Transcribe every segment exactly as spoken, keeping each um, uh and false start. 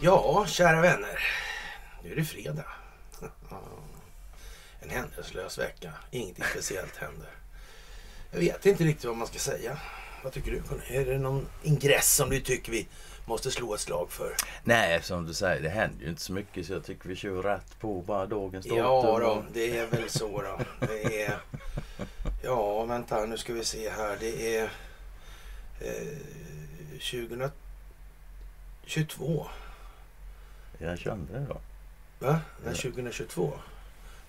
Ja, kära vänner. Nu är det fredag. En händelselös vecka. Ingenting speciellt händer. Jag vet inte riktigt vad man ska säga. Vad tycker du? Är det någon ingress som du tycker vi måste slå ett slag för? Nej, som du säger, det händer ju inte så mycket, så jag tycker vi kör rätt på bara dagens datum. Ja då, det är väl så då. Det är... Ja, vänta, nu ska vi se här. Det är eh, tjugohundratjugotvå. Jag kände det då. Va? Nej, tjugohundratjugotvå.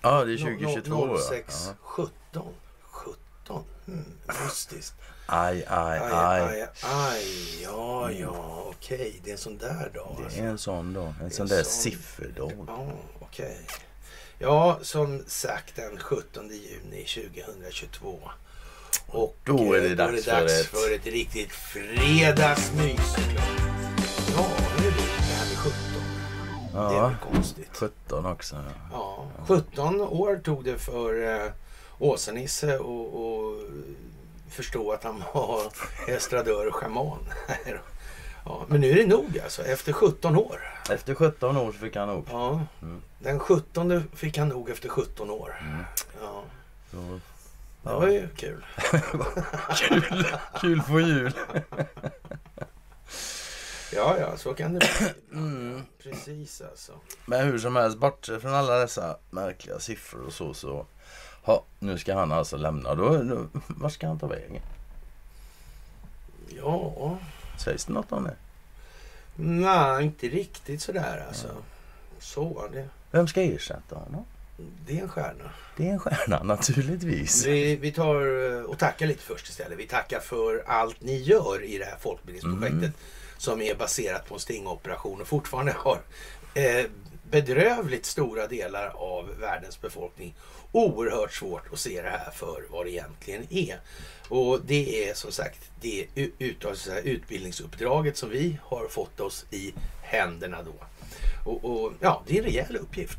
Ja, det är tjugohundratjugotvå. noll sex sjutton. sjutton. Mm, mystiskt. Aj, aj, aj. Aj, aj, aj. Ja, ja, okej. Okay. Det är en sån där dag. Alltså. Det är en sån dag. En sån där sån... sifferdag. Ja, okej. Okay. Ja, som sagt, den sjuttonde juni tjugohundratjugotvå. Och då är det, då dags, är det dags för ett, för ett riktigt fredagsmys. Ja, nu är det det här med sjutton. Ja, det är väl konstigt. sjutton också. Ja. Ja, sjutton år tog det för eh, Åsa-Nisse och, och förstå att han var estradör och schaman. Ja, men nu är det nog alltså. Efter sjutton år. Efter sjutton år fick han nog. Ja. Mm. Den sjutton fick han nog efter sjutton år. Mm. Ja. Så, ja. Det var ju kul. kul. Kul på jul. ja, ja. Så kan det bli. Mm. Precis alltså. Men hur som helst, bort från alla dessa märkliga siffror och så så. Ha, nu ska han alltså lämna. Då, då, var ska han ta vägen? Ja... Sägs det något om det? Nej, inte riktigt sådär alltså. Ja. Så det. Vem ska ersätta honom? Det är en stjärna. Det är en stjärna, naturligtvis. Vi, vi tar och tackar lite först istället. Vi tackar för allt ni gör i det här folkbildningsprojektet. Mm. Som är baserat på en stingoperation och fortfarande har eh, bedrövligt stora delar av världens befolkning. Oerhört svårt att se det här för vad det egentligen är. Och det är som sagt det ut, alltså utbildningsuppdraget som vi har fått oss i händerna då. Och, och ja, det är en rejäl uppgift.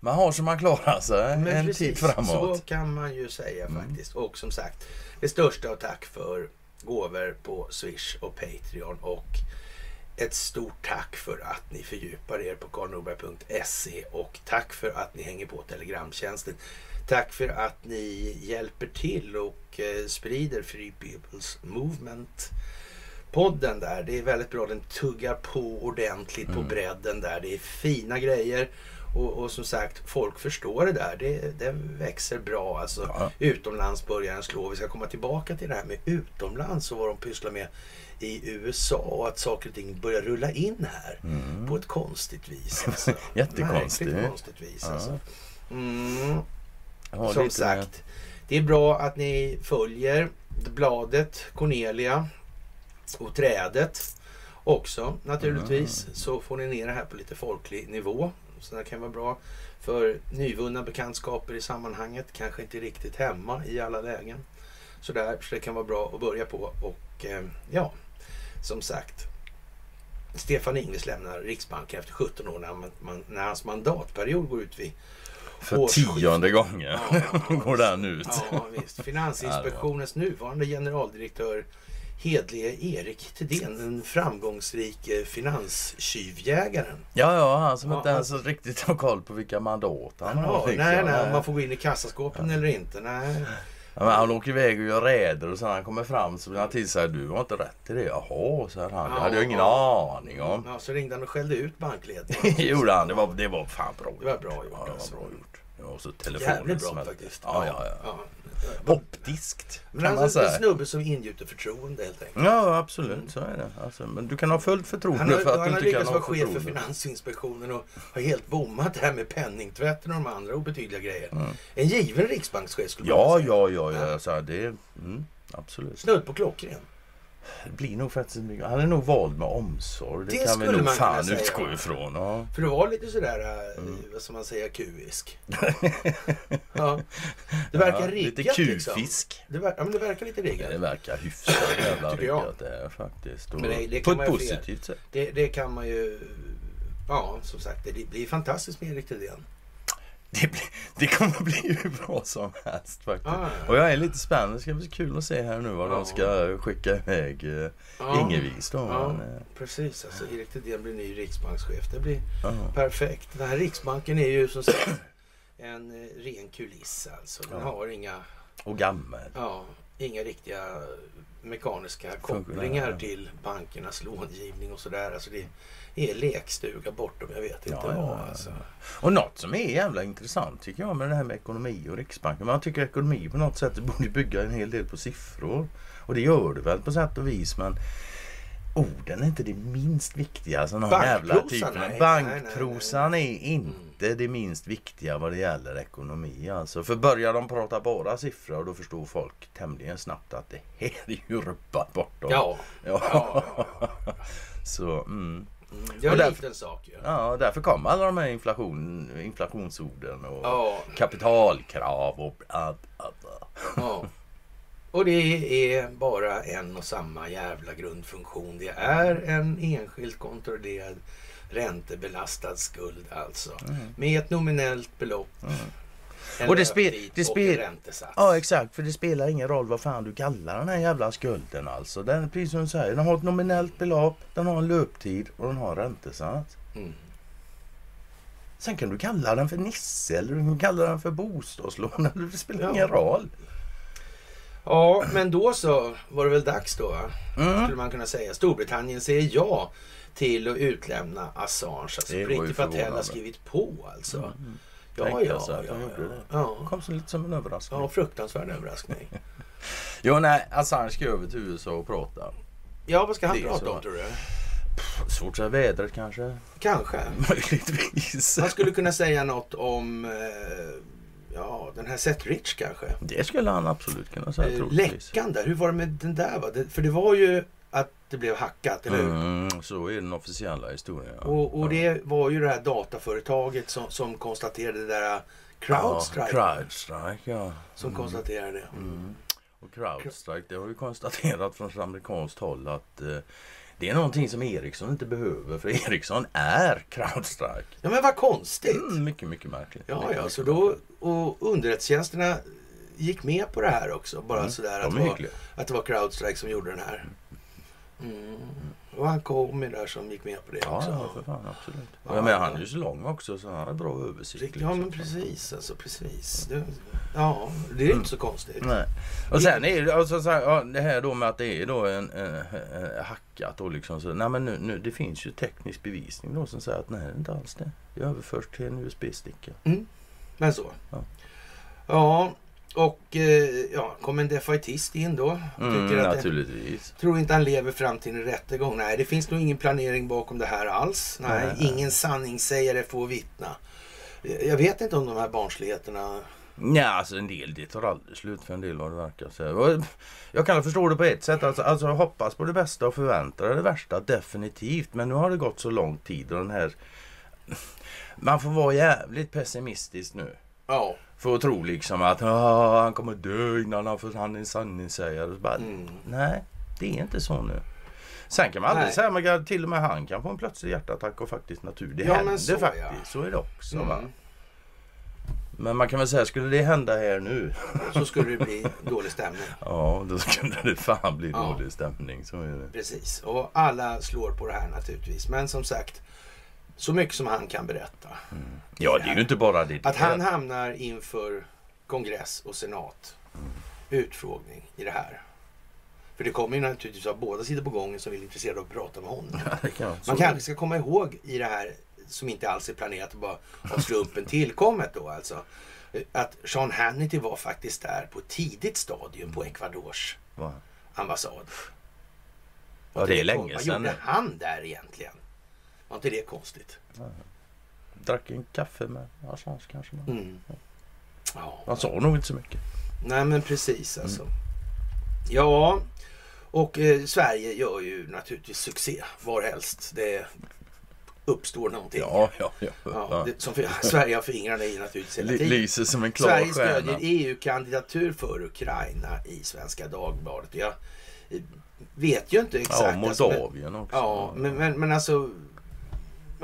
Man har som man klarar så men en precis, tid framåt. Så kan man ju säga faktiskt. Mm. Och som sagt, det största av tack för gåvor på Swish och Patreon och ett stort tack för att ni fördjupar er på karl norberg punkt se och tack för att ni hänger på Telegramtjänsten. Tack för att ni hjälper till och sprider Free Bibles Movement podden där. Det är väldigt bra, den tuggar på ordentligt på mm. bredden där. Det är fina grejer och, och som sagt, folk förstår det där. Det, det växer bra alltså. Ja. Utomlands börjar den slå. Vi ska komma tillbaka till det här med utomlands och vad de pysslar med i U S A och att saker och ting börjar rulla in här mm. på ett konstigt vis. Alltså. Jättekonstigt. Konstigt vis, ja. Alltså. Mm. Ja, som sagt, med. Det är bra att ni följer bladet, Cornelia och trädet också naturligtvis. Mm. Så får ni ner det här på lite folklig nivå. Så det kan vara bra för nyvunna bekantskaper i sammanhanget. Kanske inte riktigt hemma i alla lägen. Så, där, så det kan vara bra att börja på och eh, ja... Som sagt, Stefan Ingves lämnar Riksbanken efter sjutton år när, man, när hans mandatperiod går ut vid för årsskift. Tionde gången ja, ja, går den ut. Ja, visst. Finansinspektionens nuvarande generaldirektör hedlige Erik Tidén, den framgångsrike finanstjuvjägaren. Ja, ja, han som ja, inte ens han... riktigt har koll på vilka mandat han ja, har. Nej, nej, nej, om man får gå in i kassaskåpen ja. Eller inte, nej. Ja, men han åker iväg och gör räder och sen när han kommer fram så blir han till så här, du har inte rätt till det. Jaha, så här han. Det hade jag ingen ja. aning om. Ja, så ringde han och skällde ut bankledningen. Jo, det, det, var, det var fan bra gjort. Det var bra gjort. Ja, det var bra gjort. Det var så telefonen jävligt bra smällde. Faktiskt. Ja, ja, ja. ja. Optiskt. Men han alltså, är en snubbe som ingjuter förtroende helt enkelt. Ja, absolut. Så är det. Alltså, men du kan ha fullt förtroende har, för att du inte kan ha förtroende. Han har lyckats vara chef för Finansinspektionen och har helt bommat det här med penningtvätten och de andra obetydliga grejer. Mm. En given riksbankschef skulle ja, man säga. Ja, ja, ja. Alltså, det är, mm, absolut. Snudd på klockren. Det blir nog faktiskt mycket. Han är nog vald med omsorg. Det, det kan vi nog fan utgå säga. Ifrån. Ja. För det var lite sådär, mm. vad ska man säga, kuisk. ja. Det verkar ja, riggat lite kufisk. Liksom. Ver- ja, men det verkar lite riggat. Det verkar hyfsat jävla riggat det här faktiskt. Men det, det kan på ett positivt sätt. Det, det kan man ju, ja som sagt, det blir fantastiskt med Erik Tidén. Det, blir, det kommer att bli hur bra som helst faktiskt. Ah, ja. Och jag är lite spänd. Det ska bli kul att se här nu vad ja. de ska skicka iväg ja. Ingevis då. Ja, men, precis. Alltså Erik Thedéen blir ny riksbankschef. Det blir ja. perfekt. Den här Riksbanken är ju som sagt en ren kuliss alltså. Den ja. har inga... Och gammal. Ja, inga riktiga mekaniska kopplingar ja. till bankernas långivning och sådär. Alltså det... är lekstuga bortom, jag vet inte ja, vad. Alltså. Och något som är jävla intressant tycker jag med det här med ekonomi och Riksbanken. Man tycker ekonomi på något sätt borde bygga en hel del på siffror. Och det gör det väl på sätt och vis, men orden är inte det minst viktiga. Såna jävla typen. Bankprosan är inte det minst viktiga vad det gäller ekonomi. Alltså. För börjar de prata bara siffror och då förstår folk tämligen snabbt att det här är ju rubbat bortom. Ja. ja. ja, ja, ja. Så, mm. Det är en liten sak ju. Ja, därför kommer alla de här inflation, inflationsorden och ja. kapitalkrav och bla bla bla. Ja. Och det är bara en och samma jävla grundfunktion. Det är en enskilt kontrollerad räntebelastad skuld alltså. Mm. Med ett nominellt belopp. Mm. En och det spelar det spelar ja, exakt, för det spelar ingen roll vad fan du kallar den här jävla skulden alltså. Den precis som du säger, den har ett nominellt belopp, den har en löptid och den har räntesats. Mm. Sen kan du kalla den för Nisse eller du kan kalla den för bostadslån, eller det spelar ja. ingen roll. Ja, men då så var det väl dags då. Mm. Skulle man kunna säga Storbritannien säger ja till att utlämna Assange. Alltså Priti Patel har skrivit på alltså. Mm. Ja, ja, ja, ja, ja. ja. Det kom så lite som en överraskning. Ja, fruktansvärd överraskning. Jo, nej, Assange ska över till U S A och prata. Ja, vad ska han det prata om, tror du? Svårt så här vädret kanske. Kanske. Möjligtvis. Han skulle kunna säga något om ja, den här Seth Rich kanske. Det skulle han absolut kunna säga, troligtvis. Läckan där, hur var det med den där? Va? Det, för det var ju att det blev hackat, eller hur? Mm, så är den officiella historien. Ja. Och, och det var ju det här dataföretaget som, som konstaterade det där Crowdstrike. Ja, Crowdstrike, ja. Mm. Som konstaterade det. Mm. Mm. Och Crowdstrike, det har vi konstaterat från amerikanskt håll att eh, det är någonting som Ericsson inte behöver, för Ericsson är Crowdstrike. Ja, men vad konstigt. Mm, mycket, mycket märkligt. Ja, ja, så då, och underrättelsetjänsterna gick med på det här också. Bara mm. sådär att, ja, var, att det var Crowdstrike som gjorde den här. Mm. Och han kom i där som gick med på det ja, också. Ja, för fan, absolut. Ja, men han är ju så lång också så han har bra översikt. Liksom. Ja, men precis. Alltså, precis. Det, ja, det är mm. inte så konstigt. Nej. Och sen är det, alltså, så här, ja, det här då med att det är då en, en, en hackat och liksom så. Nej, men nu, nu, det finns ju teknisk bevisning då som säger att nej, det är inte alls det. Jag överförs till en U S B-sticka. Mm. Men så. Ja. ja. Och ja, kom en defaitist in då. Mm, tycker att naturligtvis. Den, tror inte han lever fram till en rättegång. Nej, det finns nog ingen planering bakom det här alls. Nej, nej, ingen nej. sanningssägare får vittna. Jag vet inte om de här barnsligheterna... Nej, alltså en del, det tar aldrig slut för en del vad det verkar. Så jag kan förstå det på ett sätt. Alltså, alltså jag hoppas på det bästa och förväntar det värsta, definitivt. Men nu har det gått så lång tid och den här... Man får vara jävligt pessimistisk nu. Ja. För att tro liksom att ah, han kommer dö innan han får han en sanningssägare. Mm. Nej, det är inte så nu. Sen kan man aldrig säga, man till och med han kan få en plötslig hjärtattack och faktiskt natur. Det ja, händer så, faktiskt, ja. så är det också. Mm. Va? Men man kan väl säga, skulle det hända här nu? Så skulle det bli dålig stämning. Ja, då skulle det fan bli ja. dålig stämning. Så är det. Precis, och alla slår på det här naturligtvis. Men som sagt... så mycket som han kan berätta. Mm. Ja, det är ju inte bara det. Att han hamnar inför kongress och senat. Mm. Utfrågning i det här. För det kommer ju naturligtvis av båda sidor på gången som vill intresserade att prata med honom. Ja, kan Man så. kanske ska komma ihåg i det här som inte alls är planerat och bara av slumpen tillkommet då alltså. Att Sean Hannity var faktiskt där på ett tidigt stadium på Ecuadors Va? ambassad. Ja, det är länge sedan. Vad gjorde han där egentligen? Var inte det konstigt? Ja. Drack en kaffe med Assange kanske. Man mm. ja. han sa nog inte så mycket. Nej, men precis alltså. Mm. Ja, och eh, Sverige gör ju naturligtvis succé var helst det uppstår någonting. Ja, ja, ja. ja det, som för, Sverige har fingrarna i naturligtvis hela tiden. Lyser som en klar Sverige stödjer E U-kandidatur för Ukraina i Svenska Dagbladet. Jag vet ju inte exakt. Ja, Moldavien alltså, men, också. Ja, men, men, men alltså...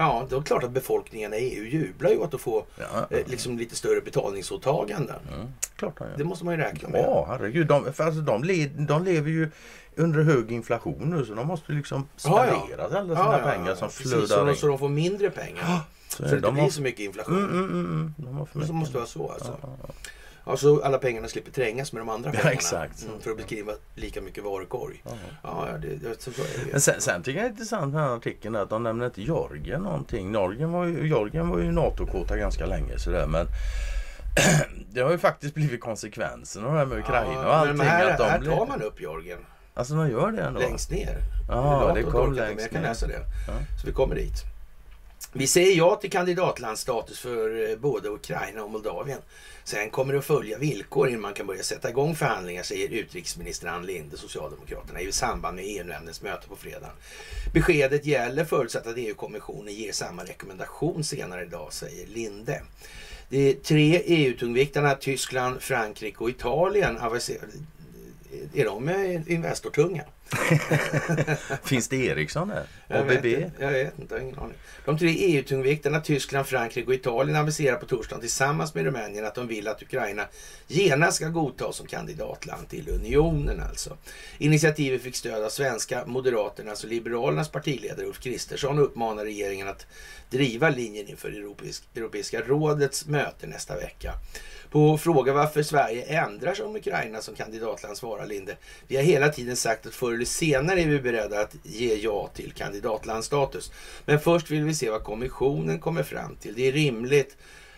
Ja, det är klart att befolkningen i E U jublar ju att de får ja, ja, ja. liksom lite större betalningsåtagande. Ja, klart, ja. Det måste man ju räkna med. Ja, herregud. De, för alltså, de, le, de lever ju under hög inflation nu, så de måste liksom sparera ja, ja. alla sina ja, ja, pengar som flödar in. Så, så de får mindre pengar. Ja, så för det de blir har... så mycket inflation. Mm, mm, mm, de har för mycket. Så måste det vara så alltså. Ja, ja. Alltså alla pengarna slipper trängas med de andra pengarna. Ja, exakt. Mm, för att beskriva lika mycket varukorg. Ja, ja det, det, så, så är det. Men sen, sen tycker jag det är intressant med den här artikeln att de nämner inte Jorgen någonting. Jorgen var ju, Jorgen var ju NATO-kåta ganska länge sådär, men det har ju faktiskt blivit konsekvensen av det här med Ukraina ja, och allting. Men här, att de här tar man upp Jorgen. Alltså de gör det ändå. Längst ner. Ja, det kom längst ner. Läsa det. Ja. Så vi kommer dit. Vi säger ja till kandidatlandsstatus för både Ukraina och Moldavien. Sen kommer det att följa villkor innan man kan börja sätta igång förhandlingar, säger utrikesminister Ann Linde, Socialdemokraterna, i samband med E U-nämndens möte på fredag. Beskedet gäller förutsatt att E U-kommissionen ger samma rekommendation senare idag, säger Linde. De tre E U-tungviktarna, Tyskland, Frankrike och Italien, avancerade. Är de investortunga? Finns det Ericsson där? A B B? Jag, jag vet inte, jag har ingen aning. De tre E U-tungvikterna, Tyskland, Frankrike och Italien, aviserar på torsdagen tillsammans med Rumänien att de vill att Ukraina genast ska godtas som kandidatland till unionen alltså. Initiativet fick stöd av svenska Moderaternas och Liberalernas partiledare Ulf Kristersson och uppmanar regeringen att driva linjen inför Europeisk, Europeiska rådets möte nästa vecka. På fråga varför Sverige ändrar sig om Ukraina som kandidatland svarar Linde: vi har hela tiden sagt att förr eller senare är vi beredda att ge ja till kandidatlandstatus. Men först vill vi se vad kommissionen kommer fram till. Det är rimligt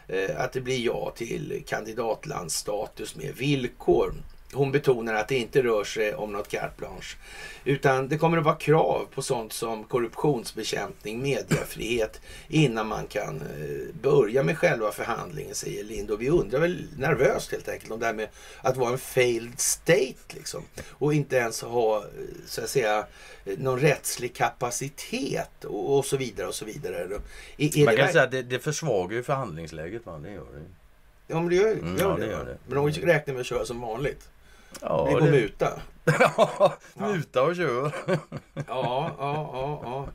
eh, att det blir ja till kandidatlandstatus med villkor. Hon betonar att det inte rör sig om något carte blanche, utan det kommer att vara krav på sånt som korruptionsbekämpning, mediefrihet innan man kan börja med själva förhandlingen, säger Lind. Och vi undrar väl nervöst helt enkelt om det här med att vara en failed state liksom, och inte ens ha så att säga någon rättslig kapacitet och, och så vidare och så vidare. Är, är man kan det säga att det, det försvagar ju förhandlingsläget, man, det gör det. Ja, men det gör, mm, gör, ja, det, det gör det. Men de räknar med att köra som vanligt. Ja, det går det... muta. ja, muta och kör. ja, ja, ja, ja.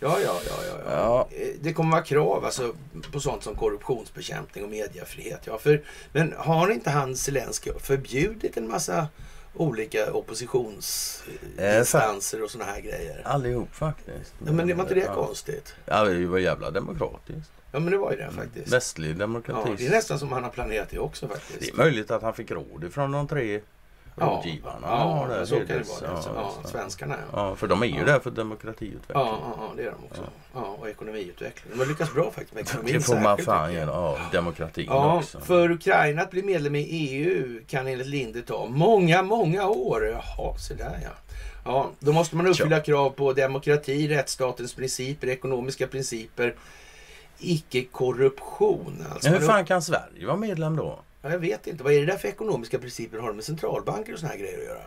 Ja, ja, ja, ja, ja. Det kommer vara krav alltså, på sånt som korruptionsbekämpning och mediefrihet. Ja, för, men har inte han Zelensky förbjudit en massa olika oppositionsinstanser och såna här grejer? Allihop faktiskt. Ja, men det var inte det konstigt? Ja, det var jävla demokratiskt. Ja, men det var ju det faktiskt. Västlig demokrati. Ja, det är nästan som han har planerat det också faktiskt. Det är möjligt att han fick råd ifrån de tre rådgivarna. Ja, ja, ja, så kan det vara. Alltså. Ja, ja, svenskarna. Ja. Ja, för de är ju ja. där för demokratiutveckling. Ja, ja, ja, det är de också. Ja, ja, och ekonomiutveckling. De har lyckats bra faktiskt med ekonomin. Det får man fan genom ja, demokratin ja, också. För Ukraina att bli medlem i E U kan enligt Linde ta många, många år. Jaha, så där ja. Ja, då måste man uppfylla ja. krav på demokrati, rättsstatens principer, ekonomiska principer, icke-korruption. Alltså, hur fan kan Sverige vara medlem då? Ja, jag vet inte. Vad är det där för ekonomiska principer? Har de med centralbanker och såna här grejer att göra?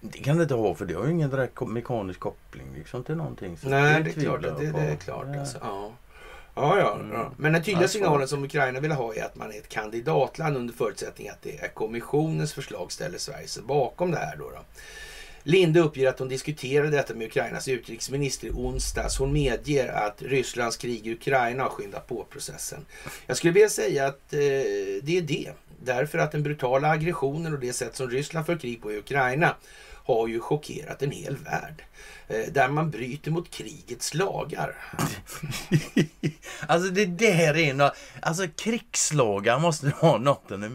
Det kan det inte ha, för det har ju ingen direkt mekanisk koppling liksom till någonting. Så nej, det är, klart, det, det är klart. Ja. Alltså, ja. Ja, ja, mm. ja. Men den tydliga alltså. signalen som Ukraina vill ha är att man är ett kandidatland under förutsättning att det är kommissionens förslag ställer Sverige sig bakom det här då. då. Linde uppger att hon diskuterade detta med Ukrainas utrikesminister i onsdags. Hon medger att Rysslands krig i Ukraina har skyndat på processen. Jag skulle vilja säga att eh, det är det. Därför att den brutala aggressionen och det sätt som Ryssland för krig på i Ukraina har ju chockerat en hel värld. Eh, där man bryter mot krigets lagar. alltså det där är något... Alltså krigslagar måste ha något av det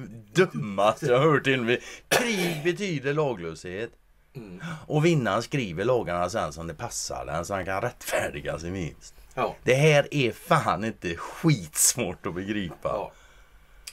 dummaste jag har hört till mig. Krig betyder laglöshet. Mm. Och vinnaren skriver lagarna sen som det passar den, så han kan rättfärdiga sig minst. Ja. Det här är fan inte skitsvårt att begripa. Ja.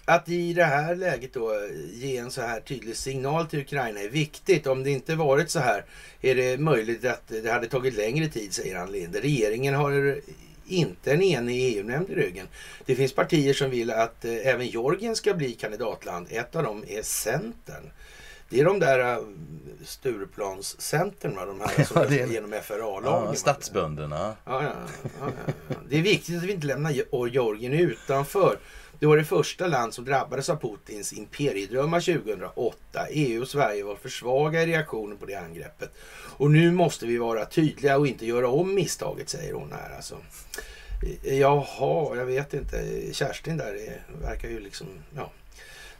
Att i det här läget då ge en så här tydlig signal till Ukraina är viktigt. Om det inte varit så här är det möjligt att det hade tagit längre tid, säger Ann Linde. Regeringen har inte en enig E U-nämnd i ryggen. Det finns partier som vill att även Georgien ska bli kandidatland. Ett av dem är Centern. Det är de där Stureplanscentern, de här som ja, det är... genom F R A-lagen. Ja, stadsbönderna. Ja, ja, ja, ja. Det är viktigt att vi inte lämnar Georgien utanför. Det var det första land som drabbades av Putins imperiedrömmar tjugohundraåtta. E U och Sverige var för svaga i reaktionen på det angreppet. Och nu måste vi vara tydliga och inte göra om misstaget, säger hon här alltså. Jaha, jag vet inte. Kerstin där är, verkar ju liksom... Ja.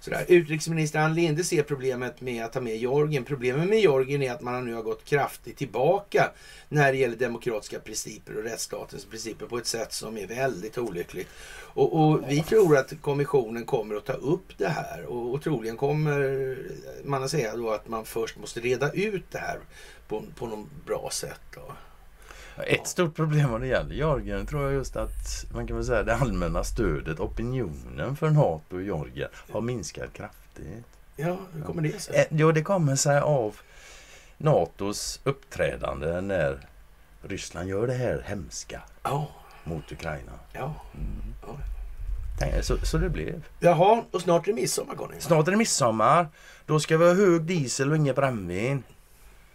Sådär. Utrikesminister Ann Linde ser problemet med att ta med Georgien. Problemet med Georgien är att man nu har gått kraftigt tillbaka när det gäller demokratiska principer och rättsstatens principer på ett sätt som är väldigt olyckligt. Och, och vi tror att kommissionen kommer att ta upp det här och, och troligen kommer man att säga då att man först måste reda ut det här på, på något bra sätt då. Ett stort problem vad det gäller Georgien tror jag just att man kan väl säga det allmänna stödet, opinionen för NATO och Georgien har minskat kraftigt. Ja, hur kommer det sig? Jo, det kommer sig av NATOs uppträdande när Ryssland gör det här hemska oh. mot Ukraina. Ja, mm. oh. Så, så det blev. Jaha, och snart är det midsommar, Conny. Snart är det midsommar. Då ska vi ha hög diesel och inget brännvin.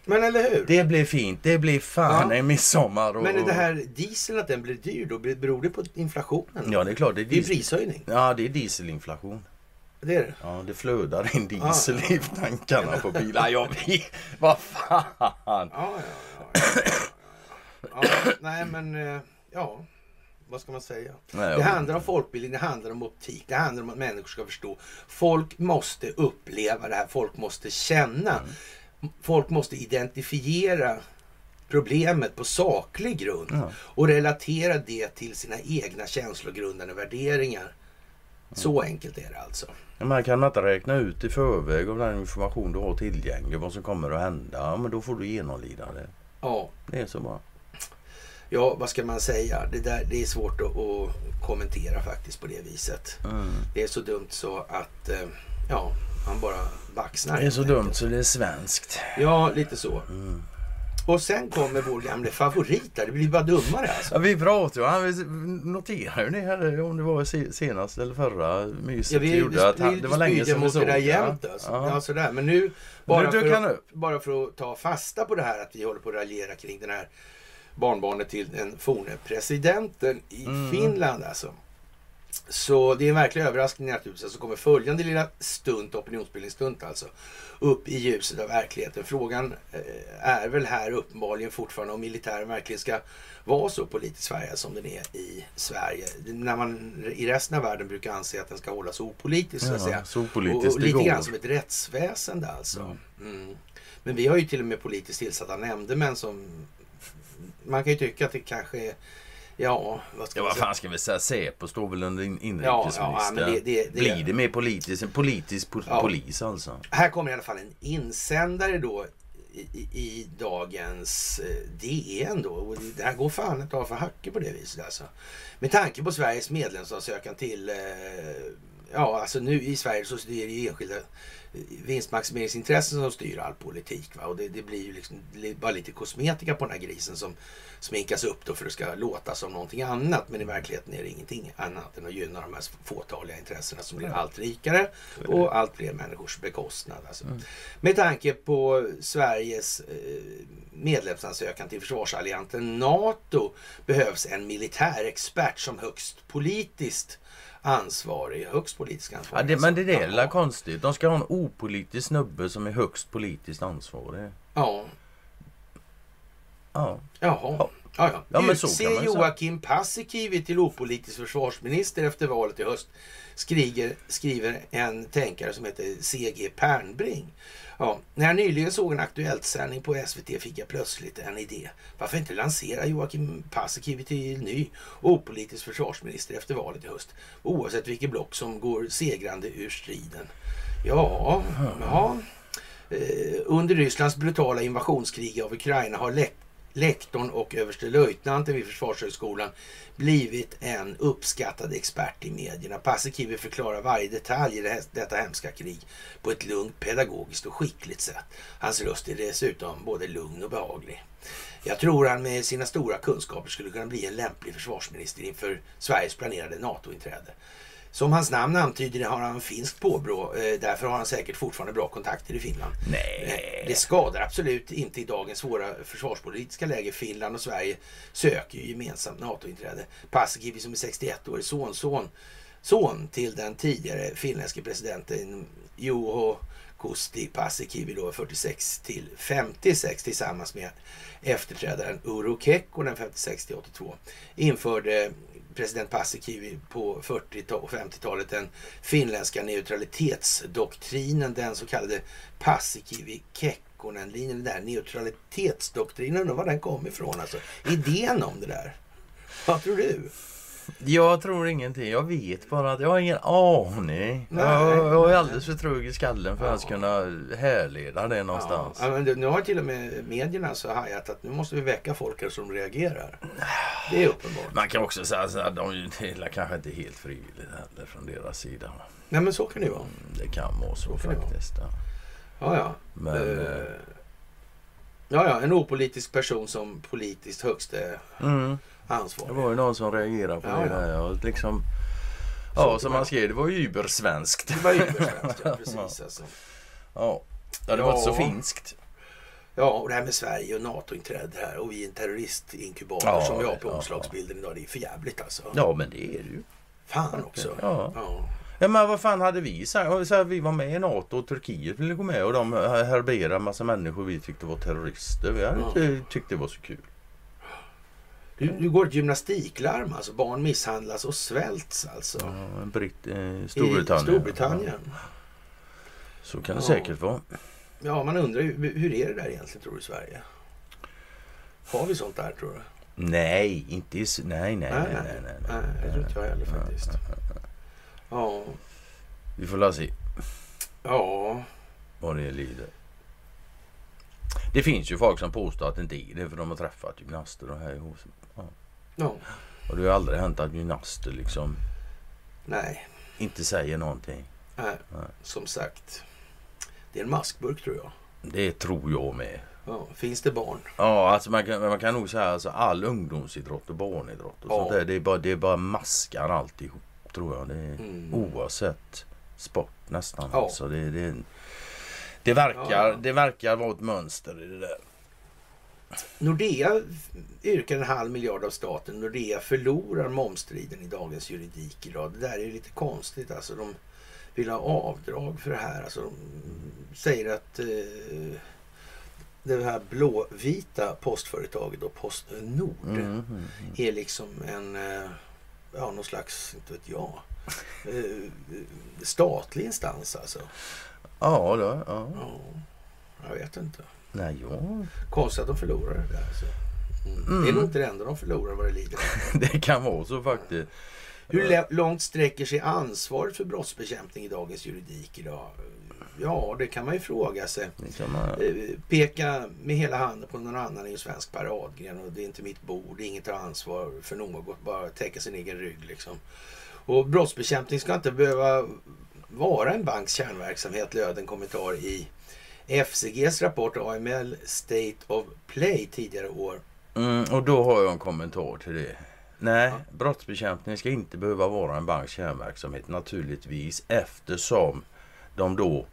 Men eller hur? Det blir fint, det blir fan ja. en midsommar. Och... Men är det här diesel att den blir dyr då? Beror det på inflationen? Ja, det är klart. Det är, det är prishöjning. Ja, det är dieselinflation. Det är det? Ja, det flödar in diesel ja. i tankarna på bilar. Ja, vi... Vad fan? Ja, ja, ja, ja, ja. ja. Nej, men... Ja... Vad ska man säga? Nej, det handlar om folkbildning, det handlar om optik, det handlar om att människor ska förstå. Folk måste uppleva det här, folk måste känna... Mm. Folk måste identifiera problemet på saklig grund ja. och relatera det till sina egna känslogrundande värderingar. Ja. Så enkelt är det alltså. Ja, man kan inte räkna ut i förväg av den information du har tillgänglig vad som kommer att hända, ja, men då får du genomlida det. Ja. Det är så bra. Ja, vad ska man säga? Det, där, det är svårt att, att kommentera faktiskt på det viset. Mm. Det är så dumt så att... ja. Han bara baxnar. Det är så dumt så det är svenskt. Ja, lite så. Mm. Och sen kommer vår gamla favorit där. Det blir bara dummare alltså. Ja, vi pratar ju. Han noterar ju det här om det var senast eller förra myset. Ja, vi, gjorde vi, att han, vi, det var länge sedan vi såg. Det jämt, alltså. Ja, sådär. Men nu, bara, nu för att, bara för att ta fasta på det här att vi håller på att raljera kring den här barnbarnet till den forne presidenten i mm. Finland alltså. Så det är en verklig överraskning naturligtvis. Så kommer följande lilla stund, opinionsbildningsstund alltså, upp i ljuset av verkligheten. Frågan är väl här uppenbarligen fortfarande om militären verkligen ska vara så politiskt Sverige som den är i Sverige. När man i resten av världen brukar anse att den ska hållas opolitiskt, så att säga. Ja, så politiskt, och, och lite grann som ett rättsväsende alltså. Ja. Mm. Men vi har ju till och med politiskt tillsatta nämndemän som... Man kan ju tycka att det kanske är... Ja, vad, ska ja, vad fan ska vi säga? Säpo står väl under inrikesministern. Ja, ja, det, det, det, blir det mer politisk, en politisk po- ja. polis alltså? Här kommer i alla fall en insändare då i, i, i dagens D N då. Och det här går fan att ta för hacke på det viset alltså. Med tanke på Sveriges medlemsansökan till... Eh, ja, alltså nu i Sverige så styr det ju enskilda vinstmaximeringsintressen som styr all politik. Va? Och det, det blir ju liksom bara lite kosmetika på den här grisen som sminkas upp då för att det ska låta som någonting annat. Men i verkligheten är det ingenting annat än att gynna de här fåtaliga intressena som blir allt rikare och allt fler människors bekostnad. Alltså. Mm. Med tanke på Sveriges medlemsansökan till försvarsalliansen NATO behövs en militärexpert som högst politiskt ansvarig, högst politisk ansvarig. Ja, det, men det är det är konstigt. De ska ha en opolitisk snubbe som är högst politiskt ansvarig. Ja. Ja. Jaha. Ja. Ja, ja. Ja, men så kan man ju Joakim Paasikivi till opolitisk försvarsminister efter valet i höst skriver, skriver en tänkare som heter C G Pernbring. Ja, när jag nyligen såg en aktuellt sändning på S V T fick jag plötsligt en idé. Varför inte lansera Joakim Paasikivi till ny opolitisk försvarsminister efter valet i höst? Oavsett vilket block som går segrande ur striden. Ja, ja. Under Rysslands brutala invasionskrig av Ukraina har läckt lektorn och överstelöjtnanten vid Försvarshögskolan blivit en uppskattad expert i medierna. Paasikivi förklarar varje detalj i det, detta hemska krig på ett lugnt, pedagogiskt och skickligt sätt. Hans röst är dessutom både lugn och behaglig. Jag tror han med sina stora kunskaper skulle kunna bli en lämplig försvarsminister inför Sveriges planerade NATO-inträde. Som hans namn antyder har han finsk påbrå, därför har han säkert fortfarande bra kontakter i Finland. Nej. Det skadar absolut inte i dagens svåra försvarspolitiska läge. Finland och Sverige söker ju gemensamt NATO-inträde. Paasikivi som är sextioett år, son, son, son till den tidigare finländske presidenten Juho Kusti Paasikivi då fyrtiosex till femtiosex tillsammans med efterträdaren Urho Kekkonen femtiosex till åttiotvå införde president Paasikivi på fyrtio- och femtiotalet den finländska neutralitetsdoktrinen, den så kallade Paasikivi-Kekkonen-linjen, den där neutralitetsdoktrinen, och var den kom ifrån alltså, idén om det där. Vad tror du? Jag tror ingenting. Jag vet bara att jag har ingen aning. Nej, jag, jag är alldeles för trög i skallen för ja. att kunna härleda det någonstans. Ja, men nu har till och med medierna så hajat att nu måste vi väcka folk som reagerar. Det är uppenbart. Man kan också säga att de är kanske inte helt frivilligt heller från deras sida. Nej, men så kan det ju vara. Det kan vara så, så faktiskt. Vara. Ja, ja. Men... Uh, ja, ja. En opolitisk person som politiskt högste... Mm. Ansvarig. Det var ju någon som reagerade på ja, det där. Och liksom, så ja, som man skrev, det var ju übersvenskt. Det var übersvenskt, ja, precis. Ja. Alltså. Ja. ja, det var ja. inte så finskt. Ja, och det här med Sverige och NATO-inträde här. Och vi är en terroristinkubator ja, som vi har på ja, omslagsbilden idag. Det är för jävligt alltså. Ja, men det är det ju. Fan också. Ja. ja. Ja, men vad fan hade vi? Så här, så här, vi var med i NATO och Turkiet ville gå med. Och de herberade en massa människor vi tyckte var terrorister. Vi hade ja. inte tyckt det var så kul. Du, du går ett gymnastiklarm, alltså barn misshandlas och svälts alltså. Ja, Britt, eh, Storbritannien. I Storbritannien. Ja. Så kan det ja. säkert vara. Ja, man undrar ju, hur är det där egentligen tror du i Sverige? Har vi sånt där tror du? Nej, inte i... Nej, nej, nej, nej. nej, nej, nej, nej jag tror inte jag heller faktiskt. Ja. Vi får la se. Ja. Vad det lider. Det finns ju folk som påstår att det inte är det, för de har träffat gymnaster och här i huset. Ja. ja. Och det har ju aldrig hänt att gymnaster liksom... Nej. Inte säger någonting. Nej. Nej, som sagt. Det är en maskburk tror jag. Det tror jag med. Ja, finns det barn? Ja, alltså man kan, man kan nog säga alltså all ungdomsidrott och barnidrott och ja. sånt där. Det är bara, det är bara maskar alltihop tror jag. Det är, mm. oavsett sport nästan. Ja. Alltså det, det är... Det verkar, ja. det verkar vara ett mönster i det där. Nordea yrkar en halv miljard av staten. Nordea förlorar momstriden i dagens juridik idag. Det där är ju lite konstigt. Alltså, de vill ha avdrag för det här. Alltså, de säger att eh, det här blåvita postföretaget då, Postnord, mm, mm, mm. är liksom en eh, ja, någon slags, inte vet jag, eh, statlig instans alltså. Ja, då, ja. ja, jag vet inte. Nej, ja. Konstigt att de förlorar det där. Så. Mm. Mm. Det är nog inte det enda de förlorar vad det lider. Det kan vara så faktiskt. Hur l- långt sträcker sig ansvaret för brottsbekämpning i dagens juridik idag? Ja, det kan man ju fråga sig. Man... Peka med hela handen på någon annan är ju svensk paradgren. Och det är inte mitt bord, inget tar ansvar för något. Bara täcka sin egen rygg liksom. Och brottsbekämpning ska inte behöva... vara en banks kärnverksamhet, löd en kommentar i F C G:s rapport A M L State of Play tidigare år. Mm, och då har jag en kommentar till det. Nej, ja. brottsbekämpning ska inte behöva vara en banks kärnverksamhet naturligtvis, eftersom de då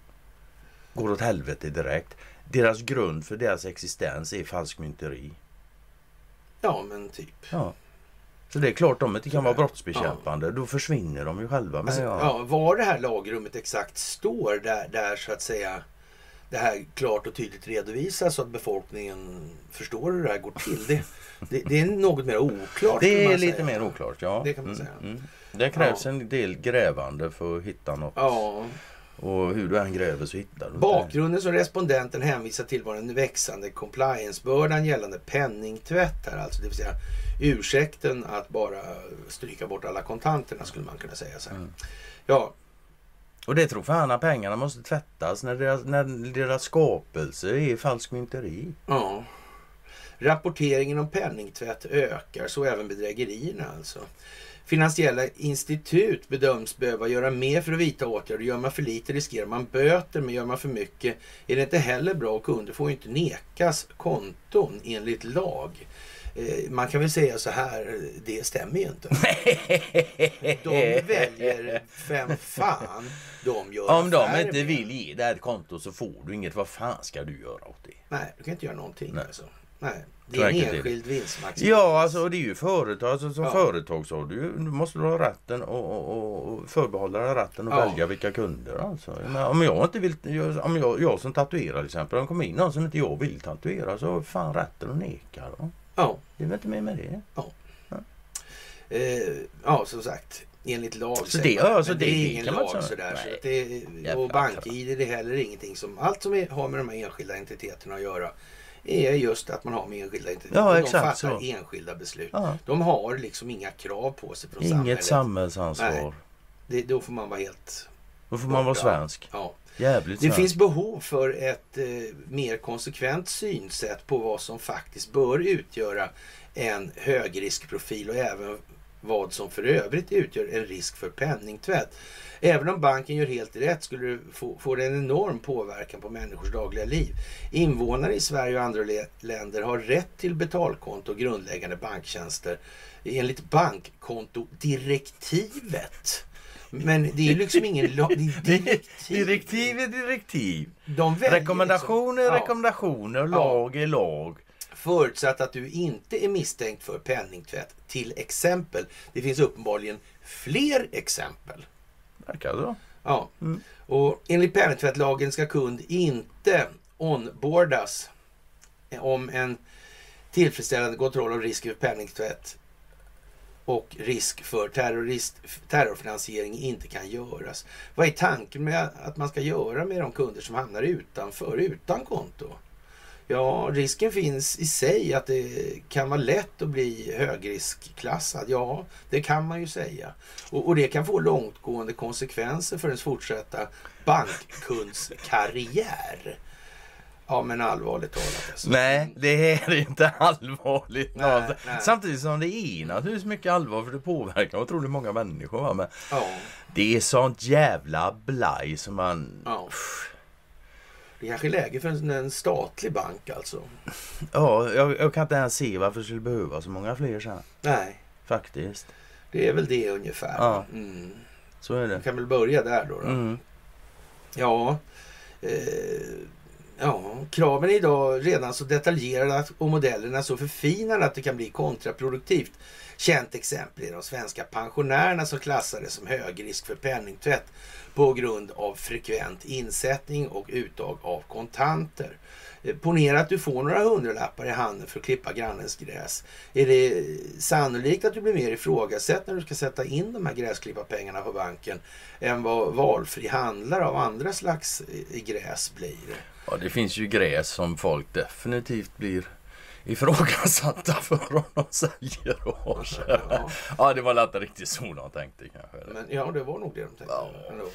går åt helvete direkt. Deras grund för deras existens är falskmynteri. Ja, men typ. Ja. Så det är klart de inte kan vara brottsbekämpande. Ja. Då försvinner de ju själva. Alltså, ja. Ja, var det här lagrummet exakt står där, där så att säga det här klart och tydligt redovisas så att befolkningen förstår hur det här går till. Det, det, det är något mer oklart. Det är lite säga. mer oklart, ja. Det kan man mm, säga. Mm. Det krävs ja. en del grävande för att hitta något. Ja. Och hur du än gräver så hittar du. Bakgrunden som respondenten hänvisar till var den växande compliance-bördan gällande penningtvätt här. Alltså det vill säga ursäkten att bara stryka bort alla kontanterna skulle man kunna säga så här. Mm. Ja. Och det tror fan att pengarna måste tvättas när deras, när deras skapelse är falskmynteri. Ja. Rapporteringen om penningtvätt ökar, så även bedrägerierna alltså. Finansiella institut bedöms behöva göra mer för att vidta åtgärder. Gör man för lite riskerar man böter, men gör man för mycket är det inte heller bra. Kunder får ju inte nekas konton enligt lag. Eh, man kan väl säga så här, det stämmer ju inte. De väljer fem fan. De gör Om de inte vill ge det här konto så får du inget. Vad fan ska du göra åt det? Nej, du kan inte göra någonting. Nej. Alltså. Nej, det är en enskild vinstmaxim. Ja, alltså, och det är ju företag. Alltså, som ja. företag så du, du måste du ha rätten och, och, och förbehålla rätten och ja. välja vilka kunder. Alltså. Men om jag inte vill, om jag, jag som tatuerar till exempel, om kommer in någon som inte jag vill tatuera, så fan rätten och nekar. Då. Ja. Det är väl inte mer med det? Ja. Ja, eh, ja som sagt. Enligt lag så det, man, alltså, det, det är ingen lag så där så det, och bank-I D det är heller ingenting som allt som är, har med de här enskilda entiteterna att göra är just att man har med enskilda entiteter ja, de fattar så. enskilda beslut. Ja. De har liksom inga krav på sig från inget samhället. Inget samhällsansvar. Det, då får man vara helt då får man vara svensk. Ja. Jävligt det svensk. Finns behov för ett eh, mer konsekvent synsätt på vad som faktiskt bör utgöra en högriskprofil och även vad som för övrigt utgör en risk för penningtvätt. Även om banken gör helt rätt skulle det få, få en enorm påverkan på människors dagliga liv. Invånare i Sverige och andra le- länder har rätt till betalkonto och grundläggande banktjänster enligt bankkontodirektivet. Men det är liksom ingen lo- det är direktiv. direktiv är direktiv. De rekommendationer liksom. är rekommendationer, ja. lag är lag. Förutsatt att du inte är misstänkt för penningtvätt, till exempel. Det finns uppenbarligen fler exempel. Verkar det då? Ja. Mm. Och enligt penningtvättlagen ska kund inte onboardas om en tillfredsställande kontroll av risk för penningtvätt och risk för terrorist, terrorfinansiering inte kan göras. Vad är tanken med att man ska göra med de kunder som hamnar utanför, utan konto? Ja, risken finns i sig att det kan vara lätt att bli högriskklassad. Ja, det kan man ju säga. Och, och det kan få långtgående konsekvenser för ens fortsatta bankkundskarriär. Ja, men allvarligt talat. Alltså. Nej, det är inte allvarligt. Nej, nej. Samtidigt som det är naturligtvis mycket allvar för det påverkar otroligt många människor. Va? Men ja. Det är sånt jävla blaj som man... Ja. Det kanske är läge för en, en statlig bank alltså. Ja, jag, jag kan inte ens se varför det skulle behöva så många fler så här. Nej. Faktiskt. Det är väl det ungefär. Ja, mm. så är det. Man kan väl börja där då. då. Mm. Ja, eh, ja, kraven är idag redan så detaljerade och modellerna så förfinade att det kan bli kontraproduktivt. Känt exempel är de svenska pensionärerna som klassades som hög risk för penningtvätt på grund av frekvent insättning och uttag av kontanter. Ponera att du får några hundralappar i handen för att klippa grannens gräs. Är det sannolikt att du blir mer ifrågasatt när du ska sätta in de här gräsklipparpengarna på banken än vad valfri handlare av andra slags gräs blir? Ja, det finns ju gräs som folk definitivt blir ifrågasatta för om de säljer och ja. ja, det var lätt riktigt så de tänkte kanske. Men, ja, det var nog det de tänkte. Ja.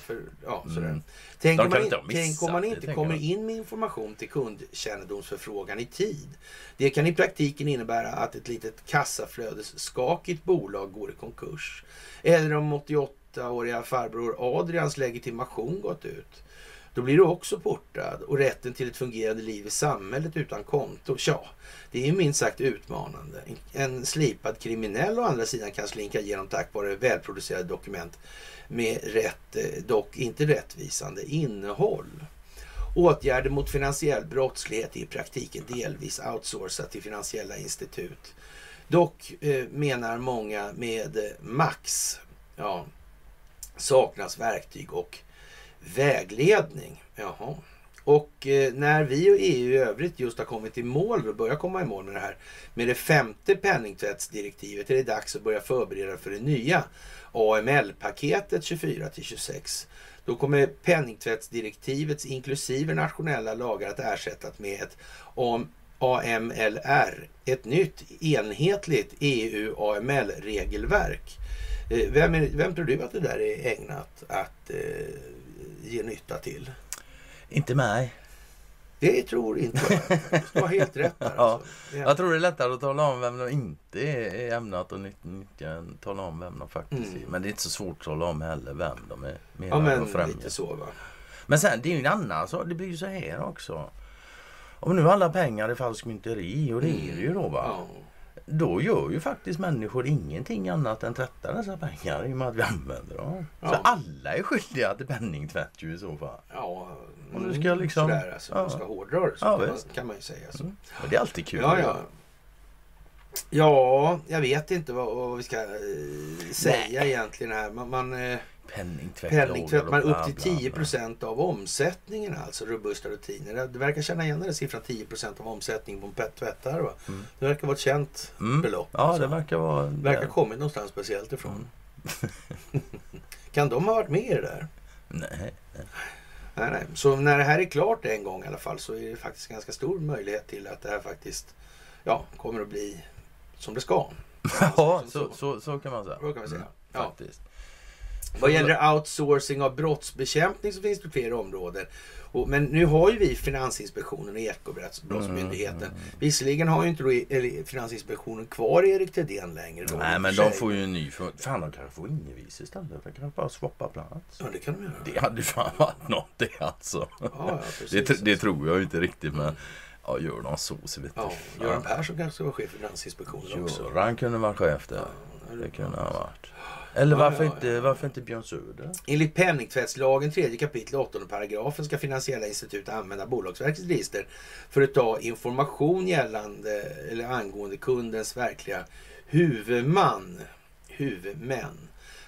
För, ja, mm. Tänk om man, in, tänk om man inte kommer man. in med information till kundkännedomsförfrågan i tid. Det kan i praktiken innebära att ett litet kassaflödesskakigt bolag går i konkurs. Eller om åttioåttaåriga farbror Adrians legitimation gått ut. Då blir du också portad och rätten till ett fungerande liv i samhället utan konto, tja, det är ju minst sagt utmanande. En slipad kriminell å andra sidan kan slinka igenom tack vare välproducerade dokument med rätt, dock inte rättvisande innehåll. Åtgärder mot finansiell brottslighet är i praktiken delvis outsourcat till finansiella institut. Dock eh, menar många med max, ja, saknas verktyg och vägledning. Jaha. Och eh, när vi och E U i övrigt just har kommit i mål och börjar komma i mål med det här med det femte penningtvättsdirektivet är det dags att börja förbereda för det nya A M L-paketet tjugofyra till tjugosex. Då kommer penningtvättsdirektivets inklusive nationella lagar att ersättas med ett A M L R, ett nytt enhetligt E U A M L-regelverk. Eh, vem, är, vem tror du att det där är ägnat att eh, ge nytta till? Inte mig. Det tror inte jag. Du har helt rätt där. Alltså. Ja, jag tror det är lättare att tala om vem de inte är ämnat och nyttja än tala om vem de faktiskt mm. är. Men det är inte så svårt att tala om heller vem de är. Ja, men lite så va. Men sen, det är ju en annan sak. Det blir ju så här också. Om nu alla pengar är falskmynteri och det mm. är det ju då va. Ja. då gör ju faktiskt människor ingenting annat än tvättar dessa pengar i och med att vi använder dem. Ja. Så alla är skyldiga till penningtvätt ju i så fall. Ja, och nu ska liksom, sådär alltså, ja. Man ska hårdra det så ja, kan, man, kan man ju säga. Så. Mm. Och det är alltid kul. Ja, ja. Ja, jag vet inte vad, vad vi ska eh, säga Nej. egentligen här. Man, man, eh, penningtvätt, penningtvätt man upp till tio procent av omsättningen, alltså robusta rutiner. Du verkar känna igen den siffran tio procent av omsättningen på en tvättare, va? Mm. Det verkar vara ett känt mm. belopp. Ja, alltså. Det verkar vara... Det verkar kommit någonstans speciellt ifrån. Mm. Kan de ha varit med i det där? Nej. Nej, nej. Så när det här är klart en gång i alla fall så är det faktiskt ganska stor möjlighet till att det här faktiskt ja, kommer att bli som det ska. Ja, så, så. Så, så kan man säga. Så kan man säga. Mm, ja. Faktiskt. Vad gäller outsourcing av brottsbekämpning så finns det flera områden. Och, men nu har ju vi Finansinspektionen och Ekobrottsmyndigheten. Mm, mm, mm. Visserligen har ju inte då Finansinspektionen kvar Erik Thedéen längre. Då. Nej, men de får ju en ny... För... Fan, de kan få innevis istället. De kan bara swappa plats. Ja, det kan de göra. Det hade fan varit något det alltså. Ja, ja, precis, det, det alltså. Tror jag inte riktigt, men... Ja, gör de så, så vet ja, jag. Göran Persson kanske var chef för Finansinspektionen också. Göran kunde vara chef där. Ja, det, det kunde ha varit. Eller varför, ja, ja, ja. Inte, varför inte Björn Söder? Enligt penningtvättslagen tredje kapitel åttonde paragrafen ska finansiella institut använda Bolagsverkets register för att ta information gällande eller angående kundens verkliga huvudman, huvudmän.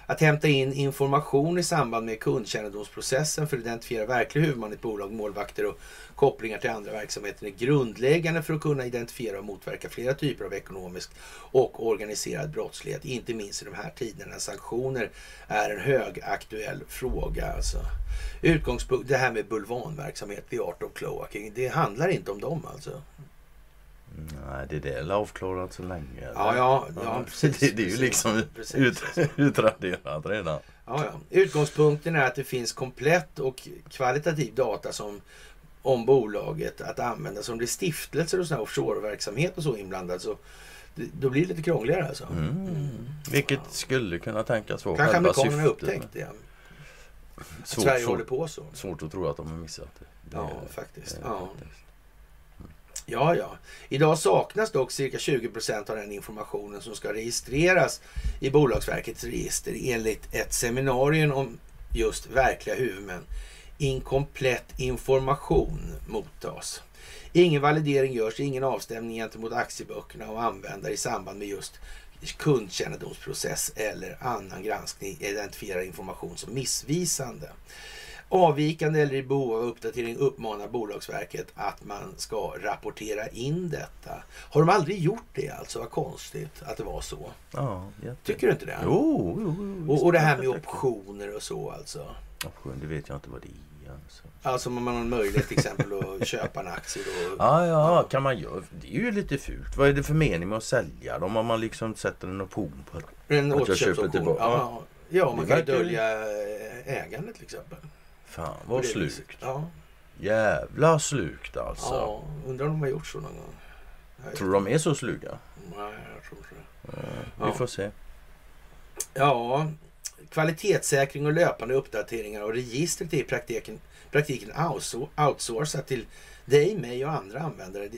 Att hämta in information i samband med kundkännedomsprocessen för att identifiera verklig huvudman i ett bolag, målvakter och kopplingar till andra verksamheter är grundläggande för att kunna identifiera och motverka flera typer av ekonomisk och organiserad brottslighet. Inte minst i de här tiderna när sanktioner är en högaktuell fråga. Alltså. Utgångspunkt, det här med bulvanverksamhet vid art of cloaking, det handlar inte om dem alltså. Nej, det är det jag har avklarat så länge. Eller? Ja, ja, ja precis, det, det är ju precis, liksom precis, ut, precis. utraderat redan. Ja, ja. Utgångspunkten är att det finns komplett och kvalitativ data som, om bolaget att använda. Så om det är stiftelser och sån här offshore-verksamhet och så inblandad så det, då blir det lite krångligare alltså. Mm. Mm. Vilket ja. skulle kunna tänkas vara själva syftet. Kanske amerikanerna upptäckt det. Att svårt, Sverige svårt, håller på så. Svårt att tro att de har missat det. det ja, är, faktiskt. Det är, ja. faktiskt. Ja, ja. Idag saknas dock cirka tjugo procent av den informationen som ska registreras i Bolagsverkets register enligt ett seminarium om just verkliga huvudmän. Inkomplett information mottas. Ingen validering görs, ingen avstämning gentemot aktieböckerna och användare i samband med just kundkännedomsprocess eller annan granskning identifierar information som missvisande. Avvikande eller i behov av uppdatering uppmanar Bolagsverket att man ska rapportera in detta. Har de aldrig gjort det alltså? Vad konstigt att det var så. Ja, tycker du inte det? Jo, jo, jo och, och det här med optioner och så alltså. Option, det vet jag inte vad det är. Alltså, alltså om man har en möjlighet till exempel att köpa en aktie då. Ja, ja, kan man göra. Det är ju lite fult. Vad är det för mening med att sälja dem om man liksom sätter en option på en att jag köper tillbaka? Ja, ja man kan ju dölja ägandet till exempel. Fan, vad slukt. Ja. Jävla slukt alltså. Ja, undrar om de har gjort så någon gång. Jag tror de är så sluga? Nej, jag tror inte det. Ja, vi ja. får se. Ja, kvalitetssäkring och löpande uppdateringar och registret är i praktiken, praktiken outsourcat till dig, mig och andra användare.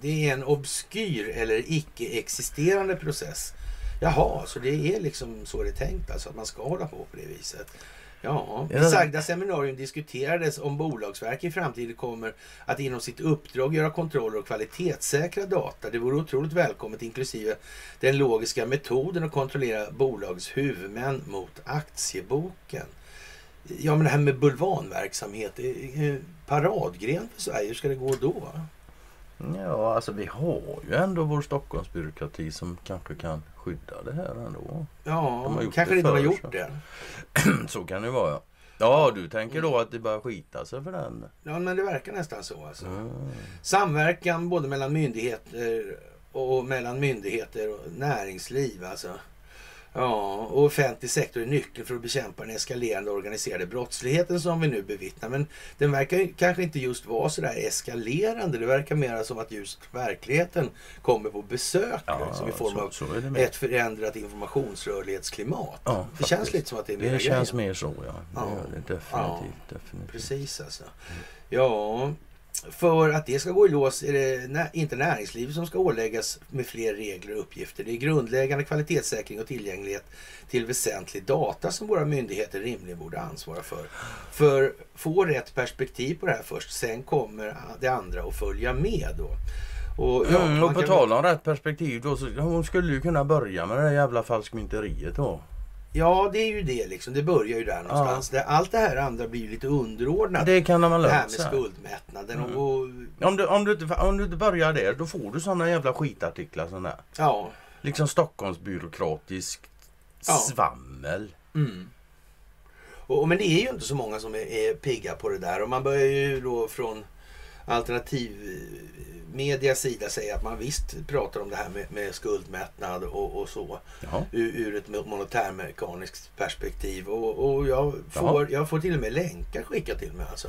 Det är en obskyr eller icke-existerande process. Jaha, så det är liksom så det är tänkt alltså att man ska hålla på på det viset. Ja, i sagda seminarium diskuterades om Bolagsverket i framtiden kommer att inom sitt uppdrag göra kontroller och kvalitetssäkra data. Det vore otroligt välkommet inklusive den logiska metoden att kontrollera bolagets huvudmän mot aktieboken. Ja, men det här med bulvanverksamhet är paradgren för Sverige. Hur ska det gå då? Ja, alltså vi har ju ändå vår Stockholmsbyråkrati som kanske kan skydda det här ändå. Ja, de kanske inte har gjort det. Så kan det vara, ja. Ja, du tänker då att det bara skita sig för den. Ja, men det verkar nästan så alltså. Mm. Samverkan både mellan myndigheter och mellan myndigheter och näringsliv alltså. Ja, och offentlig sektor är nyckeln för att bekämpa den eskalerande organiserade brottsligheten som vi nu bevittnar. Men den verkar kanske inte just vara så där eskalerande. Det verkar mer som att just verkligheten kommer på besök ja, liksom, i form av så, så ett förändrat informationsrörlighetsklimat. Ja, det faktiskt. Känns lite som att det är mer. Det känns grejer. Mer så, ja. Det ja. Gör det definitivt. Ja, definitivt. Precis alltså. Ja... för att det ska gå i lås är det inte näringslivet som ska åläggas med fler regler och uppgifter. Det är grundläggande kvalitetssäkring och tillgänglighet till väsentlig data som våra myndigheter rimligen borde ansvara för. För få rätt perspektiv på det här först, sen kommer det andra att följa med då. Och, ja, mm, och på kan... tal om rätt perspektiv då, så hon skulle ju kunna börja med det här jävla falskmynteriet då. Ja, det är ju det liksom. Det börjar ju där någonstans. Ja. Allt det här andra blir ju lite underordnat. Det kan man lösa. Det här med skuldmättnaden. Mm. Och... Om, du, om, du inte, om du inte börjar där, då får du sådana jävla skitartiklar. Såna. Ja. Liksom Stockholmsbyråkratiskt ja. svammel. Mm. Och, och, men det är ju inte så många som är, är pigga på det där. Och man börjar ju då från alternativmedias sida säger att man visst pratar om det här med, med skuldmättnad och, och så ur, ur ett monetärmekaniskt perspektiv och, och jag, får, jag får till och med länkar skicka till mig alltså,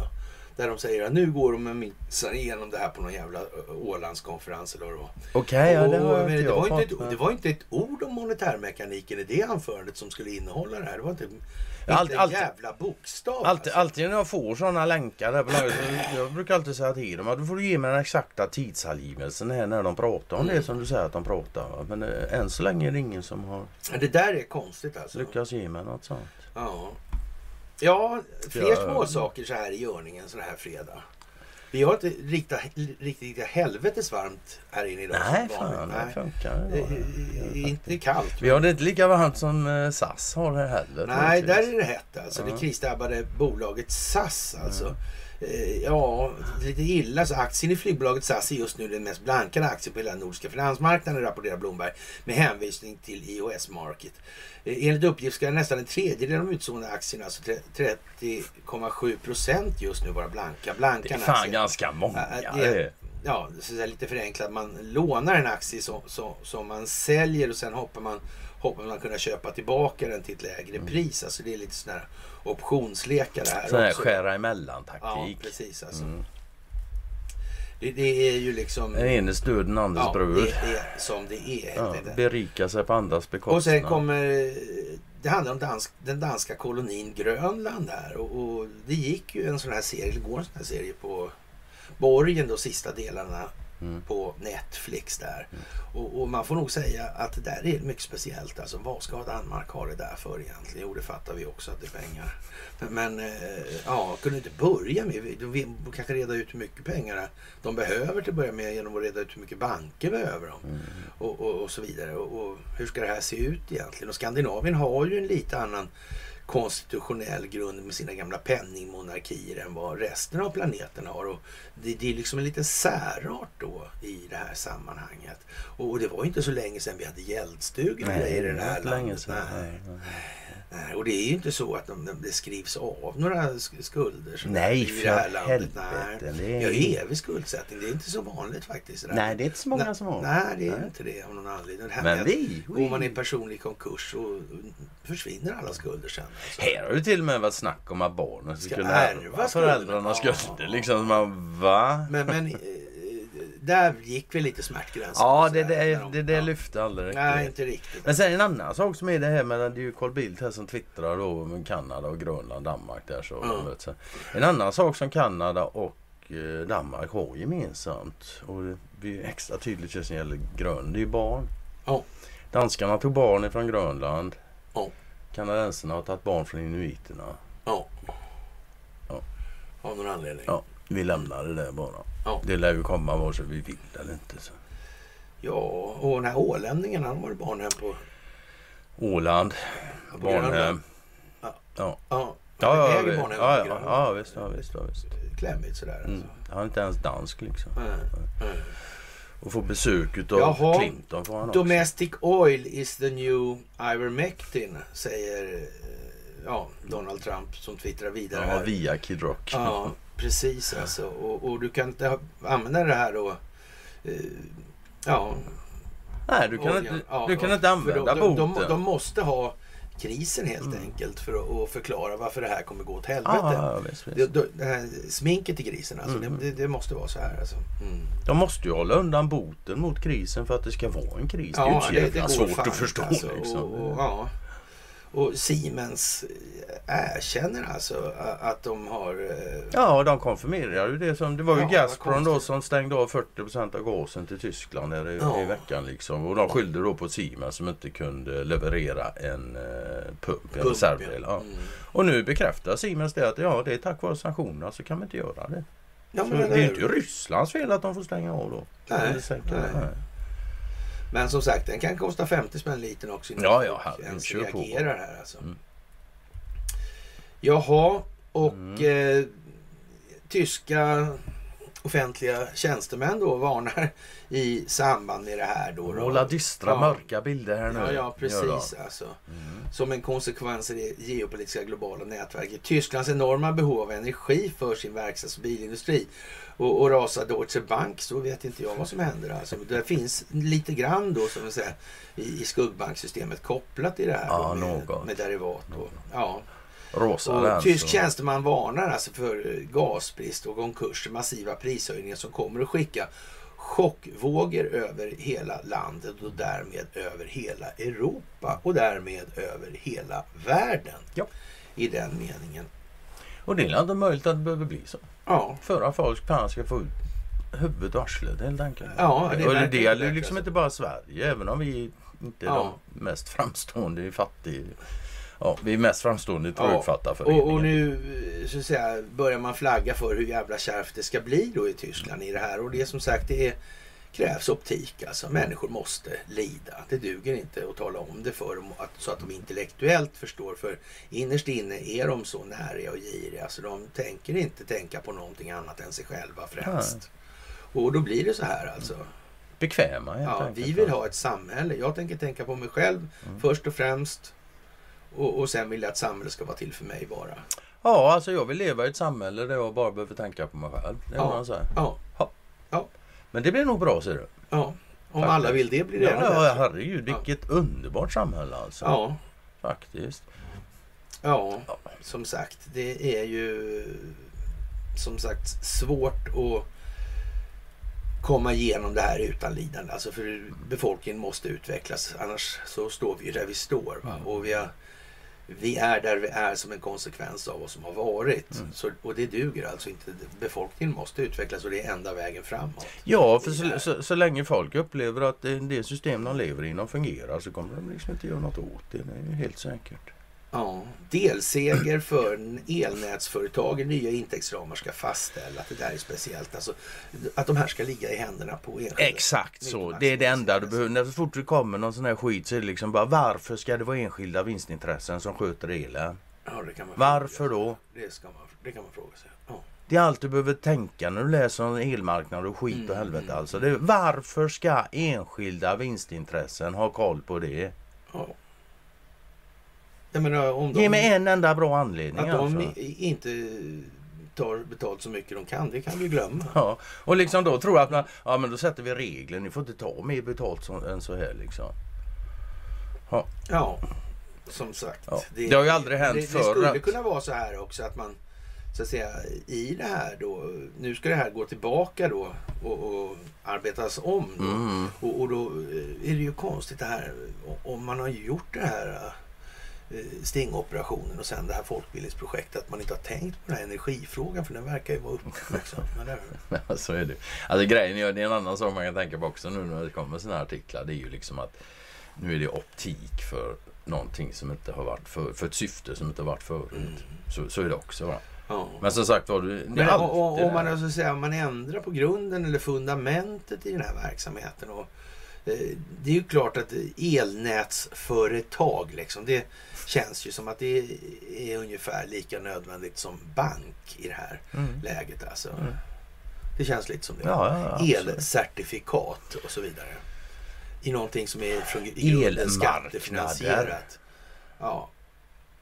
där de säger att nu går de missar igenom det här på någon jävla Ålandskonferens eller vad. Okej, ja, det var, det, var inte ett, det var inte ett ord om monetärmekaniken i det anförandet som skulle innehålla det här. Det var inte Alltid, alltid, jävla bokstav, alltid, alltså. alltid när jag får sådana länkar där, jag brukar alltid säga till dem att du får ge mig den exakta tidsangivelsen här när de pratar om mm. det som du säger att de pratar, men än så länge är det ingen som har det där är konstigt alltså. lyckats ge mig något sånt. Ja, ja fler jag... små saker så här i görningen så här fredag. Vi har inte riktigt riktigt helvetes varmt här inne idag. Nej, fan, nej. Det funkar. Det, det är inte kallt. Vi har det inte lika varmt som S A S har det heller. Nej, där är det hett alltså. Ja. Det krisdrabbade bolaget S A S alltså. Ja, ja lite illa. Så aktien i flygbolaget S A S är just nu den mest blankade aktien på hela nordiska finansmarknaden, rapporterar Bloomberg med hänvisning till I H S Market. Enligt uppgift ska nästan en tredjedel av de utsålda aktierna, alltså trettio komma sju procent just nu, vara blanka. Blanka det är fan aktier. Ganska många. Det, ja, så är lite förenklat. Man lånar en aktie som, som, som man säljer och sen hoppar man, hoppar man kunna köpa tillbaka den till ett lägre mm. pris. Alltså det är lite sådana här optionslekar här. Sådana här skära emellan-taktik. Ja, precis alltså. Mm. Det, det är ju liksom... Den ene stöd den andres ja, bror. Det är som det är. Ja, berika sig på andras bekostnad. Och sen kommer... Det handlar om dansk, den danska kolonin Grönland här. Och, och det gick ju en sån här serie, det går en sån här serie på Borgen då, sista delarna mm. på Netflix där. Mm. Och, och man får nog säga att det där är mycket speciellt. Alltså vad ska Danmark ha det där för egentligen? Jo, det fattar vi också att det är pengar. Men eh, ja, kunde inte börja med, vi kanske reda ut hur mycket pengar de behöver till att börja med genom att reda ut hur mycket banker behöver dem. Mm. Och, och, och så vidare. Och, och hur ska det här se ut egentligen? Och Skandinavien har ju en lite annan konstitutionell grund med sina gamla penningmonarkier än vad resten av planeten har, och det, det är liksom en liten särart då i det här sammanhanget, och, och det var ju inte så länge sedan vi hade gäldstugor i det här landet sedan, nej. Nej. Nej, och det är ju inte så att de, det skrivs av några skulder som nej, i det här landet. Nej, det är ju evig skuldsättning. Det är inte så vanligt faktiskt. Nej, det är inte så många som har. Nej, det är nej. inte det av någon anledning. Det här men vi, att, om man är personlig konkurs och försvinner alla skulder sen. Alltså. Här har det till och med varit snack om att barnen ska kunna ärva föräldrarnas skulder. Liksom man, va? Men... men där gick väl lite smärtgränsen. Ja, det, det, är, det, det lyfte aldrig riktigt. Nej, inte riktigt. Men sen en annan sak som är det här med, det är ju Carl Bildt här som twittrar då om Kanada och Grönland, Danmark där så. Mm. Vet, så. En annan sak som Kanada och eh, Danmark har gemensamt, och det blir extra tydligt just när det gäller Grönland, det är ju barn. Oh. Danskarna tog barn från Grönland. Oh. Kanadensarna har tagit barn från inuiterna. Oh. Ja. Av någon anledning. Ja. Vi lämnar det där bara. Ja. Det lär ju komma vare sig vi vill eller inte. Så. Ja, och den här ålänningen, han var ju barnhem på... Åland. På barnhem. Ja. Ja, ja. Ja, ja, vi, ja, ja, ja, visst, ja, visst, ja, visst. Klämmigt sådär. Alltså. Mm. Han är inte ens dansk liksom. Mm. Mm. Och få besök utav Jaha. Clinton får han också. Domestic oil is the new ivermectin, säger ja, Donald Trump som twittrar vidare. Ja, via Kid Rock. Ja. Precis alltså, och, och du kan inte använda det här då, eh, ja... Nej, du kan, och, inte, du, ja, du kan inte använda boten. De, de, de måste ha krisen helt mm. enkelt för att och förklara varför det här kommer gå åt helvete. Ah, visst, visst. Det, det här sminket i krisen, alltså, mm. det, det måste vara så här. Alltså. Mm. De måste ju hålla undan boten mot krisen för att det ska vara en kris. Ja, det är ju så jävla svårt att förstå. Alltså, liksom. och, och, ja. Och Siemens erkänner alltså att de har... Ja, de konfirmerar ju det som... Det var ju ja, Gazprom då som stängde av fyrtio procent av gasen till Tyskland i, ja. i veckan liksom. Och de skyllde då på Siemens som inte kunde leverera en eh, pump, en reservdel. Ja. Mm. Och nu bekräftar Siemens det att ja, det är tack vare sanktionerna så kan man inte göra det. Ja, men det, det är ju inte Rysslands fel att de får stänga av då. Nej, det säkert, nej. nej. Men som sagt, den kan kosta femtio spänn liten också. Ja, ja. Här, ens kör reagerar på. Här alltså. Mm. Jaha, och mm. eh, tyska offentliga tjänstemän då varnar i samband med det här då. Måla dystra, ja. mörka bilder här nu. Ja, ja precis ja, alltså. Mm. Som en konsekvens av det geopolitiska globala nätverket. Tysklands enorma behov av energi för sin verkstads- och bilindustri. Och, och rasar Deutsche Bank, så vet inte jag vad som händer. Alltså, det finns lite grann då, som vi säger, i, i skuggbanksystemet kopplat i det här ja, då, med, med derivat. Och, ja. Rosa, och tysk tjänsteman varnar alltså för gasbrist och konkurser, massiva prishöjningar som kommer att skicka chockvågor över hela landet och därmed över hela Europa och därmed över hela världen ja. i den meningen. Och det är inte möjligt att det behöver bli så. Ja. Förra folk pan ska få ut huvudet och arslet, helt enkelt. Ja, det är, och det, det är liksom alltså. inte bara Sverige, även om vi inte är ja. de mest framstående i fattig... Ja, vi är mest framstående trögfatta för ja, och, och nu så att säga, börjar man flagga för hur jävla kärvt det ska bli då i Tyskland i det här. Och det är som sagt, det är, krävs optik. Alltså, människor måste lida. Det duger inte att tala om det för dem att, så att de intellektuellt förstår. För innerst inne är de så näriga och giriga. Alltså, de tänker inte tänka på någonting annat än sig själva främst. Ja. Och då blir det så här alltså. Bekväma. Ja, vi vill ha ett samhälle. Jag tänker tänka på mig själv mm. först och främst. Och, och sen vill jag att samhället ska vara till för mig bara. Ja, alltså jag vill leva i ett samhälle där jag bara behöver tänka på mig själv. Det är ja, man säger. Ja, ja. ja. Men det blir nog bra, ser du. Ja, om faktiskt. alla vill det blir det. Ja, herregud, vilket ja. underbart samhälle alltså. Ja. Faktiskt. Ja, ja, som sagt, det är ju som sagt svårt att komma igenom det här utan lidande. Alltså för befolkningen måste utvecklas, annars så står vi där vi står. Va? Och vi har Vi är där vi är som en konsekvens av vad som har varit. Mm. Så, och det duger alltså inte. Befolkningen måste utvecklas och det är enda vägen framåt. Ja, för så, så, så länge folk upplever att det, det system de lever inom fungerar så kommer de liksom inte göra något åt det. Det är ju helt säkert. Ja, delseger för elnätsföretagen. Nya intäktsramar ska fastställa att det där är speciellt. Alltså, att de här ska ligga i händerna på enskilda. Exakt så. Det är det enda du behöver. När så fort det kommer någon sån här skit så är det liksom bara varför ska det vara enskilda vinstintressen som sköter elen? Ja, det kan man varför fråga. då? Det, ska man, det kan man fråga sig. Ja. Det är allt du behöver tänka när du läser om elmarknaden och skit mm, och helvete. Mm. Alltså. Det är, varför ska enskilda vinstintressen ha koll på det? Ja. Jag menar, om de, Ge mig en enda bra anledning. Att alltså. de inte tar betalt så mycket de kan, det kan vi glömma. Ja, och liksom då tror jag att man, ja men då sätter vi regler, ni får inte ta mer betalt som, än så här liksom. Ja, ja som sagt. Ja. Det, det har ju aldrig hänt det, det, förr. Det skulle att... kunna vara så här också att man, så att säga, i det här då, nu ska det här gå tillbaka då och, och arbetas om. Då. Mm. Och, och då är det ju konstigt det här, om man har gjort det här stingoperationen och sen det här folkbildningsprojektet att man inte har tänkt på den här energifrågan för den verkar ju vara uppmärksamma där. Ja, så är det. Alltså grejen är, det är en annan sak man kan tänka på också nu när det kommer såna här artiklar, det är ju liksom att nu är det optik för någonting som inte har varit för, för ett syfte som inte har varit förut. Mm. Så, så är det också va? Ja. Men som sagt var du... Men, och, och, om man, alltså, säga, man ändrar på grunden eller fundamentet i den här verksamheten och det är ju klart att elnätsföretag liksom, det känns ju som att det är ungefär lika nödvändigt som bank i det här mm. läget alltså. Mm. Det känns lite som det. Ja, ja, elcertifikat och så vidare. I någonting som är från grunden skattefinansierat. Ja.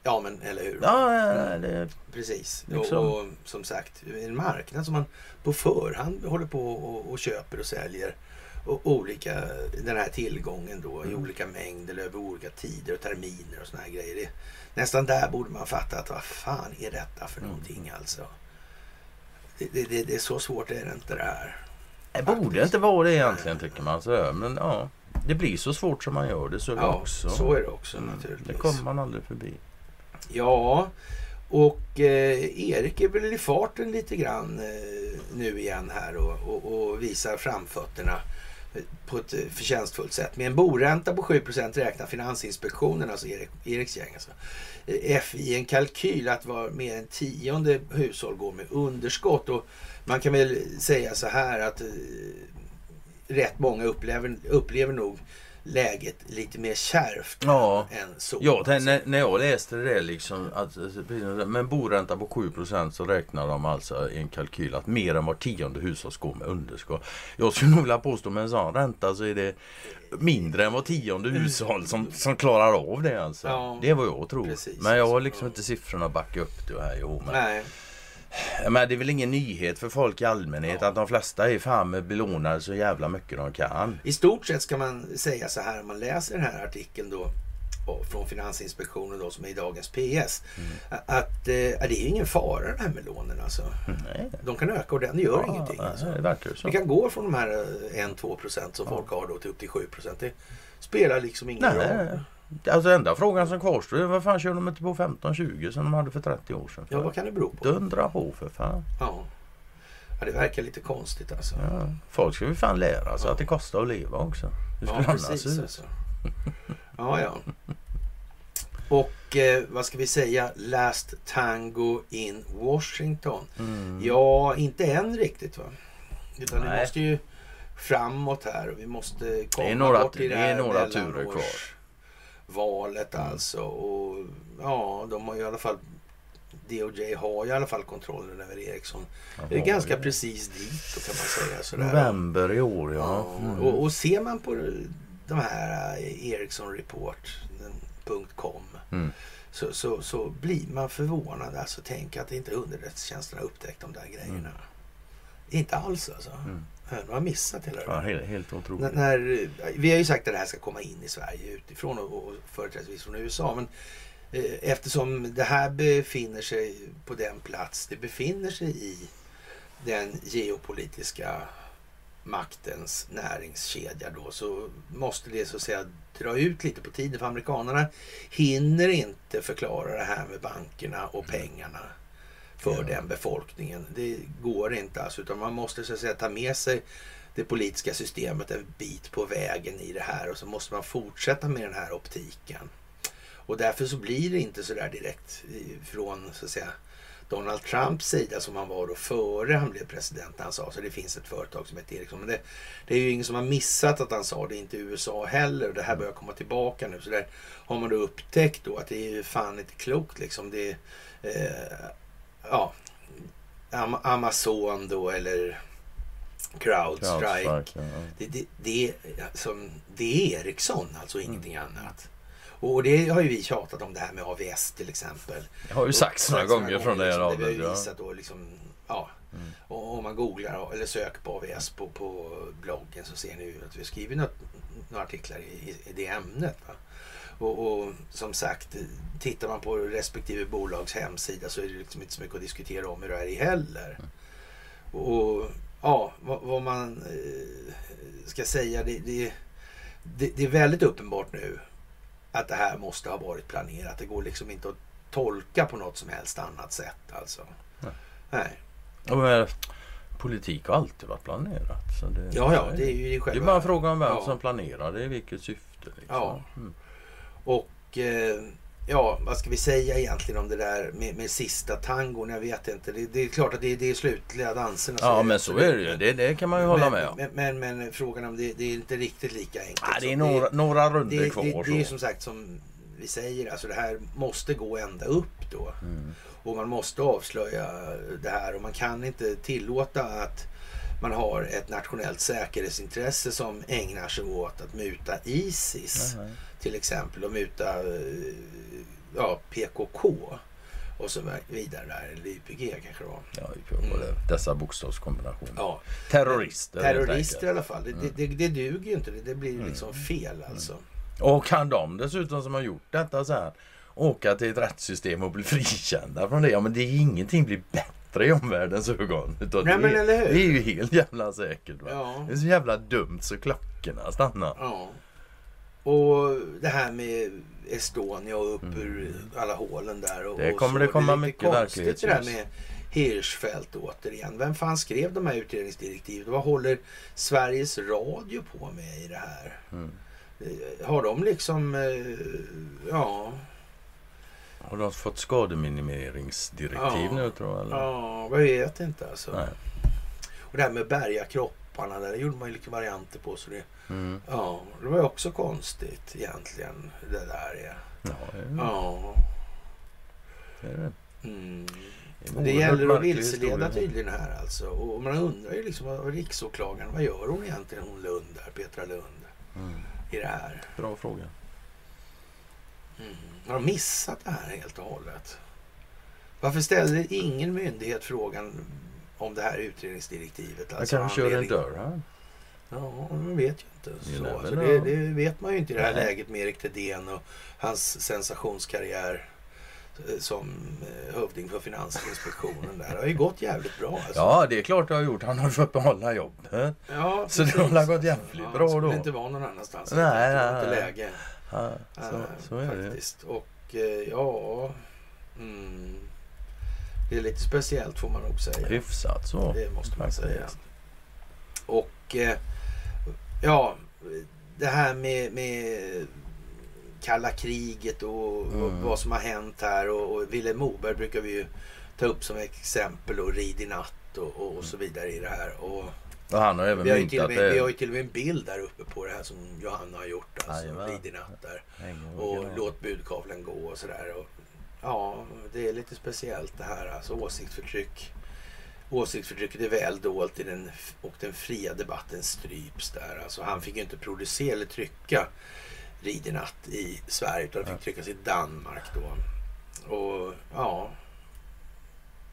Ja men eller hur? Ja, ja det... precis. Liksom. Och, och som sagt, en marknad som man på förhand håller på och, och köper och säljer. Och olika, den här tillgången då mm. i olika mängder eller över olika tider och terminer och såna här grejer. Det, nästan där borde man fatta att vad fan är detta för mm. någonting alltså. Det, det, det, det är så svårt är det inte det här. Det borde inte vara det egentligen tycker man så. Men ja, det blir så svårt som man gör det, så är det ja, också. Så är det också naturligtvis. Det kommer man aldrig förbi. Ja, och eh, Erik är väl i farten lite grann eh, nu igen här och, och, och visar framfötterna på ett förtjänstfullt sätt. Med en boränta på sju procent räknar Finansinspektionen, alltså Erik, Eriks gäng, alltså, F I en kalkyl att var mer än tionde hushåll går med underskott. Och man kan väl säga så här att eh, rätt många upplever, upplever nog läget lite mer kärvt ja. än så. Ja, när, när jag läste det liksom, att, men boränta på sju procent så räknar de alltså i en kalkyl att mer än var tionde hushåll går med underskott. Jag skulle nog vilja påstå med en sån ränta så är det mindre än var tionde hushåll som, som klarar av det alltså. Ja, det är vad jag tror. Precis, men jag har liksom ja. inte siffrorna backa upp det här. Jo, men... Nej. Men det är väl ingen nyhet för folk i allmänhet ja. att de flesta är fan belånade så jävla mycket de kan. I stort sett ska man säga så här, man läser den här artikeln då från Finansinspektionen då, som är i dagens P S, mm. att eh, det är ingen fara det här med lånen alltså. Nej. De kan öka och den gör ja, ingenting alltså. Det verkar så. Det kan gå från de här en till två procent som ja. folk har då till upp till sju procent. Det spelar liksom ingen roll. Alltså enda frågan som kvarstår är vad fan kör de inte på femton tjugo som de hade för trettio år sedan? För? Ja, vad kan det bero på? Dundra på för fan. Ja, ja det verkar lite konstigt alltså. Ja. Folk ska ju fan lära sig ja. att det kostar att leva också. Det ja, precis alltså. Ja, ja. Och eh, vad ska vi säga? Last tango in Washington. Mm. Ja, inte än riktigt va? Utan Nej. vi måste ju framåt här och vi måste komma det några, bort i det här. Det är några turer kvar. Valet alltså, och ja, de har ju i alla fall, D O J har ju i alla fall kontrollen över Ericsson. Aha, det är ganska ja. precis dit kan man säga sådär. November i år, ja. Mm. ja och, och ser man på de här Ericsson Report punkt com mm. så, så, så blir man förvånad alltså, tänk att inte underrättelsetjänsterna upptäckt de där grejerna. Mm. Inte alls alltså. Mm. Man har missat hela det. Ja, helt, helt otroligt. N- när, vi har ju sagt att det här ska komma in i Sverige utifrån och, och företrädesvis från U S A. Men eh, eftersom det här befinner sig på den plats det befinner sig i den geopolitiska maktens näringskedja då, så måste det så att säga dra ut lite på tiden. För amerikanerna hinner inte förklara det här med bankerna och pengarna. För den befolkningen. Det går inte alltså, utan man måste så att säga ta med sig det politiska systemet en bit på vägen i det här. Och så måste man fortsätta med den här optiken. Och därför så blir det inte så där direkt från så att säga Donald Trumps sida som han var då före han blev president. Han sa så det finns ett företag som heter Ericsson. Men det, det är ju ingen som har missat att han sa det, inte U S A heller. Och det här börjar komma tillbaka nu. Så där har man då upptäckt då att det är ju fan inte klokt liksom. Det är... Eh, Ja, Am- Amazon då eller Crowdstrike. Crowdstrike ja. det, det, det, som, det är Ericsson, alltså ingenting mm. annat. Och det har ju vi tjatat om det här med A W S till exempel. Jag har ju sagt några gånger, gånger från det här avsnittet. Det vi har visat då liksom, ja. Mm. Och om man googlar eller söker på A W S på, på bloggen så ser ni ju att vi skriver något, några artiklar i, i det ämnet va. Och, och som sagt, tittar man på respektive bolags hemsida så är det liksom inte så mycket att diskutera om hur det är i heller. Och ja, vad, vad man eh, ska säga, det, det, det, det är väldigt uppenbart nu att det här måste ha varit planerat. Det går liksom inte att tolka på något som helst annat sätt alltså. Nej. Nej. Ja, men politik har alltid varit planerat. Så det, ja, ja, det är ju det själva. Det är bara en fråga om vem ja. som planerar, det är vilket syfte liksom. Ja. Mm. Och eh, ja, vad ska vi säga egentligen om det där med, med sista tangon? Jag vet inte. Det, det är klart att det, det är slutliga danserna. Ja, så men så är det ju. Det, det kan man ju men, hålla med om. Men, men, men, men frågan om det, det är inte riktigt lika enkelt. Nej, det är några, det, några runder det, kvar. Det, det, det är som sagt som vi säger. Alltså det här måste gå ända upp då. Mm. Och man måste avslöja det här. Och man kan inte tillåta att man har ett nationellt säkerhetsintresse som ägnar sig åt att muta ISIS. Mm. Till exempel om muta ja, P K K och så vidare där, eller Y P G kanske då. Ja, Y P G, mm. dessa bokstavskombinationer. Ja. Terrorister. Terrorister i alla fall, mm. det, det, det duger ju inte, det, det blir ju mm. liksom fel alltså. Mm. Och kan de dessutom som har gjort detta så här, åka till ett rättssystem och bli frikända från det, ja men det är ingenting blir bättre i omvärldens ögon. Utan nej, det, men, eller hur? Det är ju helt jävla säkert va. Ja. Det är så jävla dumt så klockorna stannar. Ja. Och det här med Estonia och upp mm. ur alla hålen där. Och, det kommer och det komma det mycket verklighet. Det där med Hirschfeldt återigen. Vem fan skrev de här utredningsdirektiven? Vad håller Sveriges Radio på med i det här? Mm. Har de liksom, ja... Har de fått skademinimeringsdirektiv ja. nu tror jag? Eller? Ja, jag vet inte alltså. Nej. Och det här med bärga kropparna, där, det gjorde man ju lite varianter på. Så det, mm. ja, det var ju också konstigt egentligen, det där är. Ja, det är det. Ja. Det är det. Mm. Det gäller att vilseleda tydligen här alltså. Och man undrar ju liksom, vad riksåklagaren, vad gör hon egentligen, hon Lund där, Petra Lund, mm. i det här? Bra fråga. Mm. Har de missat det här helt och hållet? Varför ställde ingen myndighet frågan om det här utredningsdirektivet? Alltså, jag kanske kör en dörr här. Ja, man vet ju inte. Så. Så alltså, det, det vet man ju inte i det här Nej. läget med Erik Thedéen och hans sensationskarriär som hövding för Finansinspektionen där. Det har ju gått jävligt bra. Alltså. Ja, det är klart det har gjort. Han har fått behålla jobb. Ja, så det har gått jävligt ja, bra då. Han skulle inte vara någon annanstans. Nej, det var inte läge. Ja, så, äh, så är faktiskt. Det. Och eh, ja, mm, det är lite speciellt får man nog säga. Hyfsat så. Det måste man faktiskt säga. Och eh, ja, det här med, med kalla kriget och, mm. och vad som har hänt här. Och, och Vilhelm Moberg brukar vi ju ta upp som exempel och Rid i natt och, och, och så vidare i det här. Och Och han har även vi, har ju till och med, det... vi har ju till och med en bild där uppe på det här som Johanna har gjort. Alltså, Rid i natt där. Och låt budkavlen gå och sådär. Och, ja, det är lite speciellt det här. Alltså åsiktsförtryck. Åsiktsförtrycket är väl dolt i den, och den fria debatten stryps där. Alltså han fick ju inte producera eller trycka Rid i natt i Sverige. Utan han fick tryckas i Danmark då. Och ja...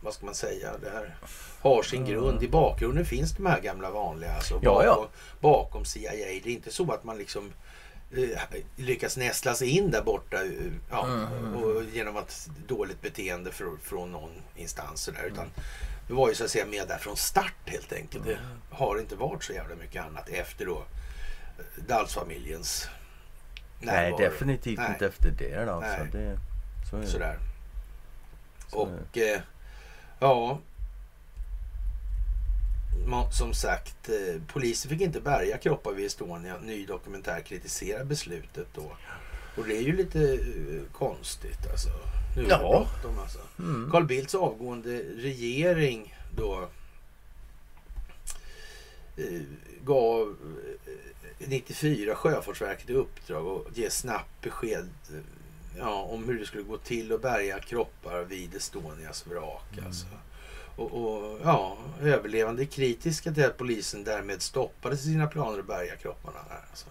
vad ska man säga, det här har sin grund. I bakgrunden finns de här gamla vanliga alltså, bakom, ja, ja. bakom C I A. Det är inte så att man liksom eh, lyckas näsla sig in där borta ja, mm. och genom att dåligt beteende för, från någon instans där, utan mm. det var ju så att säga med där från start helt enkelt. Mm. Det har inte varit så jävla mycket annat efter då Dals-familjens närvaro. Nej, definitivt Nej. inte efter det då. Nej. Så det, så är det. Sådär. Och eh, ja, som sagt, polisen fick inte bärga kroppar vid Estonia. Ny dokumentär kritiserar beslutet då. Och det är ju lite konstigt alltså. Nu är det bråttom alltså. Mm. Carl Bildts avgående regering då gav nittiofyra Sjöfartsverket i uppdrag att ge snabbt besked ja, om hur det skulle gå till att bärga kroppar vid Estonias vrak mm. alltså. Och, och ja, överlevande kritiska till att polisen därmed stoppade sina planer att bärga kropparna här alltså.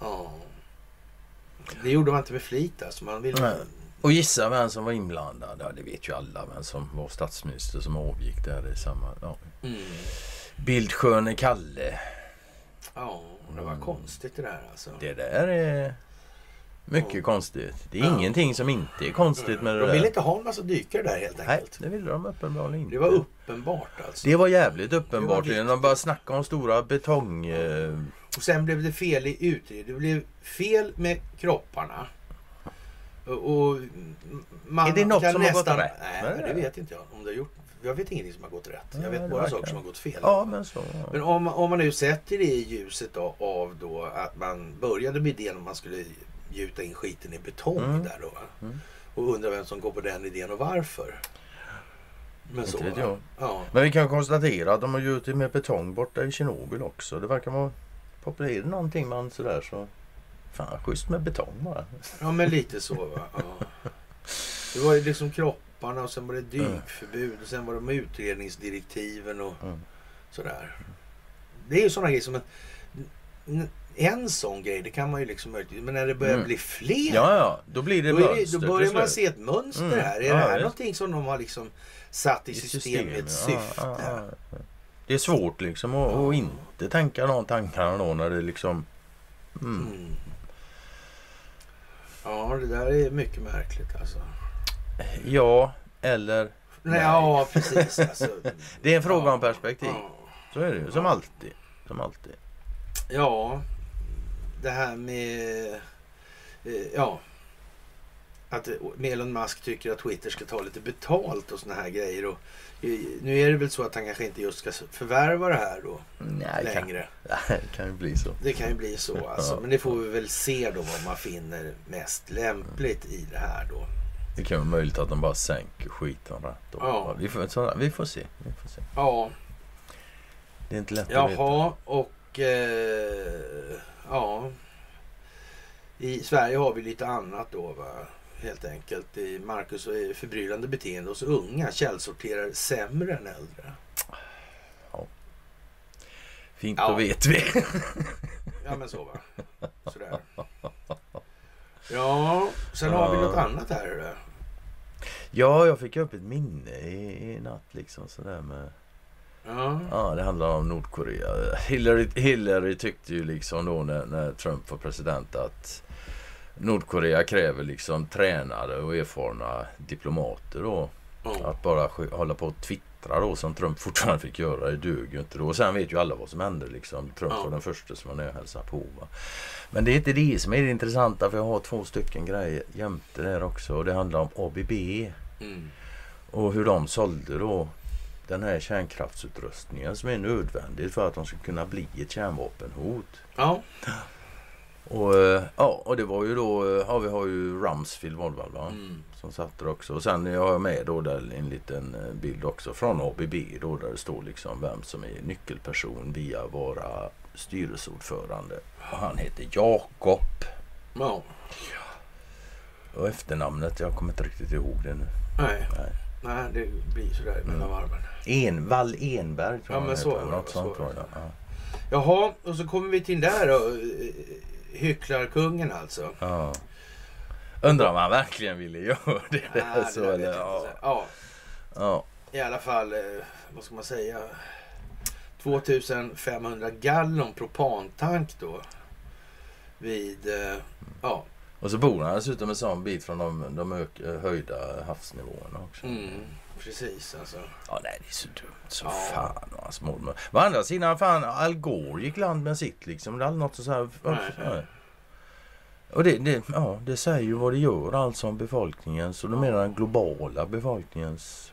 Ja. Det gjorde man inte med flit alltså. Man ville... Nej. Och gissa vem som var inblandad. Ja, det vet ju alla vem som var statsminister som avgick där i samma ja. Mm. Bildsköne Kalle. Ja, det var mm. konstigt det där alltså. Det där är mycket mm. konstigt. Det är ja. ingenting som inte är konstigt med det. De vill inte ha en massa dykare där helt enkelt. Nej, det ville de uppenbarligen inte. Det var uppenbart alltså. Det var jävligt uppenbart. Det var de bara snackade om stora betong... Mm. Och sen blev det fel i utredningen. Det blev fel med kropparna. Och man är det något som nästan... har gått rätt? Nej, det vet inte jag. Om det har gjort... Jag vet ingenting som har gått rätt. Jag vet bara saker som har gått fel. Ja, men så, ja. Men om, om man nu sätter det i ljuset då, av då att man började med idén om man skulle... gjuta in skiten i betong mm. där då. Mm. Och undrar vem som går på den idén och varför. Men så vet jag. Ja. Men vi kan konstatera att de har gjutit med betong borta i Tjernobyl också. Det verkar vara populärt någonting man sådär så... Fan, schysst med betong bara. Ja, men lite så va. Ja. Det var ju liksom kropparna och sen var det dykförbud och sen var de utredningsdirektiven och mm. sådär. Det är ju sådana grejer som att... en sån grej, det kan man ju liksom möjligt, men när det börjar mm. bli fler ja, ja. Då, blir det då, mönster, det, då börjar man se ett mönster mm. här. Är ja, det här någonting som de har liksom satt i, i systemet system. ja, ja, ja. Det är svårt liksom att ja. inte tänka någon tankar då när det liksom mm. Mm. ja, det där är mycket märkligt alltså. Ja, eller nej, nej. Ja, precis alltså. Det är en fråga ja. om perspektiv ja. så är det ju, som ja. alltid som alltid. Ja, det här med ja att Elon Musk tycker att Twitter ska ta lite betalt och såna här grejer, och nu är det väl så att han kanske inte just ska förvärva det här då. Nej, längre. Kan, det kan ju bli så. Det kan ju bli så alltså. Men det får vi väl se då vad man finner mest lämpligt i det här då. Det kan vara möjligt att de bara sänker skiten rätt då. Ja. Vi, får, så, vi, får se. vi får se. Ja. Det är inte lätt Jaha, att veta. Jaha, och eh, ja. I Sverige har vi lite annat då va? Helt enkelt. Marcus är förbryllande beteende hos unga. Källsorterar sämre än äldre. Ja. Fint, då ja. Vet vi. Ja, men så va. Sådär. Ja, sen har vi något annat här. Eller? Ja, jag fick upp ett minne i, i natt liksom sådär med... Ja. Ja, det handlar om Nordkorea. Hillary, Hillary tyckte ju liksom då när, när Trump var president att Nordkorea kräver liksom tränade och erfarna diplomater då. Mm. Att bara sk- hålla på och twittra då som Trump fortfarande fick göra, det dög ju inte då. Och sen vet ju alla vad som händer liksom. Trump mm. var den första som man nu hälsar på va. Men det är inte det som är det intressanta, för jag har två stycken grejer jämte där också. Och det handlar om A B B mm. och hur de sålde då den här kärnkraftsutrustningen som är nödvändig för att de ska kunna bli ett kärnvapenhot. Ja. Och, ja, och det var ju då, ja, vi har ju Rumsfeld Volvald va? Mm. Som satt där också. Och sen jag har med då där en liten bild också från A B B då, där det står liksom vem som är nyckelperson via våra styrelseordförande. Och han heter Jakob. Ja. Och efternamnet, jag kommer inte riktigt ihåg det nu. Nej. Nej. Nej, det blir sådär mm. mellan varven. En, Wall Enberg tror jag. Ja, men så var det. Sånt, så var det. Ja. Jaha, och så kommer vi till där då. Hycklarkungen alltså. Ja. Undrar om han verkligen ville göra det. Nej, där, så, det eller? Ja. Ja. Ja. I alla fall, vad ska man säga? tvåtusenfemhundra gallon propantank då. Vid, ja. Och så bor han dessutom en sån bit från de, de ö- höjda havsnivåerna också. Mm, precis alltså. Ja, nej, det är så dumt. Så ja. Fan vad små. Å andra sidan, fan, Al Gore gick land med sitt liksom. Det är något så här... Nej, så här. Och det, det, ja, det säger ju vad det gör alltså om befolkningens, och då menar den globala befolkningens...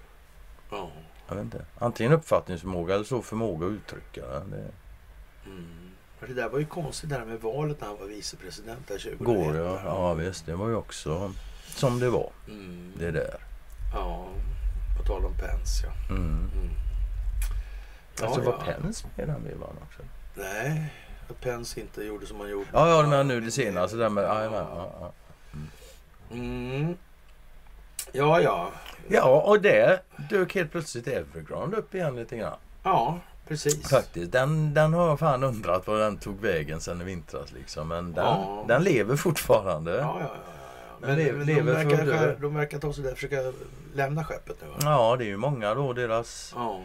Ja. Jag vet inte. Antingen uppfattningsförmåga eller så förmåga att uttrycka det. Mm. Det där var ju konstigt där med valet när han var vicepresident där tjugo Går ja, ja visst, det var ju också som det var. Mm. Det där. Ja, på tal om Pence, ja. Mm. Mm. Ja, alltså var ja. Pence med han blev han också? Nej, att Pence inte gjorde som han gjorde. Ja, ja, men nu det senaste där med... Ja, ja, ja. Mm. Ja, ja. Ja, och det dök helt plötsligt Evergrande upp igen lite grann. Ja. Precis. Faktiskt, den, den har jag fan undrat vad den tog vägen sen i vintras liksom. Men den, ja. Den lever fortfarande. Ja, ja, ja, ja. Men, lever, men de, lever verkar, för... de verkar ta sig där och försöka lämna skeppet nu. Va? Ja, det är ju många då, deras ja.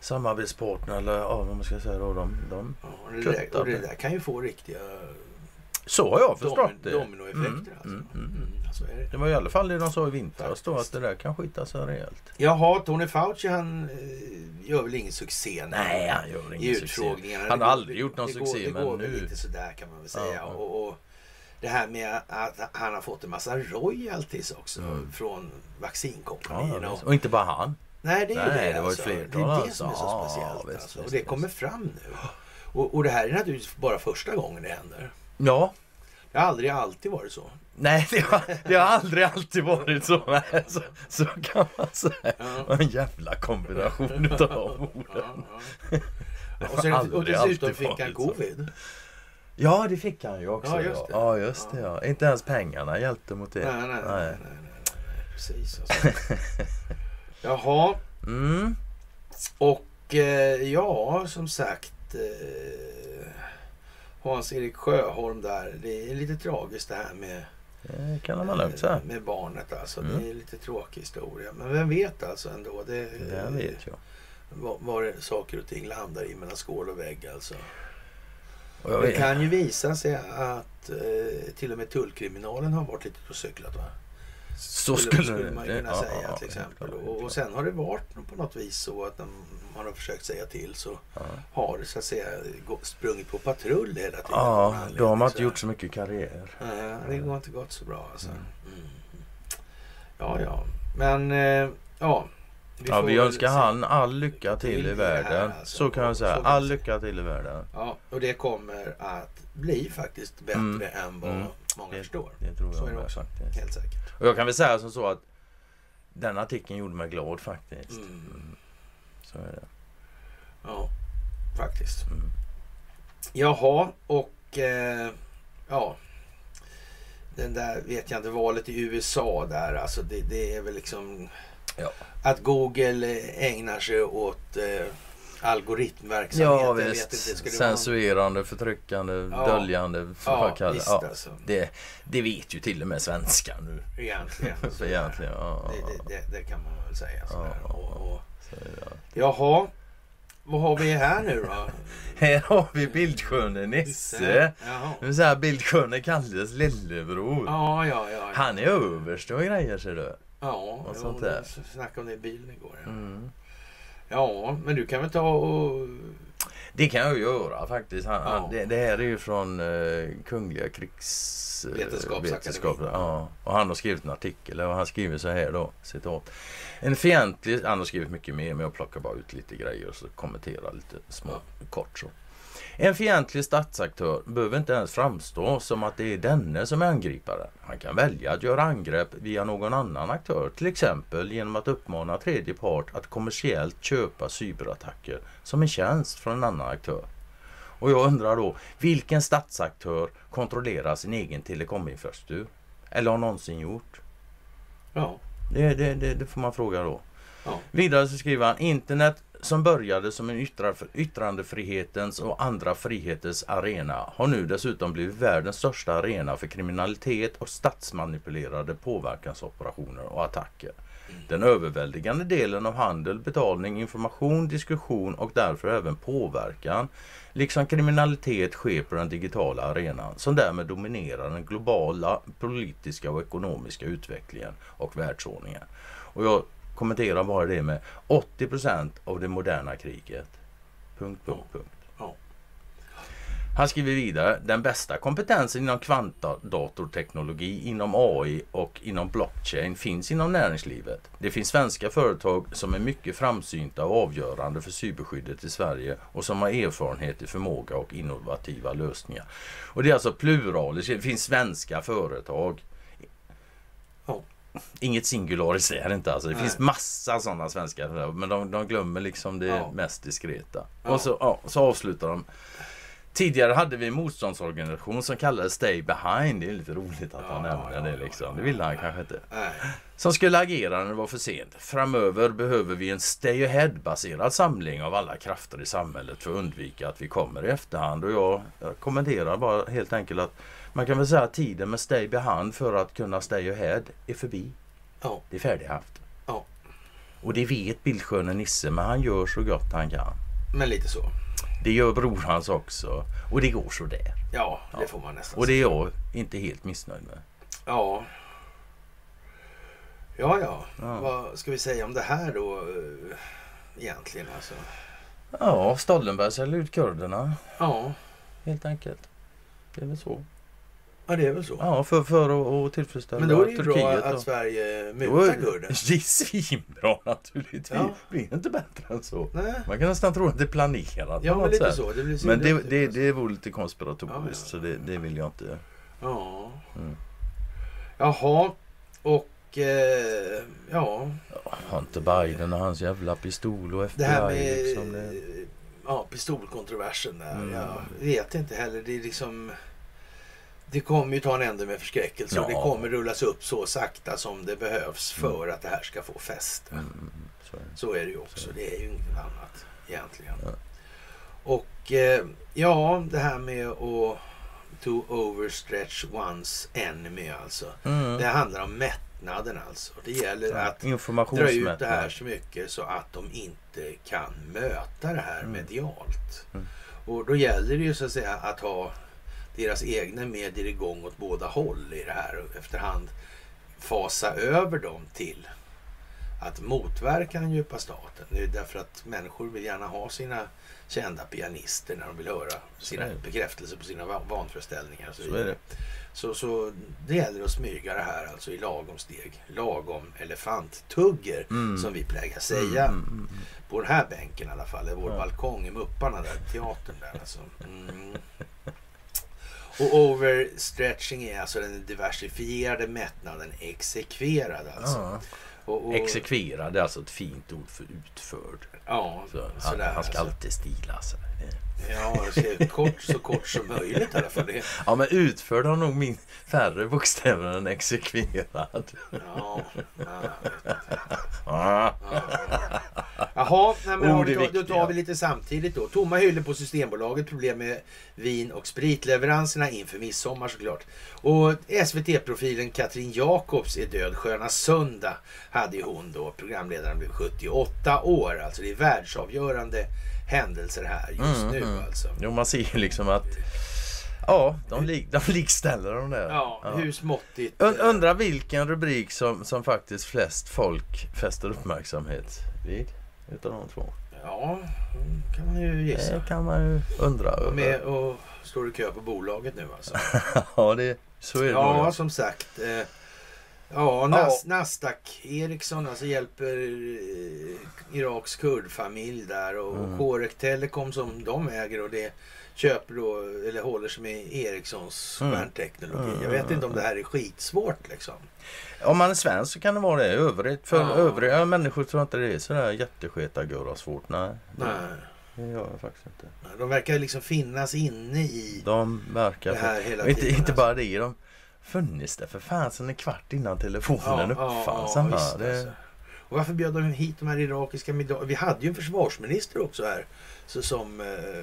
Samarbetspartner eller ja, vad man ska säga då. De, de ja, och, det där, och det där kan ju få riktiga... Så har jag förstått domin- det. Dominoeffekter mm, alltså. Mm, mm, mm. Alltså är det. Det var i alla fall det de sa i vintras då, att det där kan skita sig rejält. Jaha, Tony Fauci han eh, gör väl ingen succé. Nej, han gör ingen succé. Han har aldrig gjort någon det succé går, det men går nu. Lite sådär kan man väl säga. Ja. Och, och det här med att han har fått en massa royalties också mm. från vaccinkompanierna. Ja, och inte bara han. Nej, det är Nej, ju det. Det, alltså. Var ju det är det alltså. Som är så ah, speciellt. Visst, alltså. Visst, och det visst. Kommer fram nu. Och, och det här är naturligtvis bara första gången det händer. Ja. Det har aldrig alltid varit så. Nej, det har, det har aldrig alltid varit så. Så, så kan man säga. Ja. En jävla kombination av orden. Ja, ja. Det och, sen, och dessutom fick han covid. Så. Ja, det fick han ju också. Ja, just det. Ja, just det ja. Ja. Inte ens pengarna hjälpte mot det. Nej, nej, nej. nej, nej, nej, nej. Precis. Alltså. Jaha. Mm. Och ja, som sagt... Hans-Erik Sjöholm där, det är lite tragiskt det här med, det kan man lugnt säga. Med barnet alltså, mm. det är lite tråkig historia, men vem vet alltså ändå det, det vet jag. Var, var saker och ting landar i mellan skål och vägg alltså. Och jag det vet. Kan ju visa sig att eh, till och med tullkriminalen har varit lite på cyklat va? Så skulle, skulle man kunna det, säga ja, till exempel. Klart, och, och sen har det varit på något vis så att när man har försökt säga till så ja. har det så att säga sprungit på patrull hela tiden. Ja, då har man inte gjort så mycket karriär. Nej, det går inte gått så bra alltså. Mm. Mm. Ja, ja. Men, ja. Vi, ja, vi önskar han all lycka till, till i världen. Här, alltså. Så kan jag säga. All lycka till i världen. Ja, och det kommer att bli faktiskt bättre mm. än vad mm. många det, förstår. Det tror jag, så är det också. Faktiskt. Helt säkert. Och jag kan väl säga som så att den artikeln gjorde mig glad faktiskt. Mm. Mm. Så är det. Ja, faktiskt. Mm. Jaha, och eh, ja... Den där, vet jag inte, valet i U S A där, alltså det, det är väl liksom ja. att Google ägnar sig åt eh, algoritmverksamhet. Ja, visst. Censurerande, vara... förtryckande, ja. döljande. Ja, ja, visst, ja. Alltså. Det, det vet ju till och med svenskar nu. Egentligen. Så egentligen ja. det, det, det, det kan man väl säga. Sådär. Ja, och, och... Så, ja. Jaha. Vad har vi här nu då? Här har vi bildskönen Nisse. Så här bildskönen kallades lillebror. Ja, ja, ja, ja. Han är överstå och grejer sig då. Ja, och sånt där. Vi snackade om det i bilen igår. Ja. Mm. Ja, men du kan väl ta och... Det kan jag göra faktiskt. Han, ja. han, det, det här är ju från eh, Kungliga krigsvetenskapsakademin. Eh, ja. Och han har skrivit en artikel och han skriver så här då, citat. En fientlig, han har skrivit mycket mer men jag plockar bara ut lite grejer och så kommenterar lite små, ja. kort så. En fientlig statsaktör behöver inte ens framstå som att det är denne som är angriparen. Han kan välja att göra angrepp via någon annan aktör, till exempel genom att uppmana tredje part att kommersiellt köpa cyberattacker som en tjänst från en annan aktör. Och jag undrar då, vilken statsaktör kontrollerar sin egen telekominfrastruktur? Eller har någonsin gjort? Ja. Det, det, det, det får man fråga då. Ja. Vidare så skriver han, internet som började som en yttrandefrihetens och andra friheters arena har nu dessutom blivit världens största arena för kriminalitet och statsmanipulerade påverkansoperationer och attacker. Den överväldigande delen av handel, betalning, information, diskussion och därför även påverkan, liksom kriminalitet, sker på den digitala arenan som därmed dominerar den globala politiska och ekonomiska utvecklingen och världsordningen. Och jag kommentera bara det med åttio procent av det moderna kriget. Punkt, punkt, punkt. Ja. Han skriver vidare, den bästa kompetensen inom kvantdatorteknologi, inom A I och inom blockchain finns inom näringslivet. Det finns svenska företag som är mycket framsynta och avgörande för cyberskyddet i Sverige och som har erfarenhet i förmåga och innovativa lösningar. Och det är alltså pluralis, det finns svenska företag. Ja. Inget singularis är det inte alltså. Det Nej. finns massa sådana svenskar men de, de glömmer liksom det ja. mest diskreta. Ja. Och så, ja, så avslutar de. Tidigare hade vi en motståndsorganisation som kallades Stay Behind. Det är lite roligt att han ja, nämner ja, det liksom. Ja, ja. Det ville han kanske inte. Nej. Som skulle agera när det var för sent. Framöver behöver vi en Stay Ahead-baserad samling av alla krafter i samhället för att undvika att vi kommer i efterhand. Och jag, jag kommenterar bara helt enkelt att man kan väl säga att tiden med Stay Behind för att kunna Stay Ahead är förbi. Ja. Det är färdighaft. Ja. Och det vet bildskönen Nisse, men han gör så gott han kan. Men lite så. Det gör bror hans också. Och det går så där. Ja, det ja. får man nästan. Och det är jag inte helt missnöjd med. Ja. Ja, ja. ja. Vad ska vi säga om det här då egentligen alltså? Ja, Stoltenberg säljer ut kurderna. Ja. Helt enkelt. Det är väl så. Ja, det är väl så. Ja, för, för att tillfredsställa Turkiet. Men då är det ju bra att då. Sverige mutar kurden. Det är svinbra naturligtvis. Ja. Det blir inte bättre än så. Nej. Man kan nästan tro att det är planerat. Ja, men lite så. Det blir men det, det, det, det vore lite konspiratoriskt, ja, ja. så det, det vill jag inte. Ja. Mm. Jaha, och eh, ja. Hunter Biden och hans jävla pistol och F B I. Det här med liksom, det... ja, pistolkontroversen där. Mm. Jag vet inte heller. Det är liksom... Det kommer ju ta en ände med förskräckelse ja. och det kommer rullas upp så sakta som det behövs för mm. att det här ska få fäste. Mm. Så, så är det ju också. Det. det är ju inget annat egentligen. Ja. Och eh, ja, det här med att to overstretch one's enemy alltså. Mm. Det handlar om mättnaden alltså. Det gäller ja. att dra ut det här så mycket så att de inte kan möta det här mm. medialt. Mm. Och då gäller det ju så att säga att ha deras egna medier igång åt båda håll i det här och efterhand fasa över dem till att motverka den djupa staten. Det är därför att människor vill gärna ha sina kända pianister när de vill höra sina bekräftelser på sina vanföreställningar. Och så, så, är det. Så, så det gäller att smyga det här alltså i lagom steg. Lagom elefanttugger mm. som vi plägar säga. Mm, mm, mm. På den här bänken i alla fall. Det är vår ja. balkong i Mupparna där, teatern där alltså. Mm. Och overstretching är alltså den diversifierade mättnaden exekverad alltså. Ja. Och, och... Exekverad är alltså ett fint ord för utförd. Ja, så han, han ska alltid stila sig. Ja, så kort, så kort som möjligt i alla fall. Ja, men utförd har nog min färre bokstäver än exekverad. Ja. Ja. Jaha, nej, men oh, då, då tar vi lite samtidigt då. Tomma hyllor på Systembolaget, problem med vin- och spritleveranserna inför midsommar såklart. Och S V T-profilen Katrin Jakobs är död. Sköna söndag hade ju hon då. Programledaren blev sjuttioåtta år. Alltså det är världsavgörande händelser här just mm, nu mm. alltså. Jo, man ser ju liksom att ja, de, lik, de likställer de där. Ja, ja. Hur småttigt. Und, undra vilken rubrik som, som faktiskt flest folk fäster uppmärksamhet vid. Utan de två. Ja, kan man ju gissa. Det kan man ju undra. Och med och står i kö på bolaget nu alltså. Ja, det, så är det. Ja, nog. Som sagt. Eh, ja, Nas- ja, Nasdaq. Ericsson alltså hjälper eh, Iraks kurdfamilj där. Och, mm. och Korek Telekom som de äger och det köper då, eller håller sig med Ericssons mm. värnteknologi. Jag vet inte om det här är skitsvårt liksom. Om man är svensk så kan det vara det. Övrigt, för ja. övriga människor tror inte det är sådär jättesketa gura svårt. Nej, nej. Det gör jag faktiskt inte. Nej, de verkar liksom finnas inne i de verkar det här för... hela tiden. Inte, inte bara det, de funnits där för fan sen en kvart innan telefonen uppfanns. Ja, ja, det... Och varför bjöd de hit de här irakiska middagar? Vi hade ju en försvarsminister också här. Så som... Eh...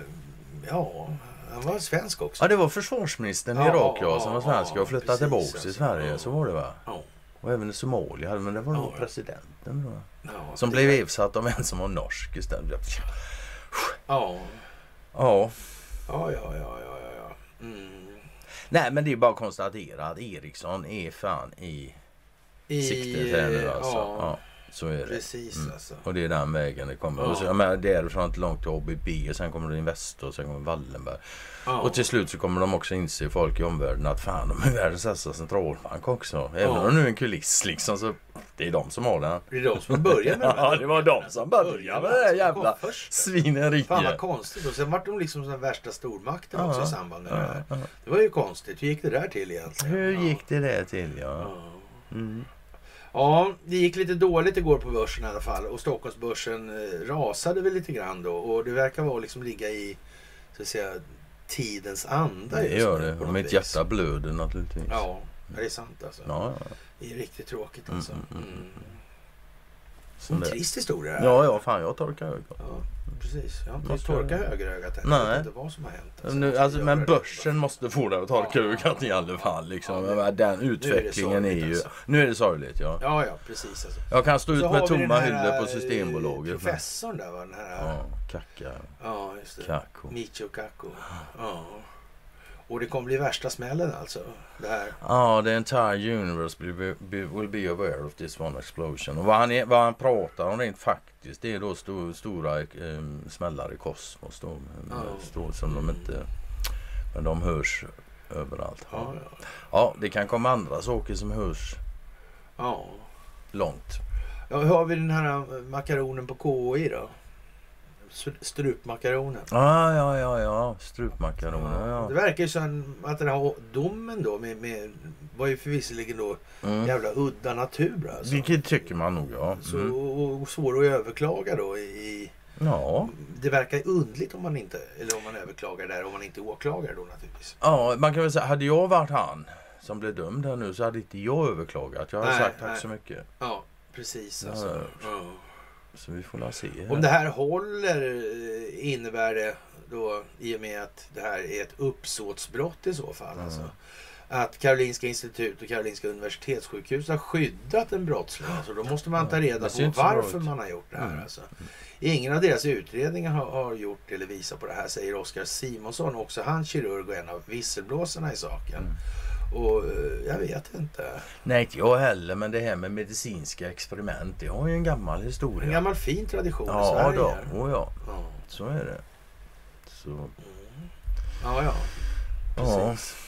Ja, han var svensk också. Ja, det var försvarsministern i Irak ja, ja, som var svensk och flyttade precis, tillbaka till Sverige. Ja. Så var det va? Ja. Och även i Somalia, men det var nog ja, presidenten då. Ja, som det... blev evsatt av en som var norsk istället. Ja. Ja. Ja, ja, ja, ja, ja. Mm. Nej, men det är bara att konstatera att Ericsson är fan i, I... siktet här nu alltså. Ja. Ja. Så är det. Precis, mm. alltså. Och det är den vägen det kommer. Ja. Och så, jag menar, det är från ett långt till A B B och sen kommer det Investor och sen kommer Wallenberg. Ja. Och till slut så kommer de också inse folk i omvärlden att fan, de är världens ästa centralbank också. Även ja. om nu är en kuliss liksom så det är de som har den. Det är de som börjar med det. Ja, det var de som började med det här jävla svineriet. Fan vad konstigt. Och sen var de liksom den värsta stormakten ja. också i samband med ja. det här. Ja. Det var ju konstigt. Hur gick det där till egentligen? Hur ja. gick det där till, ja. ja. Mm. Ja, det gick lite dåligt igår på börsen i alla fall. Och Stockholmsbörsen rasade väl lite grann då. Och det verkar vara liksom ligga i, så att säga, tidens anda. Det gör det. Och mitt hjärta blöder naturligtvis. Ja, det är sant alltså. Ja, ja. Det är riktigt tråkigt alltså. Mm, mm, mm. En trist historia. Här. Ja, ja, fan, jag torkar ögat. Ja, precis. Jag har inte måste torka jag... högerögat än. Nej. Jag vet inte vad som har hänt. Alltså. Nu, alltså, men börsen måste få dig att torka ja, ögat ja, i alla fall. Liksom. Ja, men, den utvecklingen är, är ju... Alltså. Nu är det sorgligt, ja. Ja, ja, precis. Alltså. Jag kan stå så ut med tomma hyllor på Systembolaget. Professorn där, var den här... Ja, Kacka. Ja, just det. Kacko. Michio Kacko. Ja. Och det kommer bli värsta smällen alltså. Det här. Ja, the entire universe will be, will be aware of this one explosion. Och vad han, är, vad han pratar om rent faktiskt, det är då st- stora um, smällar i kosmos. Då, med oh. strål som mm. de inte... Men de hörs överallt. Ja, oh, ja. ja, det kan komma andra saker som hörs oh. långt. Ja, hur har vi den här makaronen på K I då? Strupmakaronen. Ah, ja, ja, ja. Strupmakaronen, ja. Det verkar ju som att den här domen då med, med, var ju förvisligen då mm. jävla udda natur. Alltså. Vilket tycker man nog, ja. Mm. Så, och, och svår att överklaga då i... Ja. Det verkar undligt om man inte... Eller om man överklagar där, om man inte åklagar då naturligtvis. Ja, man kan väl säga, hade jag varit han som blev dömd här nu så hade inte jag överklagat. Jag hade nej, sagt tack nej. så mycket. Ja, precis. Alltså. Ja. Ja. Så vi får se. Om det här håller innebär det då i och med att det här är ett uppsåtsbrott i så fall. Mm. Alltså, att Karolinska institut och Karolinska universitetssjukhus har skyddat en brottsling. Alltså, då måste man ta reda ja, på varför man har gjort det här. Mm. Alltså. Ingen av deras utredningar har, har gjort eller visat på det här, säger Oskar Simonsson, också han kirurg och en av visselblåsarna i saken. Mm. Och jag vet inte. Nej, inte jag heller, men det här med medicinska experiment, det har ju en gammal historia. En gammal fin tradition ja, i Sverige. Då. Oh, ja, ja. Så är det. Så. Mm. Ja, ja. Precis. Ja.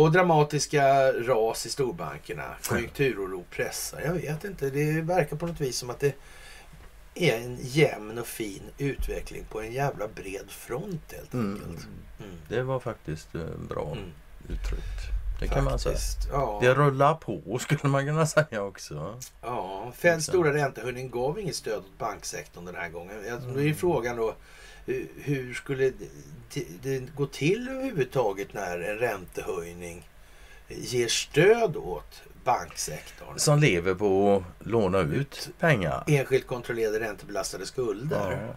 Och dramatiska ras i storbankerna. Konjunkturoro pressar. Jag vet inte, det verkar på något vis som att det är en jämn och fin utveckling på en jävla bred front helt enkelt. Mm. Mm. Det var faktiskt bra mm. uttryckt. Det kan faktiskt, man säga. Ja. Det rullar på skulle man kunna säga också. Ja, Feds stora räntehöjning gav inget stöd åt banksektorn den här gången. Mm. Nu är frågan då, hur skulle det gå till överhuvudtaget när en räntehöjning ger stöd åt banksektorn? Som lever på att låna ut pengar. Enskilt kontrollerade räntebelastade skulder. Ja.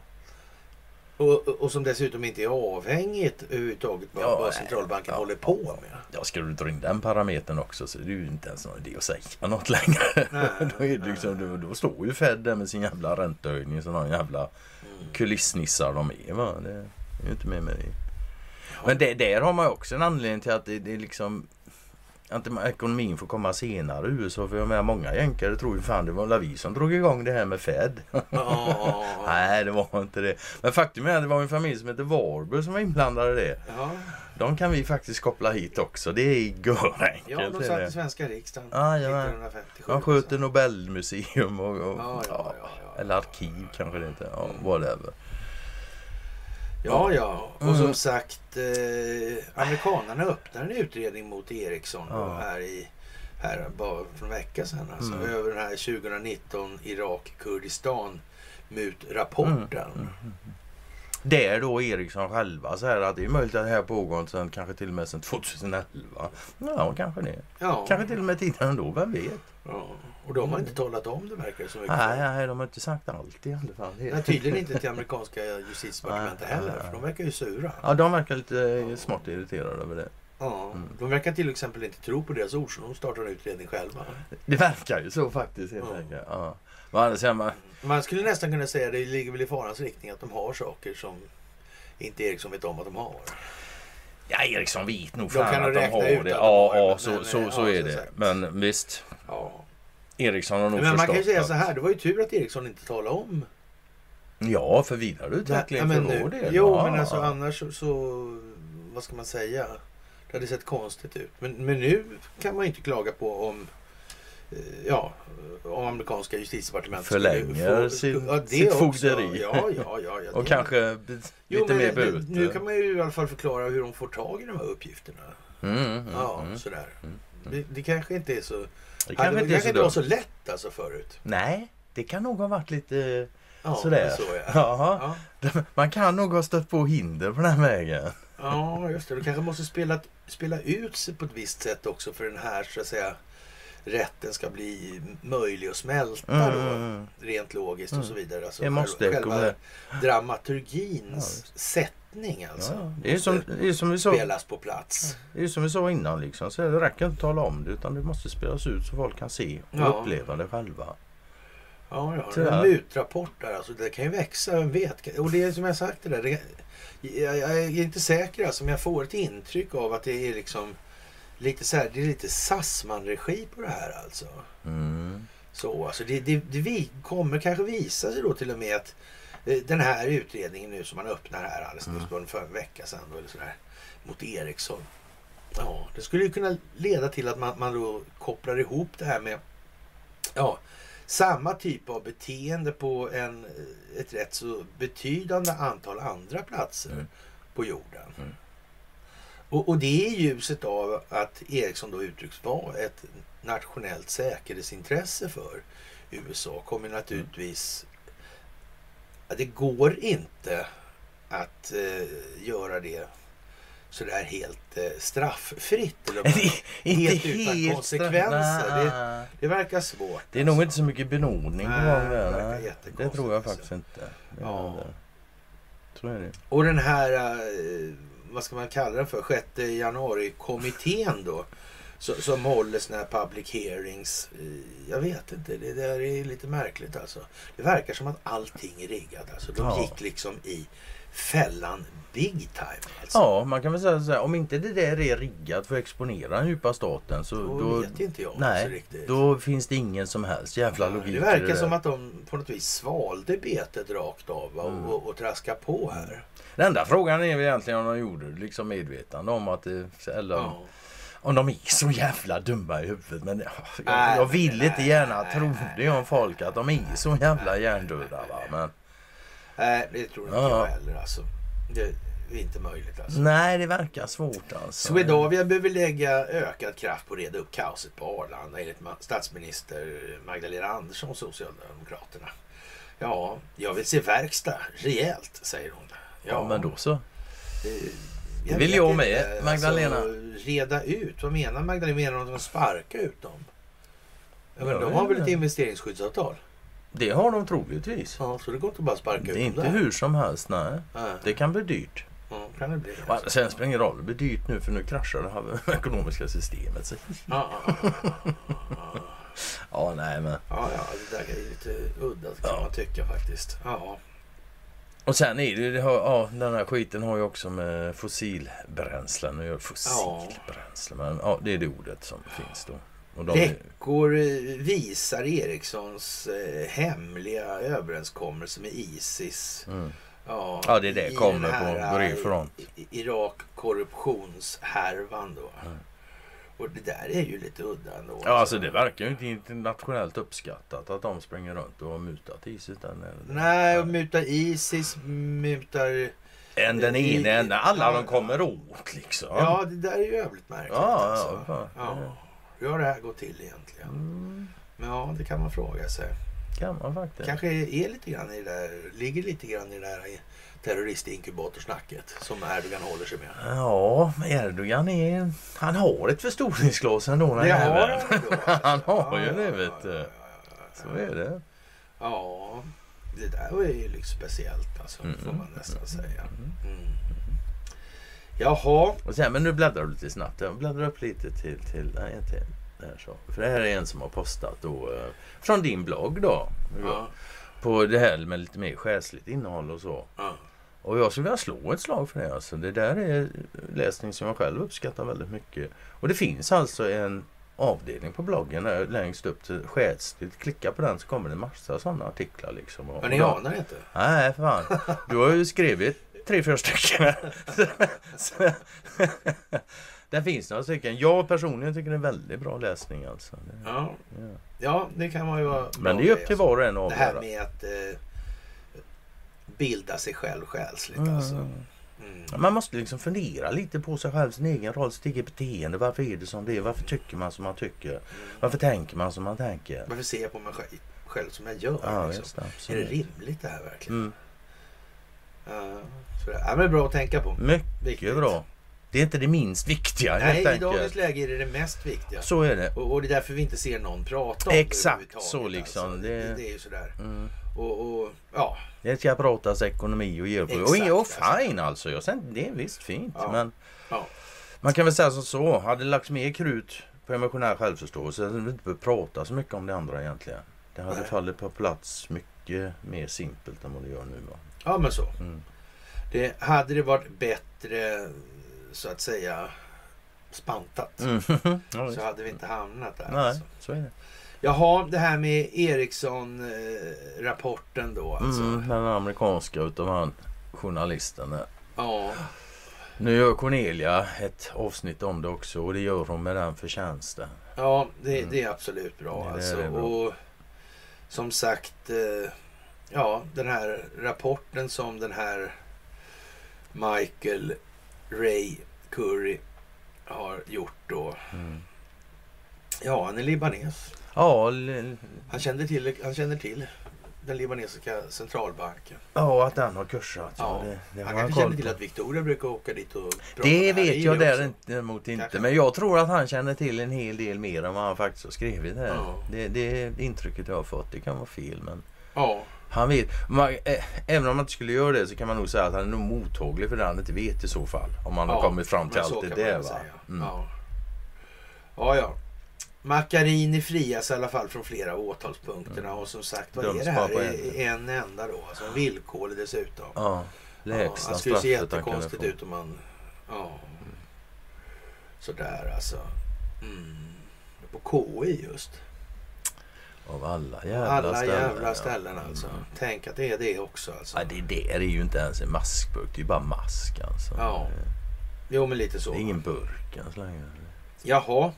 Och, och som dessutom inte är avhängigt överhuvudtaget vad ja, centralbanken ja, håller på med. Ja, ska du dra in den parametern också så är det ju inte ens någon idé att säga något längre. Nej, då, är det liksom, då, då står ju Fed där med sin jävla räntehöjning som någon jävla mm. kulissnissar de är. Va? Det är ju inte med med det. Ja. Men det, där har man också en anledning till att det, det är liksom... Att ekonomin får komma senare i U S A. För jag menar, många jänkare tror ju fan det var vi som drog igång det här med Fed. Oh. Nej, det var inte det. Men faktum är att det var en familj som heter Warburg som var inblandade det. Oh. De kan vi faktiskt koppla hit också. Det är gör enkelt. Ja, de satt i svenska riksdagen. Ah, ja, de sköter Nobelmuseum och, och oh, ja, ja, ja, ja, eller arkiv ja, kanske det inte. Ja, mm. whatever. Ja, ja. Och mm. som sagt, eh, amerikanerna öppnar en utredning mot Ericsson ja. här i här bara för en vecka sedan. Alltså, mm. över den här tjugonitton Irak-Kurdistan-mutrapporten. Mm. Mm. Det är då Ericsson själva så här att det är möjligt att det här pågår sedan kanske till och med sedan tjugohundraelva. Ja, kanske det. Ja. Kanske till och med tidigare ändå, vem vet. Ja. Och de har inte talat om det verkar så mycket. Nej, nej, de har inte sagt allt i alla fall. Nej, tydligen inte till amerikanska justitiedepartementet heller, för de verkar ju sura. Ja, de verkar lite ja. smått irriterade över det. Ja, mm. de verkar till exempel inte tro på deras ord så de startar en utredning själva. Det verkar ju så faktiskt helt enkelt. Ja. Ja. Man... man skulle nästan kunna säga att det ligger väl i farans riktning att de har saker som inte Ericsson vet om att de har. Ja, Ericsson vet nog fan kan att de har det. Att de ja, har, ja så, nej, så, nej, så, så ja, är det. Sagt. Men visst. Ja. Ericsson har nog men man kan ju säga så här, det var ju tur att Ericsson inte talade om. Ja, för vidareutvecklingen ja, för vår del. Jo, ja. men alltså annars så, så, vad ska man säga, det hade sett konstigt ut. Men, men nu kan man ju inte klaga på om, ja, om amerikanska justitiedepartementet förlänger få, sin, ja, sitt fogderi. Ja, ja, ja, ja, och kanske jo, lite mer böter. Nu kan man ju i alla fall förklara hur de får tag i de här uppgifterna. Mm, mm, ja, mm, sådär. Mm, mm. Det, det kanske inte är så... Det kan ja, inte vara så lätt alltså förut. Nej, det kan nog ha varit lite ja, sådär. Så, ja. Ja. Man kan nog ha stött på hinder på den här vägen. Ja, just det. Du kanske måste spela, spela ut sig på ett visst sätt också för den här så att säga rätten ska bli möjlig att smälta mm. då, rent logiskt mm. och så vidare. Alltså, det måste själva komma. Dramaturgins ja, sättning alltså. Ja, det, är som, det är som vi sa. Spelas på plats. Ja, det är som vi sa innan liksom. Så det räcker inte att tala om det utan det måste spelas ut så folk kan se och ja. uppleva det själva. Ja, ja. Det är mutrapporter alltså. Det kan ju växa, vem vet. Och det är som jag sagt det där. Det, jag, jag är inte säker alltså, men jag får ett intryck av att det är liksom lite så här, det är lite Sassman-regi på det här alltså. Mm. Så alltså det, det, det vi kommer kanske visa sig då till och med att eh, den här utredningen nu som man öppnar här alldeles mm. nu för en vecka sedan då, eller så där, mot Ericsson. Ja, det skulle ju kunna leda till att man, man då kopplar ihop det här med ja, samma typ av beteende på en, ett rätt så betydande antal andra platser mm. på jorden. Mm. Och, och det är ljuset av att Ericsson då uttrycks vara ett nationellt säkerhetsintresse för U S A kommer naturligtvis... Det går inte att eh, göra det sådär helt eh, strafffritt. Eller bara, helt utan helt konsekvenser. Det, det verkar svårt. Det är alltså nog inte så mycket benådning. Nä, det, det tror jag faktiskt inte. Ja. Så är det. Och den här... Eh, vad ska man kalla den för, sjätte januari-kommittén då, som, som håller såna här public hearings. Jag vet inte, det där är lite märkligt alltså. Det verkar som att allting är riggat alltså. De ja. gick liksom i fällan big time. Alltså. Ja, man kan väl säga så här, om inte det där är riggat för att exponera den djupa staten så då, då vet inte jag nej, så riktigt. Då finns det ingen som helst jävla ja, logik. Det verkar det som att de på något vis svalde betet rakt av och, mm. och, och traskar på här. Den enda frågan är egentligen om de gjorde liksom medvetande om att det, eller ja. Om de är så jävla dumma i huvudet, men jag, nej, jag vill nej, inte gärna nej, tro det om folk att de är så jävla hjärndöda, va, men nej, det tror jag inte ja. heller alltså. Det, det är inte möjligt alltså. Nej, det verkar svårt alltså. Swedavia behöver lägga ökad kraft på att reda upp kaoset på Arlanda enligt statsminister Magdalena Andersson, Socialdemokraterna. Ja, jag vill se verkstad rejält, säger hon. Ja, ja men då så. Jag vill jag med, Magdalena. Alltså, reda ut, vad menar Magdalena? Menar hon att de sparkar ut dem? Ja, men de har väl ett investeringsskyddsavtal? Det har de troligtvis. Ja, så det går inte bara sparka ut dem. Det är inte hur som helst, nej. nej. Det kan bli dyrt. Ja, kan det bli. Alltså. Sen spelar ingen roll, det blir dyrt nu för nu kraschar det här ekonomiska systemet. Så. Ja, ja, ja, ja, ja. ja, nej men. Ja, ja, det där är lite udda kan ja. man tycka faktiskt. Ja. Och sen är det, ja, den här skiten har ju också med fossilbränslen och gör fossilbränsle. Ja. Men ja, det är det ordet som finns då. Veckor är... visar Ericssons eh, hemliga överenskommelse med ISIS. Mm. Ja, ja, det, det kommer på bredfront. Irak-korruptionshärvan då. Mm. Och det där är ju lite udda ändå. Ja, alltså det verkar ju inte internationellt uppskattat att de springer runt och mutar ISIS. Eller... Nej, och mutar ISIS, mutar... En den ene, en alla ja, de kommer åt liksom. Ja, det där är ju jävligt märkligt ja, alltså. Ja, ja. ja. Hur har det här gått till egentligen? Mm. Men ja, det kan man fråga sig. Kan man faktiskt. Kanske är lite grann i det där, ligger lite grann i det här terroristinkubator-snacket som Erdogan håller sig med. Ja, Erdogan är... Han har ett förstoringsglas ändå. Den det har han då, alltså. Han har ju ja, det, vet ja, ja, ja, ja, Så ja. är det. Ja, det där var ju liksom speciellt, alltså, mm. får man nästan säga. Mm. Jaha. Och sen, men nu bläddrar du lite snabbt. Jag bläddrar upp lite till, till, nej, till det här så. För det här är en som har postat då, eh, från din blogg då. Ja. Ja, på det här med lite mer skäsligt innehåll och så. Ja. Och jag skulle vilja slå ett slag för det. Alltså. Det där är läsning som jag själv uppskattar väldigt mycket. Och det finns alltså en avdelning på bloggen där, längst upp till skäsligt. Klicka på den så kommer det en massa sådana artiklar. Liksom. Och, men ni anar inte? Nej, för fan. Du har ju skrivit tre fyra stycken. Det finns några stycken. Jag personligen tycker det är en väldigt bra läsning alltså. Det, ja. Ja. ja, det kan man ju vara. Men det är upp till var och en att avgöra. Det här med att eh, bilda sig själv själsligt mm. alltså. Mm. Man måste liksom fundera lite på sig själv, sin egen roll, sitt eget beteende. Varför är det som det är? Varför tycker man som man tycker? Mm. Varför tänker man som man tänker? Varför ser jag på mig själv, själv som jag gör? Ja, liksom? Är det rimligt det här verkligen? Mm. Uh, så det är väl bra att tänka på. Mycket bra. Det är inte det minst viktiga. Nej, i dagens läge är det det mest viktiga. Så är det. Och, och det är därför vi inte ser någon prata om exakt, det. Exakt, så liksom. Alltså. Det, det, det är ju sådär. Mm. Och, och, ja. Det ska pratas ekonomi och geopolitik. Och, och, och fine alltså. Jag sen, det är visst fint. Ja. Men ja. Man kan väl säga som så. Hade lagt mer krut på emotionell självförståelse så hade vi inte behövt prata så mycket om det andra egentligen. Det hade Nej. fallit på plats mycket mer simpelt än vad det gör nu va. Ja, men så. Mm. Det, hade det varit bättre, så att säga, spantat, mm. ja, så hade vi inte hamnat där. Nej, alltså. Så är det. Jaha, det här med Ericsson-rapporten då. Alltså. Mm, den amerikanska utav han, journalisten. Ja. Nu gör Cornelia ett avsnitt om det också, och det gör hon med den förtjänsten. Ja, det, mm. det är absolut bra. Det, alltså. det är bra. Och som sagt... Eh, Ja, den här rapporten som den här Michael Ray Curry har gjort då. Mm. Ja, han är libanes. Ja, li- han känner till, han känner till den libanesiska centralbanken. Ja, att den har kursat. Ja, ja, det, det han kanske känner till att Victoria brukar åka dit och prata. Det vet jag däremot inte. Kanske. Men jag tror att han känner till en hel del mer än vad han faktiskt har skrivit här. Ja. Det, det intrycket jag har fått, det kan vara fel, men... Ja. Han vet, man, äh, även om man inte skulle göra det så kan man nog säga att han är nog mottaglig för det han inte vet i så fall. Om man ja, har kommit fram till allt det där va? Mm. Ja. ja ja. Macarini frias i alla fall från flera åtalspunkterna mm. och som sagt vad Döms är det här? En enda då. Alltså en villkorlig dessutom. Ja. lägsta ja, det skulle se jättekonstigt ut om man... Ja. Mm. Sådär alltså. Mm. På K I just. Av alla jävla alla ställen. Jävla ställen ja. Alltså. Mm. Tänk att det är det också. Alltså. Ja, det, är det. Det är ju inte ens en maskburk. Det är ju bara mask alltså. Ja. Jo, men lite så. Det är ingen burk ens längre. Jaha.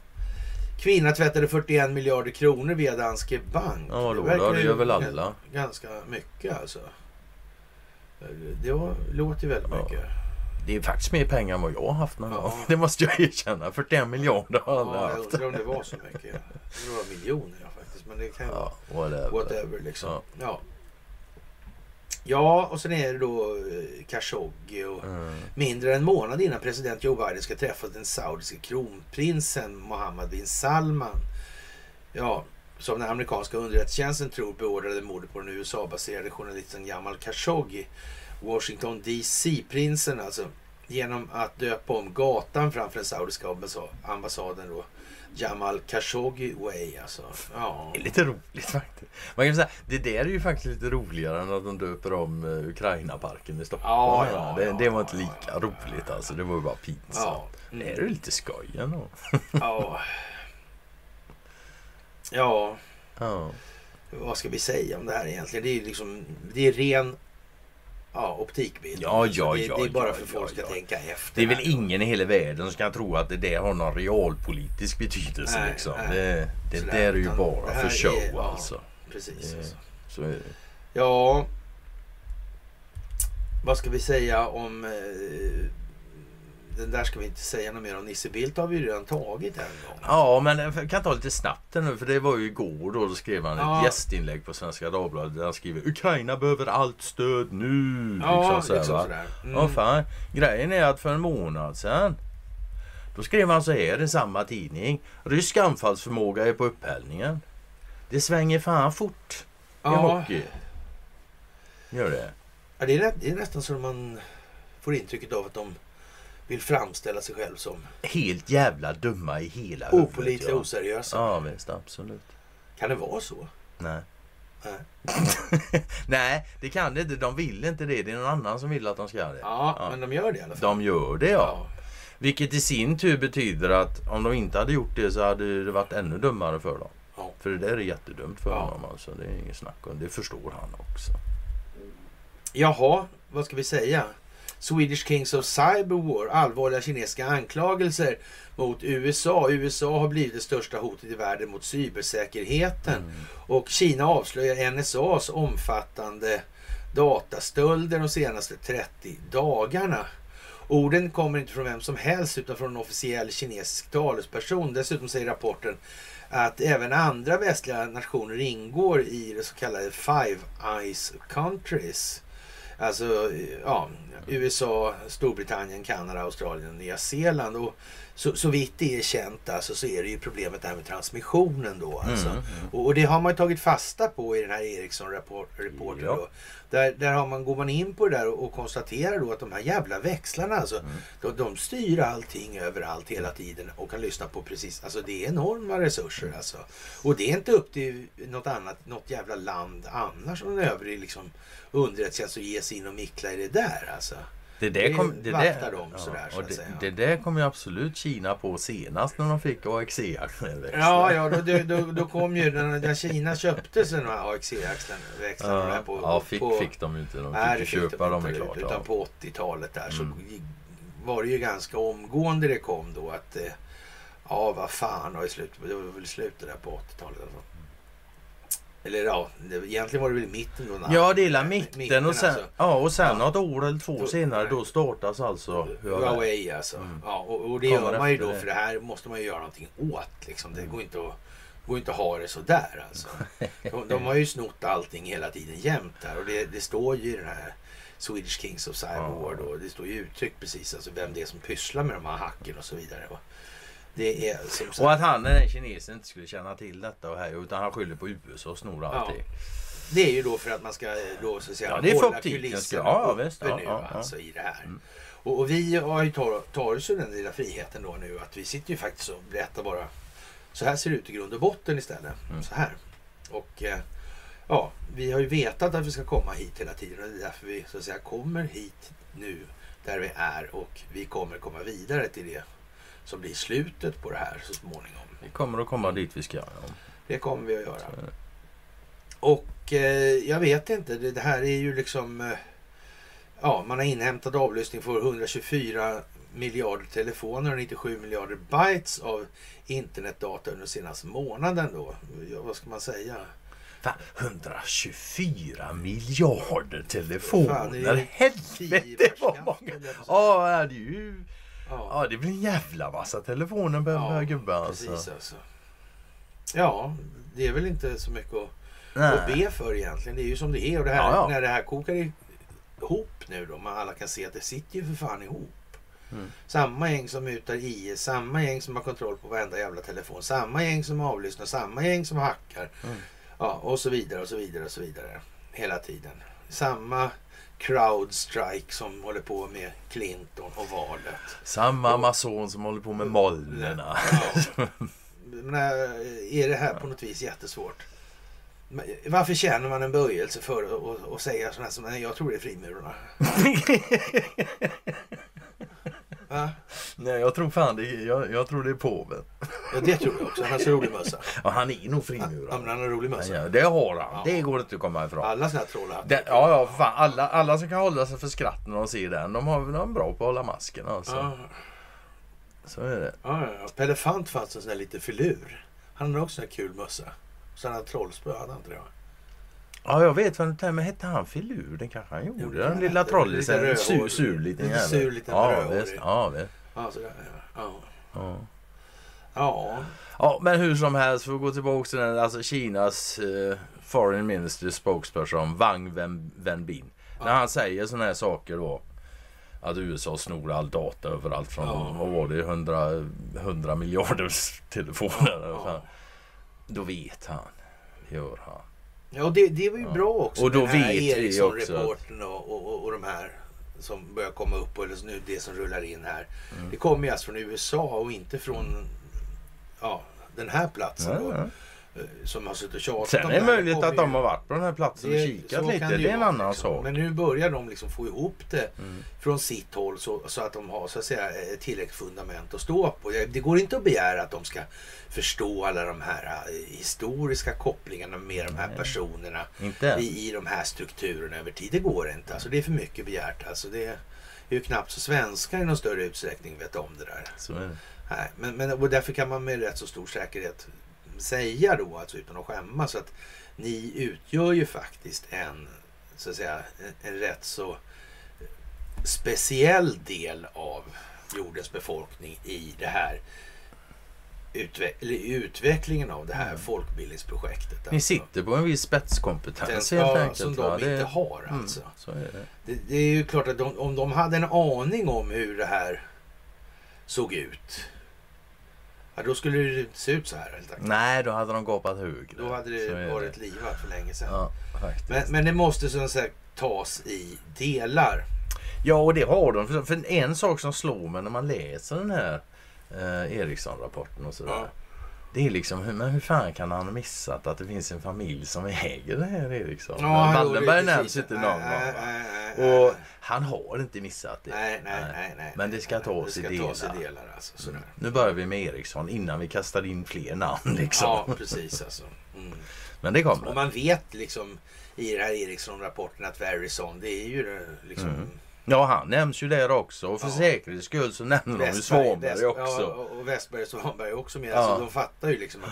Kvinna tvättade fyrtioen miljarder kronor via Danske Bank. Ja, då, det, då, det gör väl alla. Ganska mycket alltså. Det var, låter väldigt ja. Mycket. Det är faktiskt mer pengar än vad jag har haft någon ja. Gång. Det måste jag erkänna. fyrtioen miljarder har alla ja, haft. Jag undrar om det var så mycket. Det var miljoner ja, faktiskt. Men det kan ju ja, whatever. whatever liksom. Ja. Ja. Ja, och sen är det då Khashoggi och mm. mindre än en månad innan president Joe Biden ska träffa den saudiska kronprinsen Mohammed bin Salman. Ja, som den amerikanska underrättelsetjänsten tror beordrade mordet på den U S A-baserade journalisten Jamal Khashoggi. Washington D C-prinsen alltså, genom att döpa om gatan framför den saudiska ambassaden då. Jamal Khashoggi way alltså. Ja. Det är lite roligt faktiskt. Man kan säga, det där är ju faktiskt lite roligare än att de döper om Ukraina-parken i Stockholm. Ja, ja, det, ja, det var inte lika ja, roligt alltså. Det var ju bara pinsamt. Ja. Mm. Det är ju lite skoj ändå. Ja. Ja. Ja. Vad ska vi säga om det här egentligen? Det är liksom, det är ren ja, optikbild. Ja, ja, det, ja, det är bara för ja, folk ska ja, tänka efter. Det är väl ingen i hela världen som kan tro att det där har någon realpolitisk betydelse. Nej, liksom. Nej. Det, det där är ju bara för show är, ja, alltså. Precis. Det, alltså. Så är det. Ja, vad ska vi säga om... Eh, den där ska vi inte säga något mer om. Nisse Bildt har vi ju redan tagit en gång. Ja, men jag kan ta lite snabbt nu, för det var ju igår då, då skrev han ja. Ett gästinlägg på Svenska Dagbladet där han skriver Ukraina behöver allt stöd nu. Ja, liksom sådär, liksom sådär. Mm. Ja, fan. Grejen är att för en månad sedan då skrev han så här i samma tidning: rysk anfallsförmåga är på upphällningen. Det svänger fan fort i ja. Hockey. Gör det. Ja, det är, det är nästan så man får intrycket av att de vill framställa sig själv som helt jävla dumma i hela huvudet. Opolitliga, ja. Oseriösa. Ja, visst, absolut. Kan det vara så? Nej. Nej. Nej, det kan det inte. De vill inte det. Det är någon annan som vill att de ska göra det. Ja, ja. Men de gör det i alla fall. De gör det, ja. ja. Vilket i sin tur betyder att om de inte hade gjort det så hade det varit ännu dummare för dem. Ja. För det där är jättedumt för ja. Dem. Alltså. Det är ingen snack om. Det förstår han också. Jaha, vad ska vi säga? Swedish Kings of Cyberwar, allvarliga kinesiska anklagelser mot U S A. U S A har blivit det största hotet i världen mot cybersäkerheten. Mm. Och Kina avslöjar N S A:s omfattande datastölder de senaste trettio dagarna. Orden kommer inte från vem som helst utan från en officiell kinesisk talesperson. Dessutom säger rapporten att även andra västliga nationer ingår i det så kallade Five Eyes Countries. Alltså, ja, U S A, Storbritannien, Kanada, Australien och Nya Zeeland. Och så, så vitt det är känt alltså, så är det ju problemet det här med transmissionen då. Alltså. Mm, mm. Och, och det har man ju tagit fasta på i den här Ericsson-rapporten. Ja. Där, där har man, går man in på det där och, och konstaterar då att de här jävla växlarna, alltså, mm. de, de styr allting överallt hela tiden och kan lyssna på precis. Alltså det är enorma resurser alltså. Och det är inte upp till något annat, något jävla land annars som den övrig liksom underrättelsetjänst och ge sig in och mickla i det där alltså. Det där kom, det där, dem, ja, sådär, så det, det där kom ju absolut Kina på senast när de fick A X E-axeln. Ja, ja, då, då, då kom ju när, när Kina köpte sig den här A X E-axeln. Ja, på, ja fick, på, fick de ju inte. De nej, fick köpa fick de dem, inte, klart. Utan ja. På åttiotalet där så mm. var det ju ganska omgående det kom då att ja, vad fan var i slutet, det var väl slutet där på åttiotalet eller så. Eller ja, det, egentligen var det väl mitten då. När, ja, det är mitten, mitten och sen, alltså. Ja, och sen ja. Något år eller två då, senare då startas alltså Huawei alltså. Mm. Ja, och, och det kommer gör man ju då det. För det här måste man ju göra någonting åt liksom. Det mm. går inte att, går inte att ha det så där alltså. De, de har ju snott allting hela tiden jämt där och det, det står ju i den här Swedish Kings of Cyberwar då. Det står ju uttryckt precis alltså vem det är som pysslar med de här hacken och så vidare va. Det är som och att han, den kinesen, inte skulle känna till detta och här, utan han skyller på U S A och snor allting. Ja. Det är ju då för att man ska då, så att säga, ja, hålla kulisserna ja, uppe ja, nu ja, alltså, ja. I det här. Mm. Och, och vi har ju tar oss ju den lilla friheten då nu att vi sitter ju faktiskt och berättar bara så här ser det ut i grund och botten istället. Mm. Så här. Och eh, ja, vi har ju vetat att vi ska komma hit hela tiden, och det är därför vi så att säga kommer hit nu där vi är, och vi kommer komma vidare till det som blir slutet på det här så småningom. Vi kommer att komma dit vi ska göra. Ja. Det kommer vi att göra. Och eh, jag vet inte, det, det här är ju liksom eh, ja, man har inhämtat avlyssning för hundratjugofyra miljarder telefoner och nittiosju miljarder bytes av internetdata under senaste månaden då. Ja, vad ska man säga? Fan, hundratjugofyra miljarder telefoner. Fan, det är ju helvete vad många. Ja, det är ju ja. ja, det blir en jävla massa telefoner börjar ja, gubbar precis, alltså. alltså. Ja, det är väl inte så mycket att, att be för egentligen. Det är ju som det är, och det här ja, ja. när det här kokar ihop nu då, man alla kan se att det sitter ju för fan ihop. Mm. Samma gäng som utar I S, samma gäng som har kontroll på varenda jävla telefon, samma gäng som avlyssnar, samma gäng som hackar. Mm. Ja, och så vidare och så vidare och så vidare hela tiden. Samma Crowdstrike som håller på med Clinton och valet. Samma och, Amazon som håller på med molnerna. Ja. Men är det här på något vis jättesvårt? Varför känner man en böjelse för att säga sådana här som nej, jag tror det är frimurarna? Va? Nej, jag tror fan det är, jag, jag tror det är påven. Ja, det tror jag också. Han har så rolig mössa. Ja, han är nog frimurare. Ja, men han har rolig mössa. Ja, det har han. Ja. Det går inte att komma ifrån. Alla sådana här trollar. Ja, ja, fan. Alla, alla som kan hålla sig för skratt när de ser den, de har väl någon bra på att hålla masken alltså. Ja. Så är det. Ja, ja. Pelefant fanns en sån där lite filur. Han har också en kul mössa. Sådana här trollspö hade han, tror jag. Ja, jag vet vad det är, men hette han filur? Den kanske han gjorde. Den lilla trollisen. En sur, sur liten jävla. sur liten ja, visst, ja, visst. Ja, sådär. Ja. Ja. Ja. Ja, men hur som helst, för att gå tillbaka till den, alltså Kinas eh, foreign minister spokesperson Wang Wenbin. Ja. När han säger sådana här saker då, att U S A snor all data överallt från, ja. vad var det, hundra miljarder telefoner. Ja. Då vet han. Gör han. Ja, och det, det var ju ja. bra också. Och då vet Ericsson-reporten och, och, och de här som börjar komma upp, eller så nu det som rullar in här. Mm. Det kommer ju alltså från U S A och inte från mm. ja, den här platsen ja, då, ja. som har suttit och tjatat. Sen är det möjligt att ju, de har varit på den här platsen det, och kikat lite. Det, det är en annan liksom. sak. Men nu börjar de liksom få ihop det mm. från sitt håll så, så att de har så att säga ett tillräckligt fundament att stå på. Det går inte att begära att de ska förstå alla de här historiska kopplingarna med de här Nej. personerna i, i de här strukturerna över tid. Det går inte. Alltså, det är för mycket begärt. Alltså, det är ju knappt så svenskar i någon större utsträckning vet om det där. Så är det. Nej, men, men, och därför kan man med rätt så stor säkerhet säga då, alltså, utan att skämmas, så att ni utgör ju faktiskt en, så att säga, en, en rätt så speciell del av jordens befolkning i det här Utveck- utvecklingen av det här mm. folkbildningsprojektet. Alltså. Ni sitter på en viss spetskompetens Den, helt ja, enkelt. Som de ja, inte är... har alltså. Mm, så är det. Det, det är ju klart att de, om de hade en aning om hur det här såg ut, ja, då skulle det inte se ut så här helt enkelt. Nej, då hade de gapat högre. Då hade det varit livat för länge sedan. Ja, men, men det måste så att säga tas i delar. Ja, och det har de. För, för en sak som slår mig när man läser den här Eh, Ericsson-rapporten och sådär. Ja. Det är liksom, hur, men hur fan kan han ha missat att det finns en familj som äger det här Ericsson? Ja, Wallenberg nämns inte någon gång. Och han har inte missat det. Nej, nej, nej, nej, men det ska tas i delar. delar alltså, sådär. Mm. Nu börjar vi med Ericsson innan vi kastar in fler namn. Liksom. Ja, precis alltså. Mm. Men det kommer. Och man vet liksom i den här Ericsson-rapporten att Verizon, det är ju liksom... Mm. Ja, han nämns ju där också. Och för ja. säkerhets skull så nämner Västberg, de ju Svanberg Väst, också. Ja, och Westberg och Svanberg också. Med. Ja. Alltså, de fattar ju liksom att...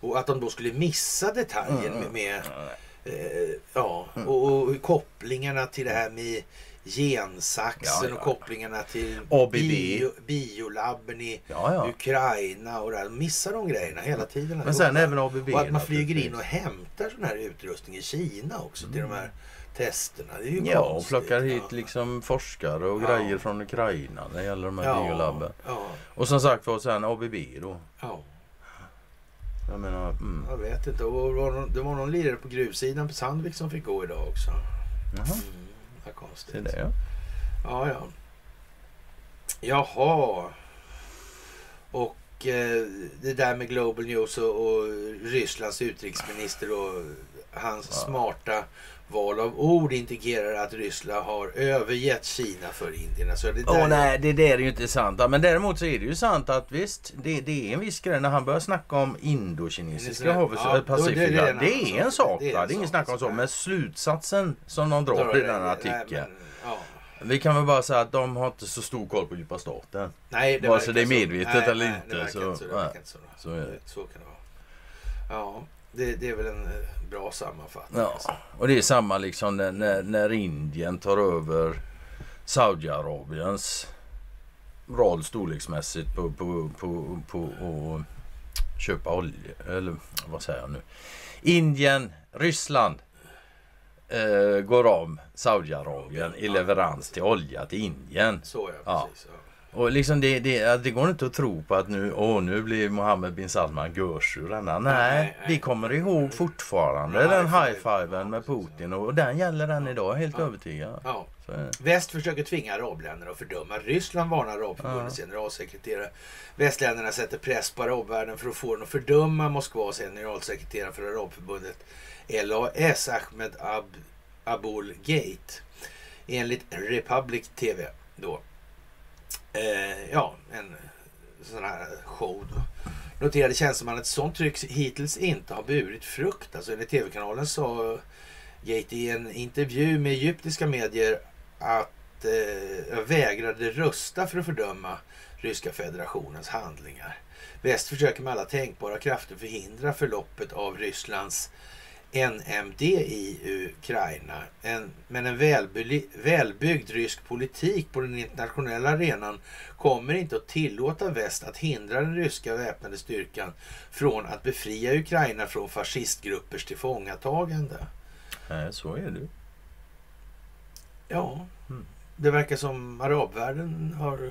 Och att de då skulle missa detaljen mm. med... med eh, ja, mm. och, och kopplingarna till det här med gensaxen ja, ja. och kopplingarna till A B B. Bio, biolabben i ja, ja. Ukraina och där. Missar de grejerna hela tiden. Men sen även A B B. Och att man flyger in och hämtar sån här utrustning i Kina också till mm. de här... testerna, det är ju ja, konstigt. Och plockar hit ja. liksom forskare och ja. grejer från Ukraina när det gäller de här ja. biolabben. Ja. Och som sagt var sen A B B då. Ja. Jag menar... Mm. Jag vet inte. Och det var någon lirare på gruvsidan på Sandvik som fick gå idag också. Jaha. Mm, vad konstigt. Det är det, ja. Ja, ja. Jaha. Och eh, det där med Global News och, och Rysslands utrikesminister och hans ja. smarta val av ord indikerar att Ryssland har övergett Kina för Indien. Så det där... oh, nej, det där är ju inte sant. Men däremot så är det ju sant att visst, det, det är en viss grej när han börjar snacka om indokinesiska havet, ja, Pacifica. Det, det, det är en sak, det är, en det är inget snack om så. Men slutsatsen som de drar då, i den här artikeln. Ja. Vi kan väl bara säga att de har inte så stor koll på djupa staten. Nej, det, alltså det är medvetet nej, eller nej, inte. Det så, inte så, det nej. Inte så, så, är det. Så kan det vara. Ja, det, det är väl en bra sammanfattning. Ja, alltså. Och det är samma liksom när, när, när Indien tar över Saudiarabiens roll storleksmässigt på, på, på, på, på att köpa olja. Eller vad säger jag nu? Indien, Ryssland. Uh, går om Saudiarabien i leverans till olja till Indien. Så ja, precis. Ja. Och liksom det, det, det går inte att tro på att nu, åh, nu blir Mohammed bin Salman görsur. Nej, nej, vi kommer ihåg fortfarande nej, den high-fiven med Putin och den gäller den idag, helt ja. övertygad. Ja. Väst försöker tvinga arabländerna att fördöma Ryssland, varnar Arabförbundets generalsekreterare. Västländerna sätter press på arabvärlden för att få den att fördöma Moskvas generalsekreterare för Arabförbundet L A S Ahmed Ab- Abul Gate, enligt Republic T V då. Eh, ja, en sån här show då. Noterade tjänsteman att sånt tryck hittills inte har burit frukt. Alltså enligt tv-kanalen sa Gate i en intervju med egyptiska medier att eh, vägrade rösta för att fördöma Ryska federationens handlingar. Väst försöker med alla tänkbara krafter förhindra förloppet av Rysslands N M D i Ukraina. En, men en välby, välbyggd rysk politik på den internationella arenan kommer inte att tillåta väst att hindra den ryska väpnade styrkan från att befria Ukraina från fascistgruppers tillfångatagande. Nej, så är det. Ja, mm. Det verkar som arabvärlden har...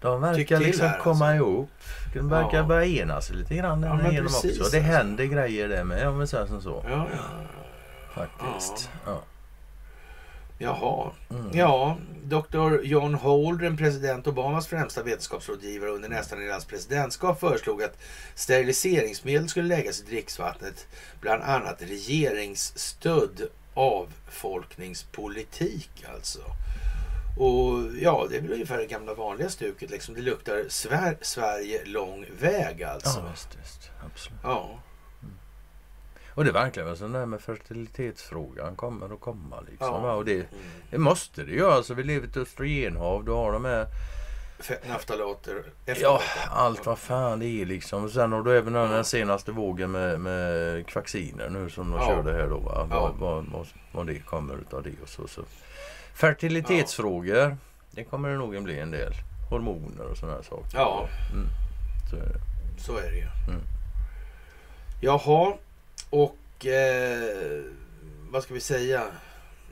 De verkar liksom här, komma alltså. ihop. De verkar ja. börja enas lite grann. Ja, men precis, också. Det händer alltså. grejer där med. Ja, men så här som så. Ja. Faktiskt. Ja. Ja. Jaha. Mm. Ja, doktor John Holden, president Obamas främsta vetenskapsrådgivare under nästan hela hans presidentskap, föreslog att steriliseringsmedel skulle läggas i dricksvattnet. Bland annat regeringsstödd avfolkningspolitik alltså. Och ja, det är väl ungefär det gamla vanliga stuket liksom. Det luktar Sver- Sverige lång väg alltså. Ja, just, just. Absolut. Ja. Mm. Och det är verkligen alltså, när med fertilitetsfrågan kommer att komma liksom. Ja. Ja, och det, mm. det måste det ju. Alltså, vi lever ett östrogenhav, då har de här... naftalater. Ja, allt vad fan det är liksom. Och sen har du även den ja. senaste vågen med, med kvackiner nu som de ja. körde här då. Va? Ja. Vad, vad, vad, vad det kommer utav det och så så. Fertilitetsfrågor, ja. det kommer det nog bli en del. Hormoner och sådana här saker. Ja, mm. så är det. Så är det ju. Mm. Jaha, och eh, vad ska vi säga?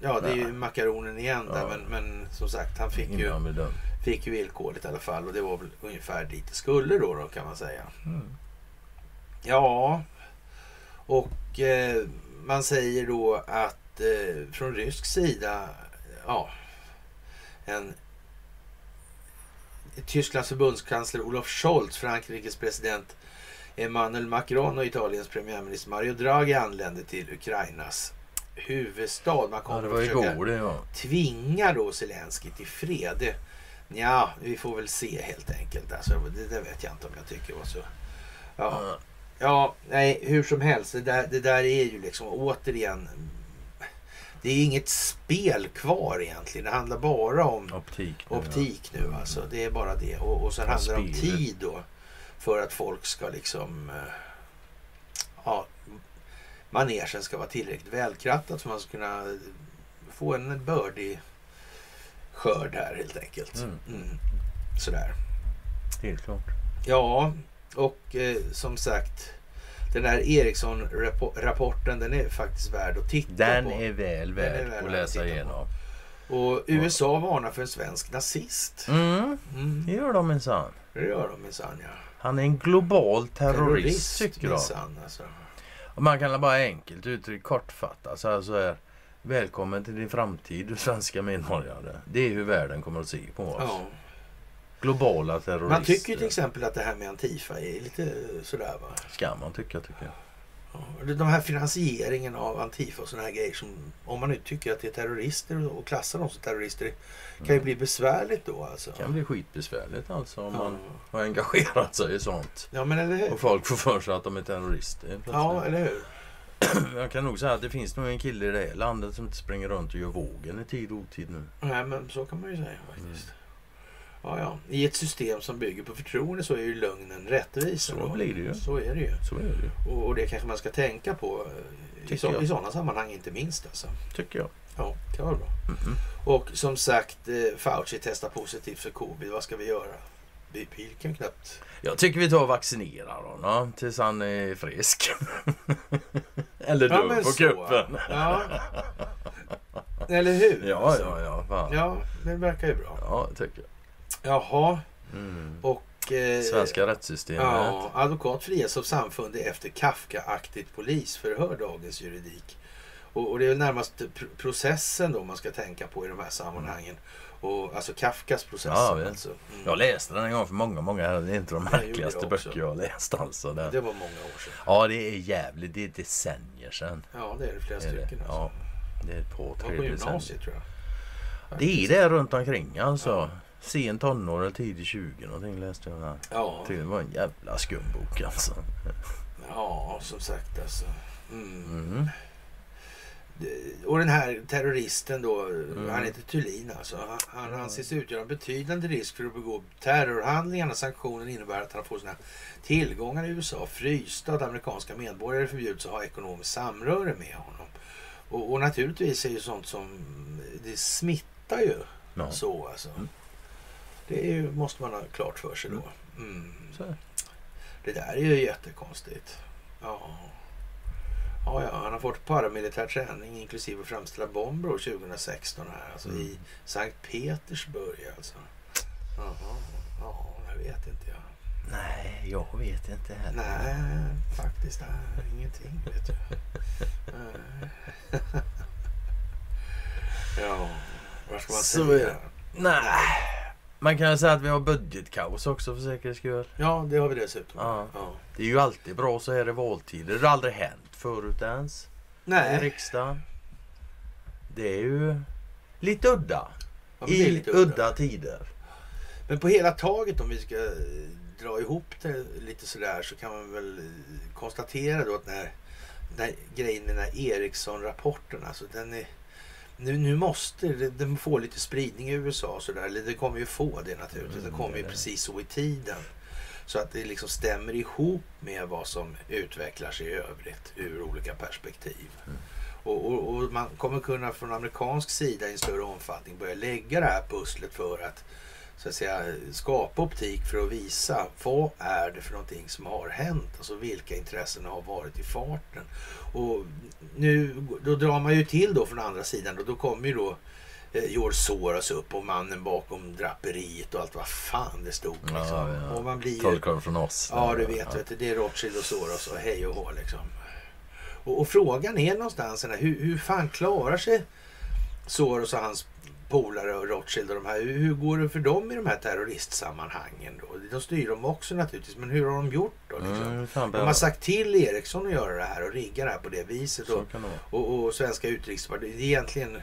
Ja, det Nä. är ju makaronen igen där, ja. men, men som sagt, han fick ju, fick ju villkorligt i alla fall. Och det var väl ungefär dit det skulle då, då kan man säga. Mm. Ja, och eh, man säger då att eh, från rysk sida... Ja, en Tysklands förbundskansler Olaf Scholz, Frankrikes president Emmanuel Macron och Italiens premiärminister Mario Draghi anlände till Ukrainas huvudstad. Man kommer ja, att försöka god, ja. tvinga då Zelensky till fred. Ja, vi får väl se helt enkelt. Alltså, det, det vet jag inte om jag tycker var så. Ja, mm. ja nej, hur som helst. Det där, det där är ju liksom återigen... Det är inget spel kvar egentligen. Det handlar bara om optik nu. Optik nu alltså. Det är bara det. Och, och sen ja, handlar det om tid då. För att folk ska liksom... Ja, manegen ska vara tillräckligt välkrattat. Så man ska kunna få en bördig skörd här helt enkelt. Mm. Mm. Sådär. Helt klart. Ja, och eh, som sagt... Den här Ericsson-rapporten, den är faktiskt värd att titta den på. Är väl värd den är väl att läsa igenom. På. Och U S A varnar för en svensk nazist. Mm, mm. det gör de minsann. Det gör de minsann, ja. Han är en global terrorist, terrorist tycker minsann, de. Alltså. Och man kan bara enkelt uttryck kortfatta. Så här, så här, välkommen till din framtid, du svenska medborgare. Det är hur världen kommer att se på oss. Ja. Globala terrorister. Man tycker ju till exempel att det här med Antifa är lite sådär va? Ska man tycka, tycker jag. De här finansieringen av Antifa och sådana här grejer som, om man nu tycker att det är terrorister och klassar dem som terrorister, kan ju bli besvärligt då alltså. Det kan bli skitbesvärligt alltså om ja. man har engagerat sig i sånt. Ja, men eller hur? Och folk får för sig att de är terrorister. Plötsligt. Ja, eller hur? Jag kan nog säga att det finns nog en kille i det här landet som inte springer runt och gör vågen i tid och otid nu. Nej, men så kan man ju säga faktiskt. Mm. Ja, ja. I ett system som bygger på förtroende så är ju lögnen rättvis. Så blir det ju. Så är det ju. Så är det. Och, och det kanske man ska tänka på i, så, i sådana sammanhang inte minst. Alltså. Tycker jag. Ja, det var bra. Mm-hmm. Och som sagt, Fauci testar positivt för covid. Vad ska vi göra? Vi pilken knappt. Jag tycker vi tar och vaccinerar honom tills han är frisk. Eller ja, du på kuppen. Ja. Eller hur? Ja, alltså. ja, ja. Fan. Ja, det verkar ju bra. Ja, tycker jag. Jaha. Mm. Och, eh, Svenska rättssystemet. Ja, advokat frias av samfund efter Kafka-aktigt polisförhör, dagens juridik. Och, och det är väl närmast processen då man ska tänka på i de här sammanhangen. Och, alltså Kafkas process. Ja, alltså. Mm. Jag läste den en gång för många, många här. Det är inte de märkligaste böcker jag läst alltså. Det, det var många år sedan. Ja, det är jävligt. Det är decennier sedan. Ja, det är det flera det är stycken. Det. Alltså. Ja, det är ett på tre gymnasiet tror jag. Faktiskt. Det är det runt omkring alltså. Ja. Sen tonår eller tidig tjugo någonting läste jag där. Ja. Det var en jävla skumbok alltså. Ja, som sagt alltså. Mm. Mm. Och den här terroristen då, mm. han heter Thulin alltså. Han mm. anses utgöra en betydande risk för att begå terrorhandlingar när sanktionen innebär att han får sina tillgångar i U S A frysta, att amerikanska medborgare förbjuds att ha ekonomiskt samröre med honom. Och, och naturligtvis är ju sånt som det smittar ju ja. så alltså. Mm. Det är ju, måste man ha klart för sig då. Mm. Det där är ju jättekonstigt. Ja. Ja, ja. Han har fått paramilitär träning inklusive framställa bomber år tjugo sexton här. Alltså mm. i Sankt Petersburg alltså. Jaha. Ja, jag vet inte jag. Nej, jag vet inte heller. Nej, faktiskt. Nej, ingenting vet jag. Ja, vad ska man säga? Nej. Man kan säga att vi har budgetkaos också för säkerhets skull. Ja, det har vi dessutom. Ja. Ja. Det är ju alltid bra så här i valtider. Det har aldrig hänt förut ens. Nej. I riksdagen. Det är ju lite udda. Ja, I lite udda. udda tider. Men på hela taget, om vi ska dra ihop det lite sådär, så kan man väl konstatera då att när, när grejen med den här Ericsson-rapporten, alltså den är... Nu, nu måste det, det få lite spridning i U S A och sådär. Eller det kommer ju få det naturligtvis. Det kommer ju precis så i tiden. Så att det liksom stämmer ihop med vad som utvecklar sig i övrigt ur olika perspektiv. Mm. Och, och, och man kommer kunna från amerikansk sida i en större omfattning börja lägga det här pusslet för att, så att säga, skapa optik för att visa vad är det för någonting som har hänt. Alltså vilka intressen har varit i farten. Och nu, då drar man ju till då från andra sidan. Och då kommer ju då eh, George Soros upp och mannen bakom draperiet och allt vad fan det stod. Liksom. Ja, ja. Och man blir, tolkar från oss. Ja, du vet, ja. vet du, det är Rothschild och Soros och hej och hå liksom. Och, och frågan är någonstans här, hur, hur fan klarar sig Soros och hans polare och Rothschild och de här, hur går det för dem i de här terroristsammanhangen då? De styr dem också naturligtvis, men hur har de gjort då? Liksom? Mm, de har sagt till Ericsson att göra det här och rigga det här på det viset och, och, och svenska utrikesdepartementet, det är egentligen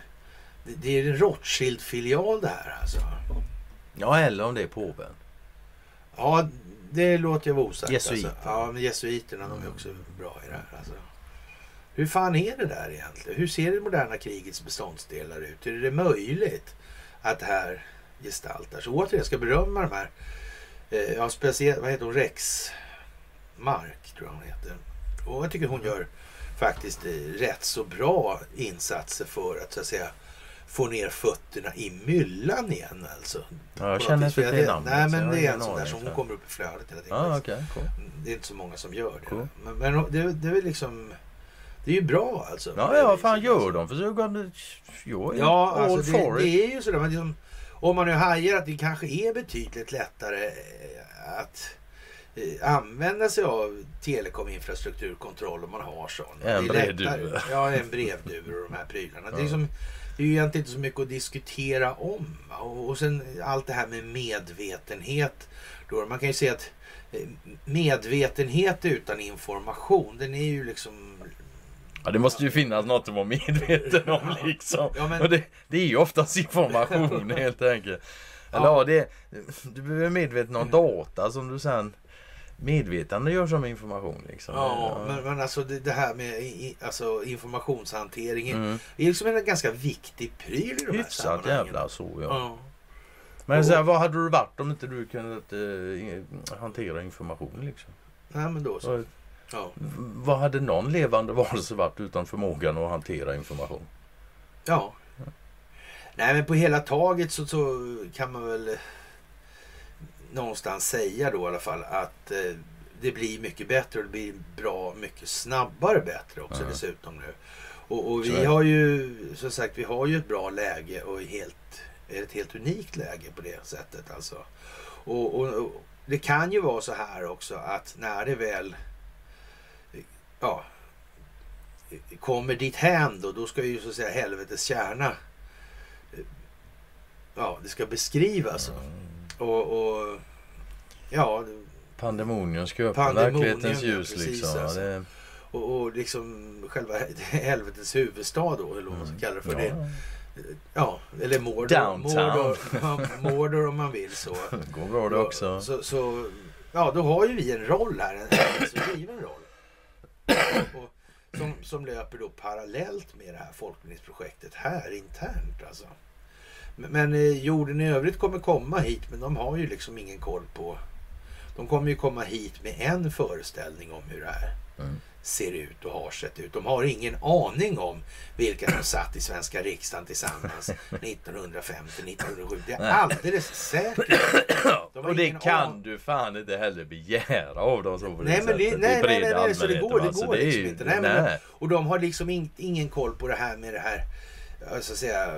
det är en Rothschild-filial det här alltså. Ja, eller om det är påven. Ja, det låter jag vara osagt. Jesuiter. Alltså. Ja, men jesuiterna mm. de är också bra i det här alltså. Hur fan är det där egentligen? Hur ser det moderna krigets beståndsdelar ut? Är det möjligt att det här gestaltar sig? Återigen ska berömma de här. Ja, speciellt, vad heter hon? Rex Mark tror jag hon heter. Och jag tycker hon gör faktiskt rätt så bra insatser för att, så att säga, få ner fötterna i myllan igen alltså. Ja, jag känner inte till namnet. Nej, men det är en sån där som hon kommer upp i flödet hela tiden. Ah, okay, cool. Det är inte så många som gör det. Cool. Men, men det, det är väl liksom... Det är ju bra alltså. Ja, ja, fan gör de? För så går det... Jo, ja, alltså det, det är ju sådär. Men liksom, om man nu hajar att det kanske är betydligt lättare att eh, använda sig av telekominfrastrukturkontroll om man har sån. En brevduver. Ja, en brevduver och de här prylarna. Det är, liksom, det är ju egentligen inte så mycket att diskutera om. Och, och sen allt det här med medvetenhet. då. Man kan ju se att medvetenhet utan information, den är ju liksom... Ja, det måste ju finnas något att vara medveten om liksom. Ja, men... Och det, det är ju oftast information helt enkelt. Eller ja, det, du behöver medveten om data som du sen medvetande gör som information liksom. Ja, ja. Men, men alltså det, det här med i, alltså informationshanteringen mm. är liksom en ganska viktig pryl i de här sammanhangen. Hyfsat jävla så, ja. ja. Men så här, vad hade du varit om inte du kunnat eh, hantera information liksom? Nej, men då så. Och, ja. Vad hade någon levande varelse varit utan förmågan att hantera information? Ja. ja. Nej, men på hela taget så, så kan man väl någonstans säga då i alla fall att eh, det blir mycket bättre och det blir bra mycket snabbare bättre också mm. dessutom nu. Och, och vi har ju som sagt, vi har ju ett bra läge och är helt, är ett helt unikt läge på det sättet alltså. Och, och, och det kan ju vara så här också att när det väl ja kommer dit hem då, då ska ju så att säga helvetets kärna ja, det ska beskrivas mm. Och, och ja, pandemonium ska öppna verklighetens ljus precis, liksom. Alltså. Det... Och, och liksom själva helvetets huvudstad då, eller vad man ska kalla det för ja. det. Ja, eller Mordor. Mordor, ja, Mordor om man vill så. Går bra det också. Så, så, ja, då har ju vi en roll här, en exklusiv roll. Och, som, som löper då parallellt med det här folkbildningsprojektet här internt alltså. Men jorden i övrigt kommer komma hit, men de har ju liksom ingen koll på. De kommer ju komma hit med en föreställning om hur det här mm. ser ut och har sett ut. De har ingen aning om vilka som satt i svenska riksdagen tillsammans nittonhundrafemtio nittonhundrasjuttio. Jag är alldeles säker. De och det kan an... du fan inte heller begära av dem så på det nej, men det, nej, nej, nej, nej, så det går, det går det liksom ju, inte. Nej, nej. Men, och de har liksom in, ingen koll på det här med det här, så att säga...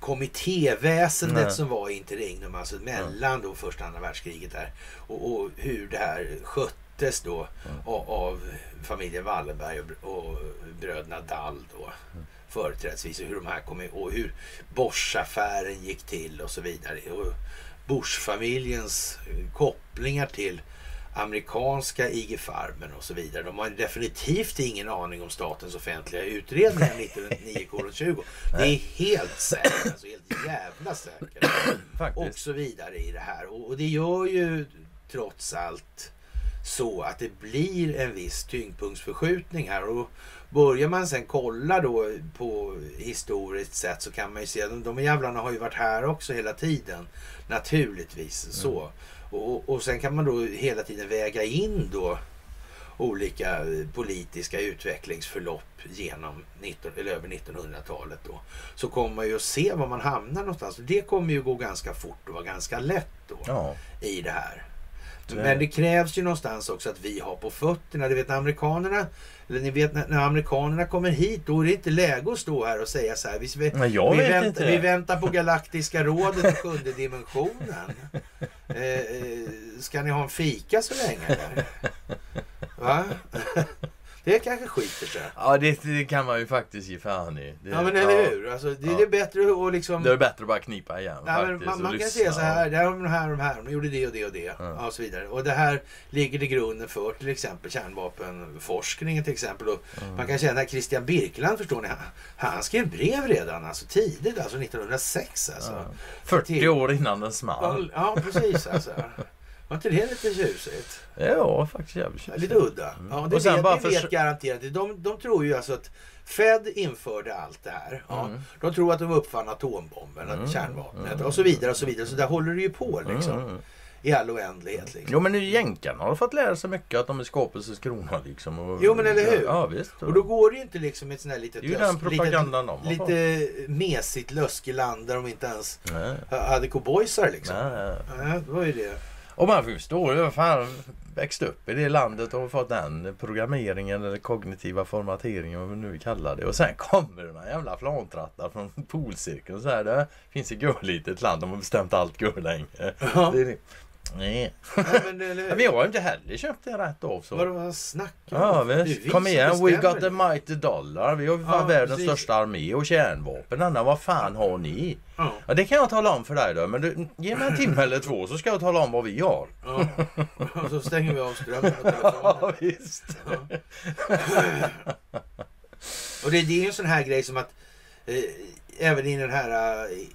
kommittéväsendet Nej. som var interregnum alltså mellan då första och andra världskriget där och, och hur det här sköttes då mm. av, av familjen Wallenberg och, och bröderna Dall då mm. företrädesvis och hur de här kom i, och hur Borsaffären gick till och så vidare och Borsfamiljens kopplingar till amerikanska I G Farmen och så vidare. De har definitivt ingen aning om statens offentliga utredningar nittonhundranio tjugo. Det är helt säkert, alltså helt jävla säkert. Faktiskt. Och så vidare i det här. Och, och det gör ju trots allt så att det blir en viss tyngdpunktsförskjutning här. Och börjar man sen kolla då på historiskt sätt så kan man ju se att de, de jävlarna har ju varit här också hela tiden. Naturligtvis mm. så. Och, och sen kan man då hela tiden väga in då olika politiska utvecklingsförlopp genom nitton, eller över nittonhundratalet då. Så kommer man ju att se var man hamnar någonstans. Det kommer ju gå ganska fort och vara ganska lätt då ja. i det här. Men det krävs ju någonstans också att vi har på fötterna, du vet när amerikanerna eller ni vet när, när amerikanerna kommer hit då är det inte läge att stå här och säga så här vi, vi, vi, vänt, vi väntar på galaktiska rådet och sjunde dimensionen eh, ska ni ha en fika så länge där? Va? Det kanske skiter sig. Ja, det, det kan man ju faktiskt ge fan i. Det, ja, men eller ja, hur? Alltså, det, ja. det är bättre att liksom... Det är bättre att bara knipa igen. Ja, faktiskt, man man kan lyssna. Se så här, där har de här, de här, de gjorde det och det och det. Ja. Ja, och så vidare. Och det här ligger i grunden för till exempel kärnvapenforskningen till exempel. Och mm. man kan känna Christian Birkeland, förstår ni? Han, han skrev brev redan, alltså tidigt, alltså nittonhundrasex. Alltså. Ja. fyrtio år innan den small. Ja, precis alltså. Var inte det lite tjusigt? Ja, faktiskt jävligt tjusigt. Lite udda. Ja, det och sen vet, bara för... vet garanterat. De, de tror ju alltså att Fed införde allt det här. Ja. Mm. De tror att de uppfann atombomben, mm. kärnvapnet mm. och så vidare och så vidare. Så där håller det ju på liksom. Mm. I all oändlighet liksom. Jo, men nu jänkarna har fått lära sig mycket att de är skapelsens krona liksom. Och... Jo, men eller hur? Ja, visst. Ja. Och då går det ju inte liksom ett sån här litet... Det är ju den propagandan om. Lite, lite mesigt löskeland där de inte ens nej. Hade cowboysar liksom. Nej. Ja, det var ju det. Och man förstår ju, fan växt upp i det landet och fått den programmeringen eller kognitiva formateringen, vad vi nu kallar det. Och sen kommer den här jävla flantrattar från polcirkeln och så här, det finns ett gulligt litet land, de har bestämt allt guld länge. Ja. Det är Nej. Nej men, eller... vi har ju inte heller köpt en rätt av så. Vad de snackar om. Ja, vi, kom igen, we got the mighty dollar. Vi har ja, världens precis. största armé och kärnvapen. Anna, vad fan har ni? Ja. Ja, det kan jag tala om för dig då. Men du, ge mig en timme eller två så ska jag tala om vad vi har. Ja. Och så stänger vi av strömmen. Ja, visst. Ja. Och det, det är ju en sån här grej som att eh, även i den här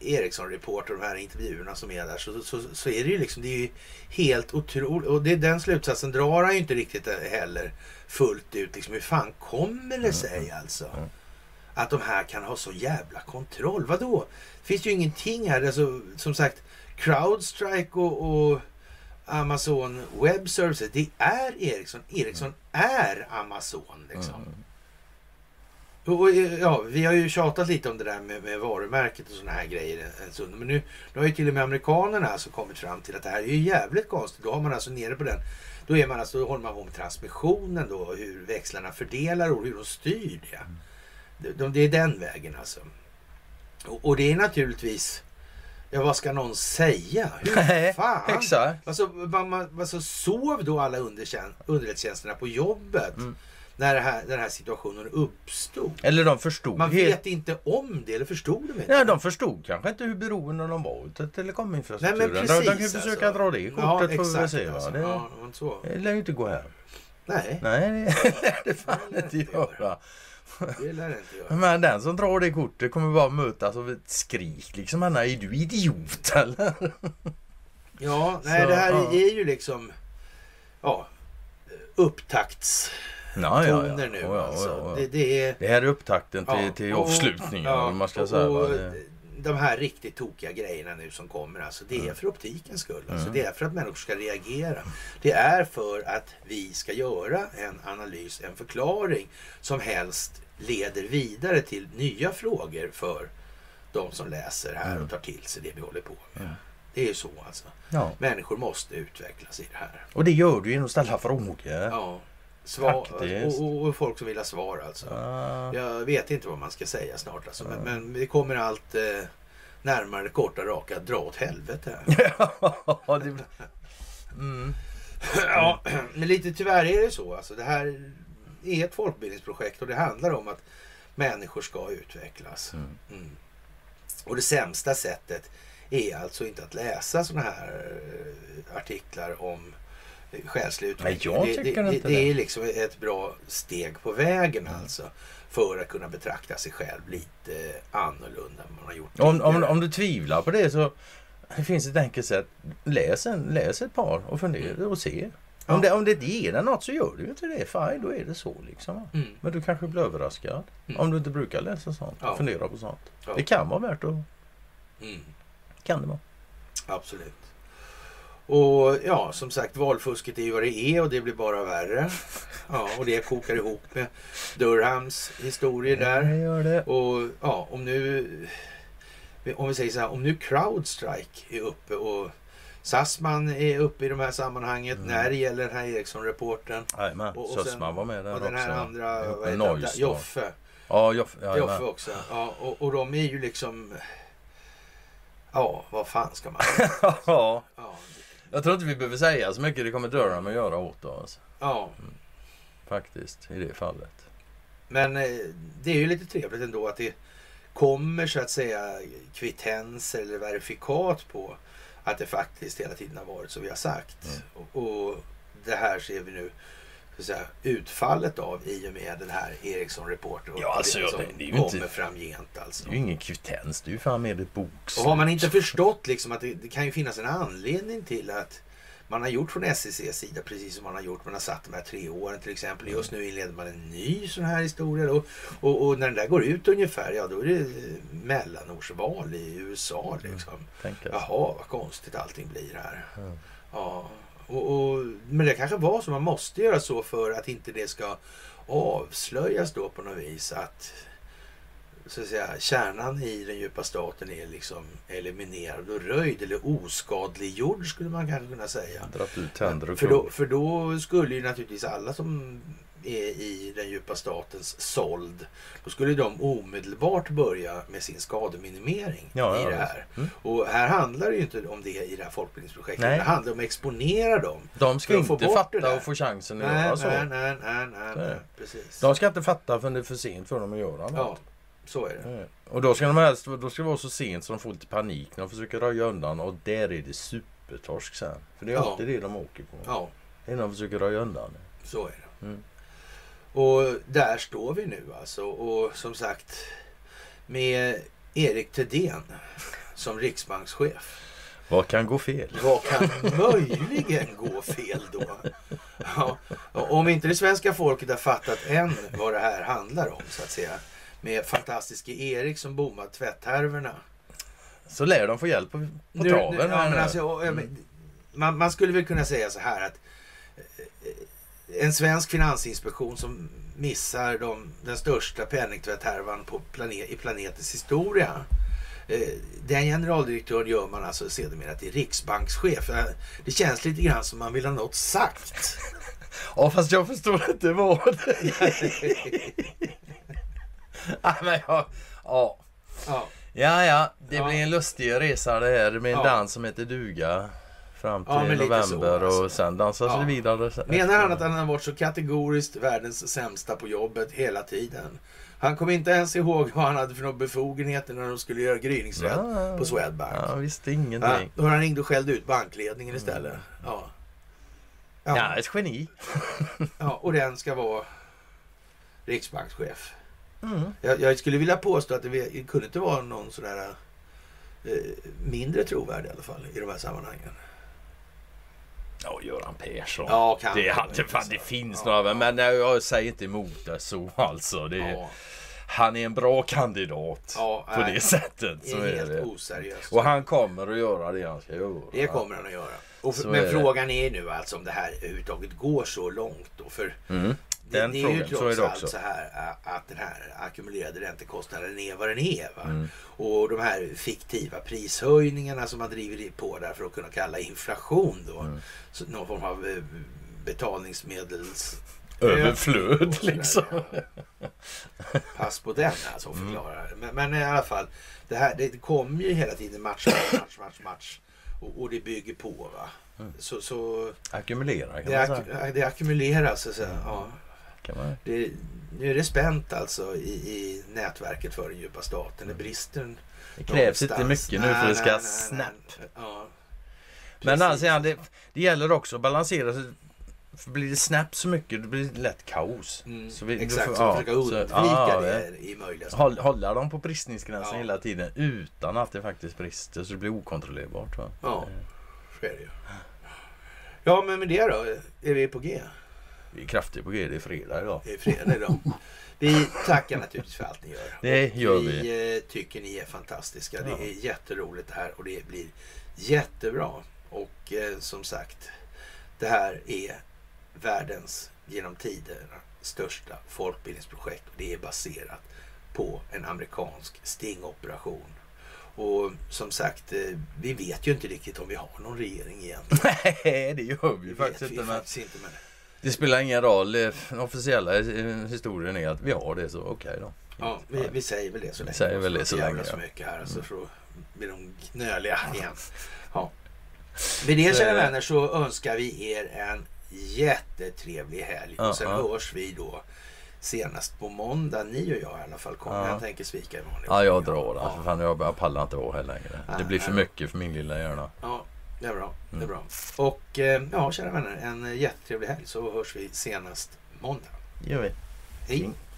Ericsson-report och de här intervjuerna som är där så, så, så är det ju liksom, det är ju helt otroligt. Och det, den slutsatsen drar han ju inte riktigt heller fullt ut. Liksom, hur fan kommer det sig alltså? Att de här kan ha så jävla kontroll. Vadå? Det finns ju ingenting här. Alltså, som sagt, Crowdstrike och, och Amazon Web Services, det är Ericsson. Ericsson är Amazon liksom. Och, ja, vi har ju tjatat lite om det där med, med varumärket och såna här grejer. Alltså, men nu, nu har ju till och med amerikanerna alltså kommit fram till att det här är ju jävligt konstigt. Då har man alltså nere på den. Då, är man alltså, då håller man på med transmissionen då. Hur växlarna fördelar och hur de styr det. De, de, det är den vägen alltså. Och, och det är naturligtvis... Ja, vad ska någon säga? Hur fan? Exakt. Alltså, man, alltså, sov då alla undertjän- underrättelsetjänsterna på jobbet. Mm. När det här, den här situationen uppstod. Eller de förstod. Man vet helt... inte om det, eller förstod de inte? Nej, de förstod kanske inte hur beroende de var utav telekominfrastrukturen. Nej, men precis. De, de kan ju försöka alltså. dra det i kortet. Ja, exakt. Se, alltså. det, ja, så. det lär ju inte gå hem. Nej. Nej, det lär det fan det lär inte göra. göra. Det lär det inte göra. Men den som drar det i kortet kommer bara mötas av ett skrik. Liksom, han är du idiot, eller? Ja, nej, så, det här ja. är ju liksom ja, upptakts... Ja, ja, ja. Nu, oh, ja, alltså. oh, oh, oh. Det, det, är... det här är upptakten till, ja, till avslutningen. Oh, oh, man ska oh, säga, oh, det... De här riktigt tokiga grejerna nu som kommer, alltså, det mm. är för optikens skull. Alltså, mm. Det är för att människor ska reagera. Det är för att vi ska göra en analys, en förklaring som helst leder vidare till nya frågor för de som läser här mm. och tar till sig det vi håller på med. Mm. Det är ju så alltså. Ja. Människor måste utvecklas i det här. Och det gör du genom att ställa frågor. Ja. Svar, och, och folk som vill ha svar alltså. Ah. Jag vet inte vad man ska säga snart alltså, men, men det kommer allt eh, närmare korta raka dra åt helvete. Ja, det... mm. ja, men lite tyvärr är det så alltså. Det här är ett folkbildningsprojekt och det handlar om att människor ska utvecklas. Mm. Mm. Och det sämsta sättet är alltså inte att läsa såna här artiklar om själslig utveckling. Nej, jag tycker det, det, inte det, det är liksom ett bra steg på vägen mm. alltså, för att kunna betrakta sig själv lite annorlunda än man har gjort. Om, om, om du tvivlar på det så det finns ett enkelt sätt. Läs, en, läs ett par och fundera mm. och se. Om, ja. det, om det inte ger något så gör du inte det. Fine, då är det så liksom. Mm. Men du kanske blir överraskad mm. om du inte brukar läsa sånt ja. och fundera på sånt. Ja. Det kan vara värt att... Mm. Kan det vara. Absolut. Och ja, som sagt, valfusket är ju vad det är och det blir bara värre. Ja, och det kokar ihop med Durhams historier där. Ja, gör det. Och ja, om nu, om vi säger så här, om nu Crowdstrike är uppe och Sassman är uppe i de här sammanhanget mm. när det gäller den här Ericsson-reporten. Jajamän, Sassman var med där också. Och den här också. andra, vad heter det? Joffe. Ja, Joffe. Ja, Joffe också. Ja, och, och de är ju liksom, ja, vad fan ska man göra? ja. ja. Jag tror inte vi behöver säga så mycket. Det kommer Durham att göra åt oss. Ja. Mm. Faktiskt, i det fallet. Men eh, det är ju lite trevligt ändå att det kommer så att säga kvittens eller verifikat på att det faktiskt hela tiden har varit som vi har sagt. Mm. Och, och det här ser vi nu så att säga, utfallet av i och med den här Ericsson-reporten ja, alltså, som det, det är ju kommer inte, framgent. Alltså. Det är ju ingen kvittens, det är ju fan med ett bokslut. Och har man inte förstått liksom, att det, det kan ju finnas en anledning till att man har gjort från S E C:s sida precis som man har gjort, man har satt de här tre åren till exempel. Just nu inleder man en ny sån här historia då. Och, och när den där går ut ungefär, ja då är det mellanårsval i U S A liksom. Mm, Jaha, vad konstigt allting blir här. Mm. Ja. Och, och, men det kanske var så man måste göra så för att inte det ska avslöjas då på något vis att, så att säga, kärnan i den djupa staten är liksom eliminerad och röjd eller oskadliggjord skulle man kanske kunna säga. För då, för då skulle ju naturligtvis alla som är i den djupa statens såld, då skulle de omedelbart börja med sin skademinimering ja, i ja, det här. Mm. Och här handlar det ju inte om det i det här folkbildningsprojektet. Nej. Det handlar om att exponera dem. De ska inte få fatta och få chansen. Nej, nej, så. nej, nej, nej, nej, nej. Precis. De ska inte fatta för det är för sent för dem att göra något. Ja, så är det. Och då ska de helst, då ska det vara så sent så de får lite panik när de försöker röja undan, och där är det supertorsk sen. För det är ja. alltid det de åker på. Ja. Det är när de försöker röja undan. Så är det. Mm. Och där står vi nu alltså, och som sagt med Erik Thedéen som riksbankschef. Vad kan gå fel? Vad kan möjligen gå fel då? Ja, om inte det svenska folket har fattat än vad det här handlar om så att säga, med fantastiska Erik som bommar tvätthärvorna, så lär de få hjälp på, på nu, traven. Nu, ja, men alltså, man, man skulle väl kunna säga så här att en svensk finansinspektion som missar de, den största penningtvätthärvan på planet, i planetens historia. Den generaldirektören gör man alltså sedermera till riksbankschef. Det känns lite grann som man vill ha något sagt. Ja, fast jag förstår inte vad det ja, men ja, ja. Ja. Ja, ja. Det ja. blir en lustig resa det här med en ja. dans som heter duga. Fram till ja, november så, alltså. Och sen dansar ja. sig vidare. Menar han att han har varit så kategoriskt världens sämsta på jobbet hela tiden? Han kom inte ens ihåg vad han hade för några befogenheter när de skulle göra gryningsrätt ja. på Swedbank. Ja, visst ingenting. Ja, han ringde och skällde ut bankledningen istället. Mm. Ja. Ja. ja, ett geni. Ja, och den ska vara riksbankschef. Mm. Jag, jag skulle vilja påstå att det kunde inte vara någon sån där eh, mindre trovärdig i alla fall i de här sammanhangen. Ja, Göran Persson. Ja, det, hade, fan, det finns ja, några, ja. men nej, jag säger inte emot det så alltså. Det, ja. Han är en bra kandidat ja, på nej, det sättet. Så är helt oseriöst. Och han kommer att göra det han ska göra. Det kommer han att göra. Och för, men är frågan det. är nu alltså om det här överhuvudtaget går så långt. Då, för mm. den det, det är ju trots så är allt så här att den här ackumulerade räntekostnaden är vad den är. Va? Mm. Och de här fiktiva prishöjningarna som man driver på där för att kunna kalla inflation då. Mm. Så någon form av betalningsmedels... överflöd liksom. Pass på den alltså, förklarar. Mm. Men, men i alla fall, det här det kommer ju hela tiden match, match, match, match. Och, och det bygger på va. Mm. Så, så ackumulera kan det, man säga. Det ackumuleras så, så mm. ja. Kan man. Det, nu är det spänt alltså i, i nätverket för den djupa staten. Det brister. Det krävs inte mycket nu för det ska snabbt. Ja. Men alltså, det, det gäller också att balansera. För blir det snabbt så mycket, det blir lätt kaos. Mm, så vi, exakt, får, så ja, försöka undvika ja, det ja. i möjligaste. Håll, hålla dem på bristningsgränsen ja. hela tiden utan att det faktiskt brister så det blir okontrollerbart. Va? Ja, så är det ju. Ja, men med det då, är vi på G? Vi är kraftigt på G, det är fredag idag. Det är fredag idag. Vi tackar naturligtvis för allt ni gör. Det gör vi. Vi tycker ni är fantastiska. Ja. Det är jätteroligt det här och det blir jättebra. Och eh, som sagt, det här är världens genom tiderna största folkbildningsprojekt. Det är baserat på en amerikansk stingoperation. Och som sagt, vi vet ju inte riktigt om vi har någon regering egentligen. Nej, det gör vi, vi faktiskt inte. Vi faktiskt inte men... Det spelar ingen roll. Den officiella historien är att vi har det, så okej okay då. Ja, vi, vi säger väl det så länge. Vi säger väl det så länge. Vi så mycket här, så alltså, blir de knöliga igen. Ja. Med det, kära vänner, så önskar vi er en jättetrevlig helg. Uh-huh. Och sen hörs vi då senast på måndag, ni och jag i alla fall. Kommer uh-huh. jag tänker svika i morgon. Ja, jag drar det. För fan, jag bara pallar inte vara här längre. Uh-huh. Det blir för mycket för min lilla hjärna. Ja, det är bra. Mm. Det är bra. Och ja, kära vänner, en jättetrevlig helg, så hörs vi senast måndag. Gör vi. Hej.